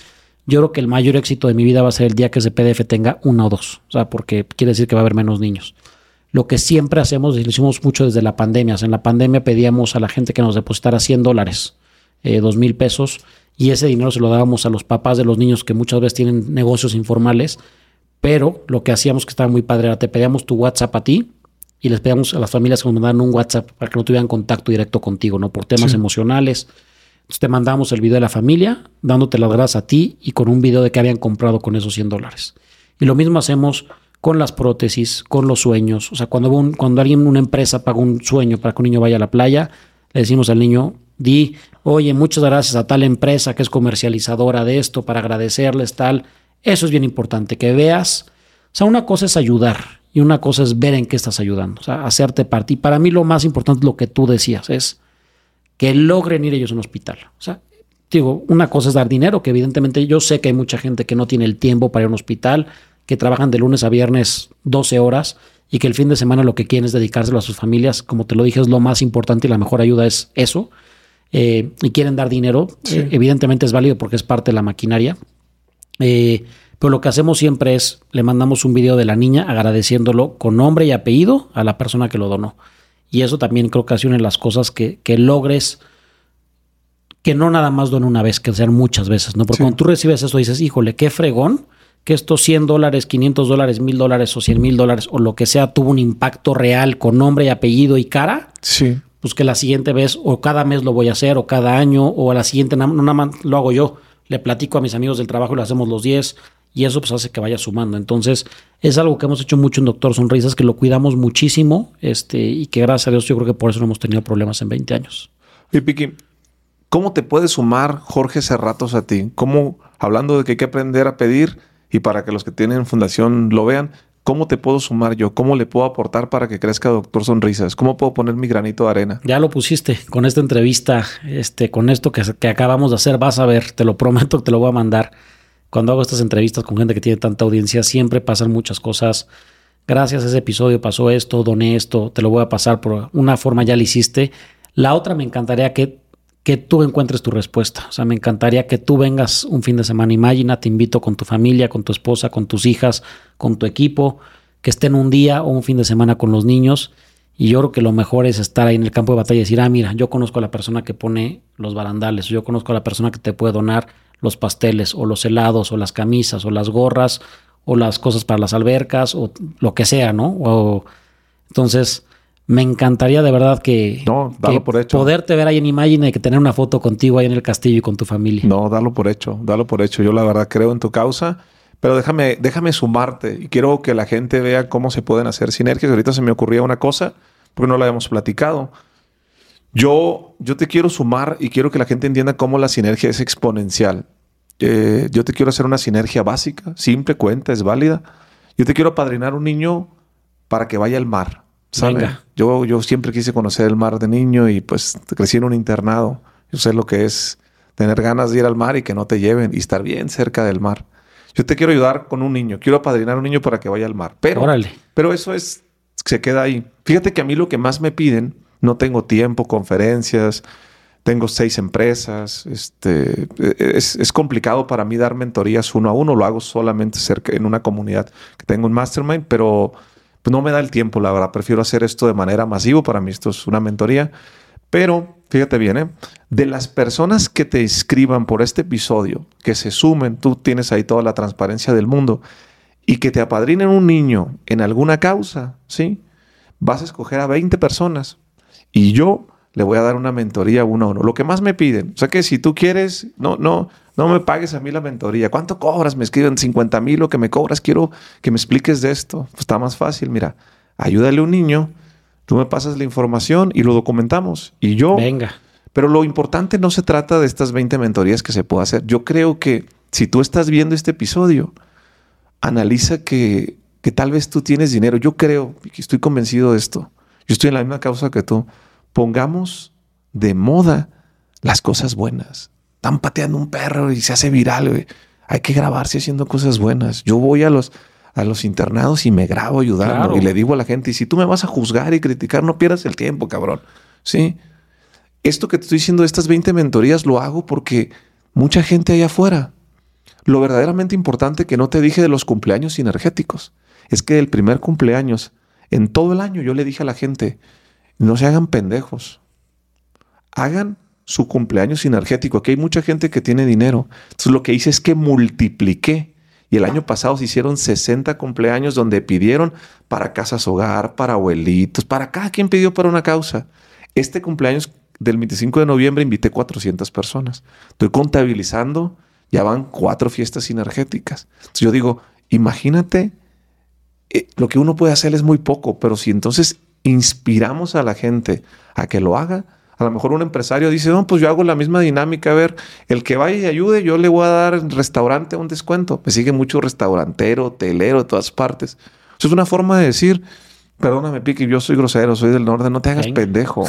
yo creo que el mayor éxito de mi vida va a ser el día que ese P D F tenga una o dos. O sea, porque quiere decir que va a haber menos niños. Lo que siempre hacemos, y lo hicimos mucho desde la pandemia. O sea, en la pandemia pedíamos a la gente que nos depositara cien dólares, eh, dos mil pesos, y ese dinero se lo dábamos a los papás de los niños que muchas veces tienen negocios informales. Pero lo que hacíamos, que estaba muy padre, era te pedíamos tu WhatsApp a ti, y les pedíamos a las familias que nos mandaran un WhatsApp para que no tuvieran contacto directo contigo, ¿no? Por temas sí. emocionales. Entonces te mandamos el video de la familia, dándote las gracias a ti y con un video de que habían comprado con esos cien dólares. Y lo mismo hacemos con las prótesis, con los sueños. O sea, cuando, un, cuando alguien, una empresa paga un sueño para que un niño vaya a la playa, le decimos al niño, di, oye, muchas gracias a tal empresa que es comercializadora de esto, para agradecerles, tal. Eso es bien importante, que veas. O sea, una cosa es ayudar, y una cosa es ver en qué estás ayudando, o sea, hacerte parte. Y para mí lo más importante, lo que tú decías, es que logren ir ellos a un hospital. O sea, digo, una cosa es dar dinero, que evidentemente yo sé que hay mucha gente que no tiene el tiempo para ir a un hospital, que trabajan de lunes a viernes doce horas y que el fin de semana lo que quieren es dedicárselo a sus familias. Como te lo dije, es lo más importante y la mejor ayuda es eso. Eh, y quieren dar dinero. Sí. Eh, evidentemente es válido porque es parte de la maquinaria. Eh, Pero lo que hacemos siempre es, le mandamos un video de la niña agradeciéndolo con nombre y apellido a la persona que lo donó. Y eso también creo que es una de las cosas que, que logres, que no nada más donen una vez, que sean muchas veces, ¿no? Porque sí. cuando tú recibes eso dices, híjole, qué fregón, que estos cien dólares, quinientos dólares, mil dólares o cien mil dólares o lo que sea tuvo un impacto real con nombre y apellido y cara. Sí. Pues que la siguiente vez, o cada mes lo voy a hacer, o cada año, o a la siguiente, no nada más lo hago yo, le platico a mis amigos del trabajo y lo hacemos los diez. Y eso pues hace que vaya sumando. Entonces, es algo que hemos hecho mucho en Doctor Sonrisas, que lo cuidamos muchísimo, este, y que gracias a Dios yo creo que por eso no hemos tenido problemas en veinte años. Y Piki, ¿cómo te puede sumar Jorge Cerratos a ti? ¿Cómo, hablando de que hay que aprender a pedir, y para que los que tienen fundación lo vean, ¿cómo te puedo sumar yo? ¿Cómo le puedo aportar para que crezca Doctor Sonrisas? ¿Cómo puedo poner mi granito de arena? Ya lo pusiste con esta entrevista, este, con esto que, que acabamos de hacer. Vas a ver, te lo prometo que te lo voy a mandar. Cuando hago estas entrevistas con gente que tiene tanta audiencia, siempre pasan muchas cosas. Gracias a ese episodio pasó esto, doné esto, te lo voy a pasar por una forma, ya lo hiciste. La otra, me encantaría que, que tú encuentres tu respuesta. O sea, me encantaría que tú vengas un fin de semana. Imagina, te invito con tu familia, con tu esposa, con tus hijas, con tu equipo, que estén un día o un fin de semana con los niños. Y yo creo que lo mejor es estar ahí en el campo de batalla y decir, ah, mira, yo conozco a la persona que pone los barandales, yo conozco a la persona que te puede donar los pasteles o los helados o las camisas o las gorras o las cosas para las albercas o lo que sea, ¿no? O, entonces, me encantaría de verdad que, no, dalo que por hecho. Poderte ver ahí en Imagina y que tener una foto contigo ahí en el castillo y con tu familia. No, dalo por hecho, dalo por hecho. Yo la verdad creo en tu causa, pero déjame, déjame sumarte y quiero que la gente vea cómo se pueden hacer sinergias. Ahorita se me ocurría una cosa porque no la habíamos platicado. Yo, yo te quiero sumar y quiero que la gente entienda cómo la sinergia es exponencial. Eh, yo te quiero hacer una sinergia básica, simple, cuenta, es válida. Yo te quiero apadrinar un niño para que vaya al mar, ¿sabes? Yo, yo siempre quise conocer el mar de niño y pues crecí en un internado. Yo sé lo que es tener ganas de ir al mar y que no te lleven y estar bien cerca del mar. Yo te quiero ayudar con un niño, quiero apadrinar a un niño para que vaya al mar. Pero, pero eso es, se queda ahí. Fíjate que a mí lo que más me piden... No tengo tiempo, conferencias, tengo seis empresas. Este, es, es complicado para mí dar mentorías uno a uno. Lo hago solamente cerca, en una comunidad que tengo un mastermind, pero pues no me da el tiempo, la verdad. Prefiero hacer esto de manera masiva. Para mí esto es una mentoría. Pero fíjate bien, ¿eh? De las personas que te escriban por este episodio, que se sumen, tú tienes ahí toda la transparencia del mundo, y que te apadrinen un niño en alguna causa, ¿sí? Vas a escoger a veinte personas y yo le voy a dar una mentoría uno a uno. Lo que más me piden. O sea que si tú quieres, no, no, no me pagues a mí la mentoría. ¿Cuánto cobras? Me escriben cincuenta mil o que me cobras. Quiero que me expliques de esto. Pues está más fácil. Mira, ayúdale a un niño. Tú me pasas la información y lo documentamos. Y yo... Venga. Pero lo importante no se trata de estas veinte mentorías que se puede hacer. Yo creo que si tú estás viendo este episodio, analiza que, que tal vez tú tienes dinero. Yo creo, que estoy convencido de esto. Yo estoy en la misma causa que tú. Pongamos de moda las cosas buenas. Están pateando un perro y se hace viral, güey. Hay que grabarse haciendo cosas buenas. Yo voy a los, a los internados y me grabo ayudando. Claro. Y le digo a la gente, y si tú me vas a juzgar y criticar, no pierdas el tiempo, cabrón. ¿Sí? Esto que te estoy diciendo, estas veinte mentorías, lo hago porque mucha gente allá afuera. Lo verdaderamente importante que no te dije de los cumpleaños sinergéticos es que el primer cumpleaños en todo el año yo le dije a la gente, no se hagan pendejos. Hagan su cumpleaños sinergético. Aquí hay mucha gente que tiene dinero. Entonces lo que hice es que multipliqué. Y el año pasado se hicieron sesenta cumpleaños donde pidieron para casas hogar, para abuelitos, para cada quien pidió para una causa. Este cumpleaños del veinticinco de noviembre invité cuatrocientas personas. Estoy contabilizando. Ya van cuatro fiestas sinergéticas. Entonces yo digo, imagínate, eh, lo que uno puede hacer es muy poco, pero si entonces inspiramos a la gente a que lo haga. A lo mejor un empresario dice, no, pues yo hago la misma dinámica. A ver, el que vaya y ayude, yo le voy a dar en restaurante un descuento. Me sigue mucho restaurantero, hotelero de todas partes. Eso es una forma de decir, perdóname, Piki, yo soy grosero, soy del norte, no te hagas Venga. pendejo.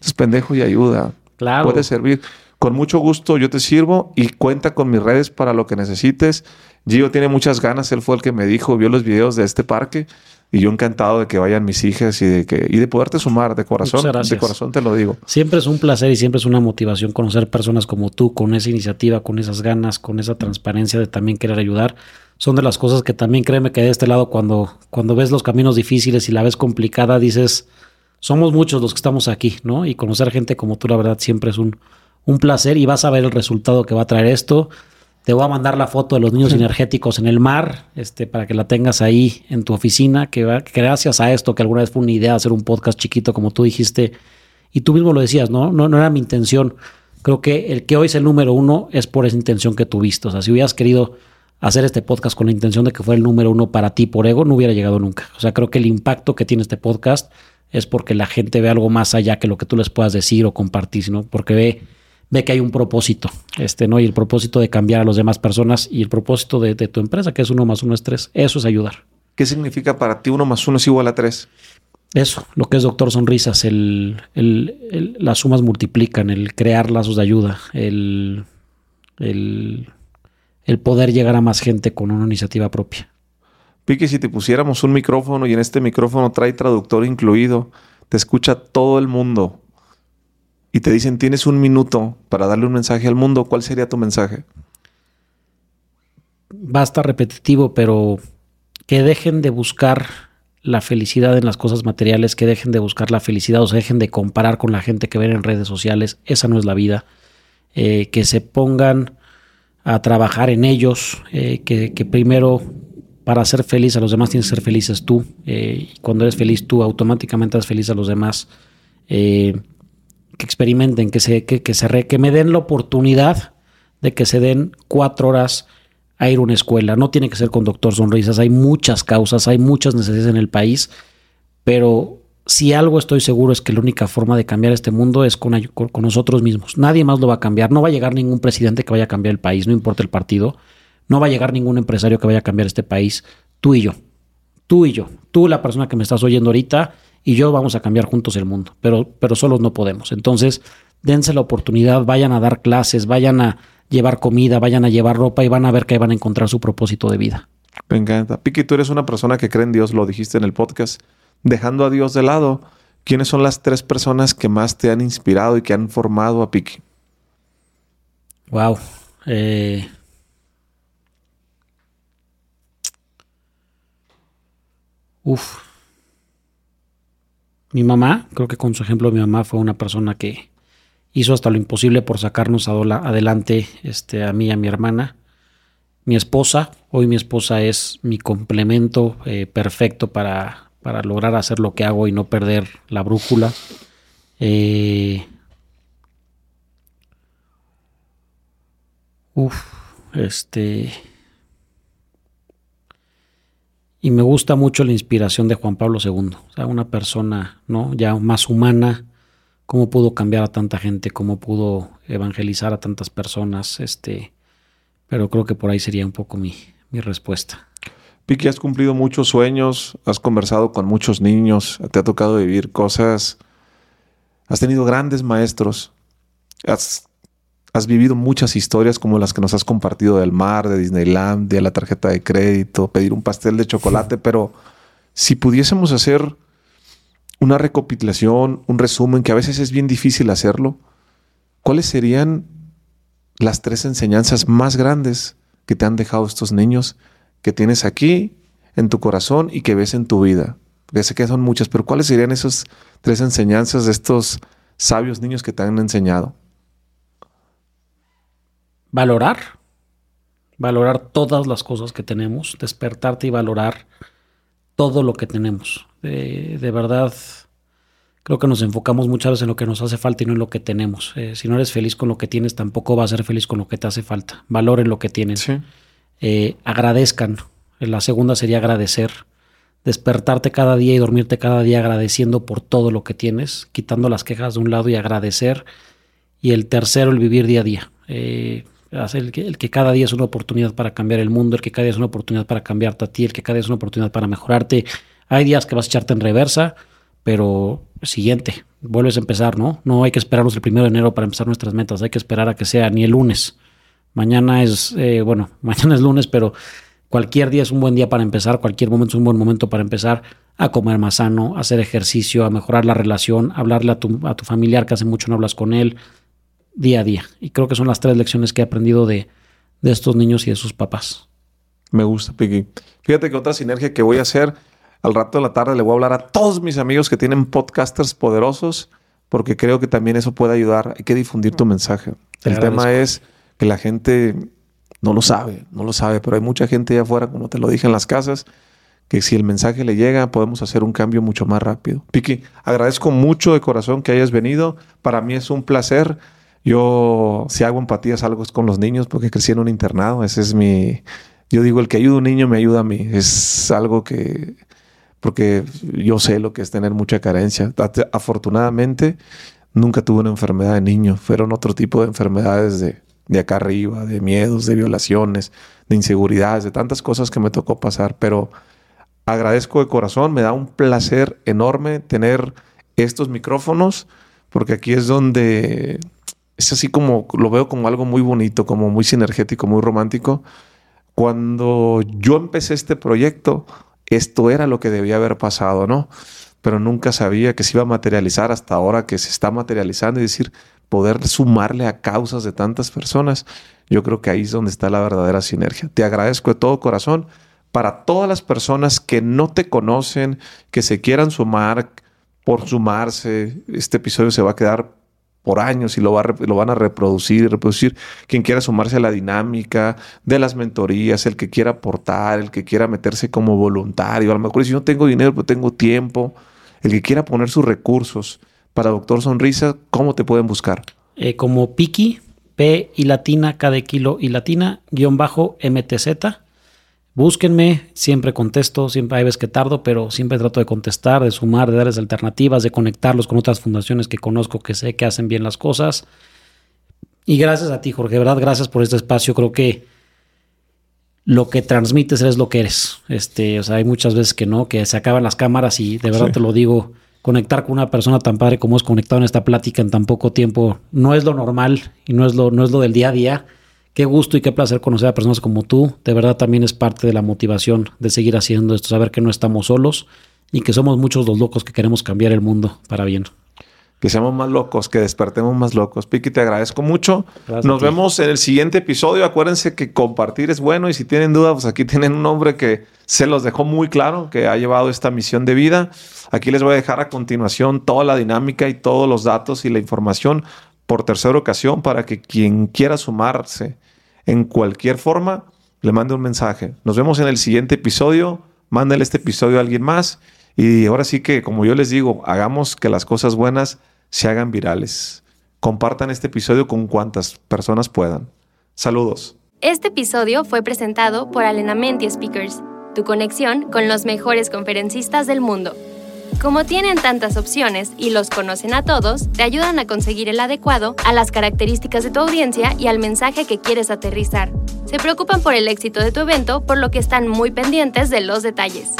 Es pendejo y ayuda. Claro. Puede servir. Con mucho gusto yo te sirvo y cuenta con mis redes para lo que necesites. Gio tiene muchas ganas. Él fue el que me dijo, vio los videos de este parque. Y yo encantado de que vayan mis hijas y de que y de poderte sumar de corazón. De corazón te lo digo. Siempre es un placer y siempre es una motivación conocer personas como tú, con esa iniciativa, con esas ganas, con esa transparencia de también querer ayudar. Son de las cosas que también, créeme que de este lado, cuando, cuando ves los caminos difíciles y la ves complicada, dices, somos muchos los que estamos aquí, ¿no? Y conocer gente como tú, la verdad, siempre es un, un placer y vas a ver el resultado que va a traer esto. Te voy a mandar la foto de los niños sinergéticos en el mar, este, para que la tengas ahí en tu oficina, que, va, que gracias a esto, que alguna vez fue una idea hacer un podcast chiquito, como tú dijiste, y tú mismo lo decías, ¿no? No, no era mi intención. Creo que el que hoy es el número uno es por esa intención que tuviste. O sea, si hubieras querido hacer este podcast con la intención de que fuera el número uno para ti por ego, no hubiera llegado nunca. O sea, creo que el impacto que tiene este podcast es porque la gente ve algo más allá que lo que tú les puedas decir o compartir, ¿no? Porque ve... ve que hay un propósito, este, ¿no? Y el propósito de cambiar a las demás personas y el propósito de, de tu empresa, que es uno más uno es tres. Eso es ayudar. ¿Qué significa para ti uno más uno es igual a tres? Eso, lo que es Doctor Sonrisas, el, el, el, las sumas multiplican, el crear lazos de ayuda, el, el, el poder llegar a más gente con una iniciativa propia. Piki, si te pusiéramos un micrófono y en este micrófono trae traductor incluido, te escucha todo el mundo. Y te dicen, tienes un minuto para darle un mensaje al mundo. ¿Cuál sería tu mensaje? Va a estar repetitivo, pero que dejen de buscar la felicidad en las cosas materiales, que dejen de buscar la felicidad o se dejen de comparar con la gente que ven en redes sociales. Esa no es la vida. Eh, que se pongan a trabajar en ellos, eh, que, que primero... Para ser feliz a los demás tienes que ser felices tú. Eh, y cuando eres feliz tú, automáticamente eres feliz a los demás. Eh... que experimenten, que se, que, que se re, que me den la oportunidad de que se den cuatro horas a ir a una escuela. No tiene que ser con Doctor Sonrisas. Hay muchas causas, hay muchas necesidades en el país, pero si algo estoy seguro es que la única forma de cambiar este mundo es con, con nosotros mismos. Nadie más lo va a cambiar. No va a llegar ningún presidente que vaya a cambiar el país, no importa el partido. No va a llegar ningún empresario que vaya a cambiar este país. Tú y yo, tú y yo, tú la persona que me estás oyendo ahorita, y yo vamos a cambiar juntos el mundo, pero, pero solos no podemos. Entonces, dense la oportunidad, vayan a dar clases, vayan a llevar comida, vayan a llevar ropa y van a ver que ahí van a encontrar su propósito de vida. Me encanta. Piki, tú eres una persona que cree en Dios, lo dijiste en el podcast, dejando a Dios de lado. ¿quiénes son las tres personas que más te han inspirado y que han formado a Piki? Wow. Eh... Uf. Mi mamá, creo que con su ejemplo mi mamá fue una persona que hizo hasta lo imposible por sacarnos adelante este, a mí y a mi hermana. Mi esposa, hoy mi esposa es mi complemento eh, perfecto para, para lograr hacer lo que hago y no perder la brújula. Eh, uf, este... Y me gusta mucho la inspiración de Juan Pablo segundo. O sea, una persona, ¿no?, ya más humana, cómo pudo cambiar a tanta gente, cómo pudo evangelizar a tantas personas. Este, pero creo que por ahí sería un poco mi, mi respuesta. Piki, has cumplido muchos sueños, has conversado con muchos niños, te ha tocado vivir cosas, has tenido grandes maestros, has, has vivido muchas historias como las que nos has compartido del mar, de Disneylandia, la tarjeta de crédito, pedir un pastel de chocolate, pero si pudiésemos hacer una recopilación, un resumen, que a veces es bien difícil hacerlo, ¿cuáles serían las tres enseñanzas más grandes que te han dejado estos niños que tienes aquí en tu corazón y que ves en tu vida? Ya sé que son muchas, pero ¿cuáles serían esas tres enseñanzas de estos sabios niños que te han enseñado? Valorar, valorar todas las cosas que tenemos, despertarte y valorar todo lo que tenemos. Eh, de verdad, creo que nos enfocamos muchas veces en lo que nos hace falta y no en lo que tenemos. Eh, si no eres feliz con lo que tienes, tampoco vas a ser feliz con lo que te hace falta. Valoren lo que tienen. Sí. Eh, agradezcan. La segunda sería agradecer. Despertarte cada día y dormirte cada día agradeciendo por todo lo que tienes, quitando las quejas de un lado y agradecer. Y el tercero, el vivir día a día. Eh, El que, el que cada día es una oportunidad para cambiar el mundo, el que cada día es una oportunidad para cambiarte a ti, el que cada día es una oportunidad para mejorarte. Hay días que vas a echarte en reversa, pero siguiente, vuelves a empezar, ¿no? No hay que esperarnos el primero de enero para empezar nuestras metas, hay que esperar a que sea ni el lunes. Mañana es, eh, bueno, mañana es lunes, pero cualquier día es un buen día para empezar, cualquier momento es un buen momento para empezar a comer más sano, a hacer ejercicio, a mejorar la relación, a hablarle a tu, a tu familiar que hace mucho no hablas con él, día a día. Y creo que son las tres lecciones que he aprendido de, de estos niños y de sus papás. Me gusta, Piki. Fíjate que otra sinergia que voy a hacer, al rato de la tarde le voy a hablar a todos mis amigos que tienen podcasters poderosos, porque creo que también eso puede ayudar. Hay que difundir tu mensaje. Te El agradezco. Tema es que la gente no lo sabe, no lo sabe, pero hay mucha gente allá afuera, como te lo dije, en las casas, que si el mensaje le llega, podemos hacer un cambio mucho más rápido. Piki, agradezco mucho de corazón que hayas venido. Para mí es un placer. Yo, si hago empatías, algo es con los niños, porque crecí en un internado. Ese es mi... Yo digo, el que ayuda a un niño me ayuda a mí. Es algo que... Porque yo sé lo que es tener mucha carencia. Afortunadamente, nunca tuve una enfermedad de niño. Fueron otro tipo de enfermedades de, de acá arriba, de miedos, de violaciones, de inseguridades, de tantas cosas que me tocó pasar. Pero agradezco de corazón. Me da un placer enorme tener estos micrófonos, porque aquí es donde... Es así como lo veo, como algo muy bonito, como muy sinergético, muy romántico. Cuando yo empecé este proyecto, esto era lo que debía haber pasado, ¿no? Pero nunca sabía que se iba a materializar hasta ahora, que se está materializando, y decir, poder sumarle a causas de tantas personas. Yo creo que ahí es donde está la verdadera sinergia. Te agradezco de todo corazón. Para todas las personas que no te conocen, que se quieran sumar, por sumarse, este episodio se va a quedar por años y lo, va, lo van a reproducir, reproducir. Quien quiera sumarse a la dinámica de las mentorías, el que quiera aportar, el que quiera meterse como voluntario, a lo mejor si no tengo dinero, pero tengo tiempo, el que quiera poner sus recursos para Doctor Sonrisa, ¿cómo te pueden buscar? Eh, como Piki, P y latina, K de kilo y latina, guión bajo M T Z. Búsquenme, siempre contesto, siempre hay veces que tardo, pero siempre trato de contestar, de sumar, de darles alternativas, de conectarlos con otras fundaciones que conozco, que sé que hacen bien las cosas. Y gracias a ti, Jorge, de verdad, gracias por este espacio. Creo que lo que transmites eres lo que eres. Este, o sea, hay muchas veces que no, que se acaban las cámaras y de verdad sí. Te lo digo, conectar con una persona tan padre como has conectado en esta plática en tan poco tiempo no es lo normal y no es lo, no es lo del día a día. Qué gusto y qué placer conocer a personas como tú. De verdad también es parte de la motivación de seguir haciendo esto, saber que no estamos solos y que somos muchos los locos que queremos cambiar el mundo para bien. Que seamos más locos, que despertemos más locos. Piki, te agradezco mucho. Gracias. Nos vemos en el siguiente episodio. Acuérdense que compartir es bueno y si tienen dudas, pues aquí tienen un hombre que se los dejó muy claro, que ha llevado esta misión de vida. Aquí les voy a dejar a continuación toda la dinámica y todos los datos y la información por tercera ocasión para que quien quiera sumarse en cualquier forma, le mande un mensaje. Nos vemos en el siguiente episodio. Mándale este episodio a alguien más. Y ahora sí que, como yo les digo, hagamos que las cosas buenas se hagan virales. Compartan este episodio con cuantas personas puedan. Saludos. Este episodio fue presentado por Alenamenti Speakers, tu conexión con los mejores conferencistas del mundo. Como tienen tantas opciones y los conocen a todos, te ayudan a conseguir el adecuado a las características de tu audiencia y al mensaje que quieres aterrizar. Se preocupan por el éxito de tu evento, por lo que están muy pendientes de los detalles.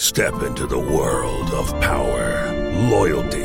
Step into the world of power, loyalty,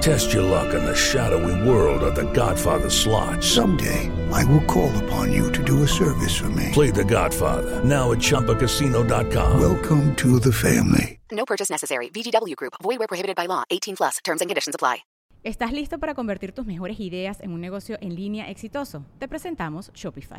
Test your luck in the shadowy world of The Godfather slot. Someday, I will call upon you to do a service for me. Play The Godfather now at Chumba Casino dot com. Welcome to the family. No purchase necessary. V G W Group. Void where prohibited by law. eighteen plus. Terms and conditions apply. ¿Estás listo para convertir tus mejores ideas en un negocio en línea exitoso? Te presentamos Shopify.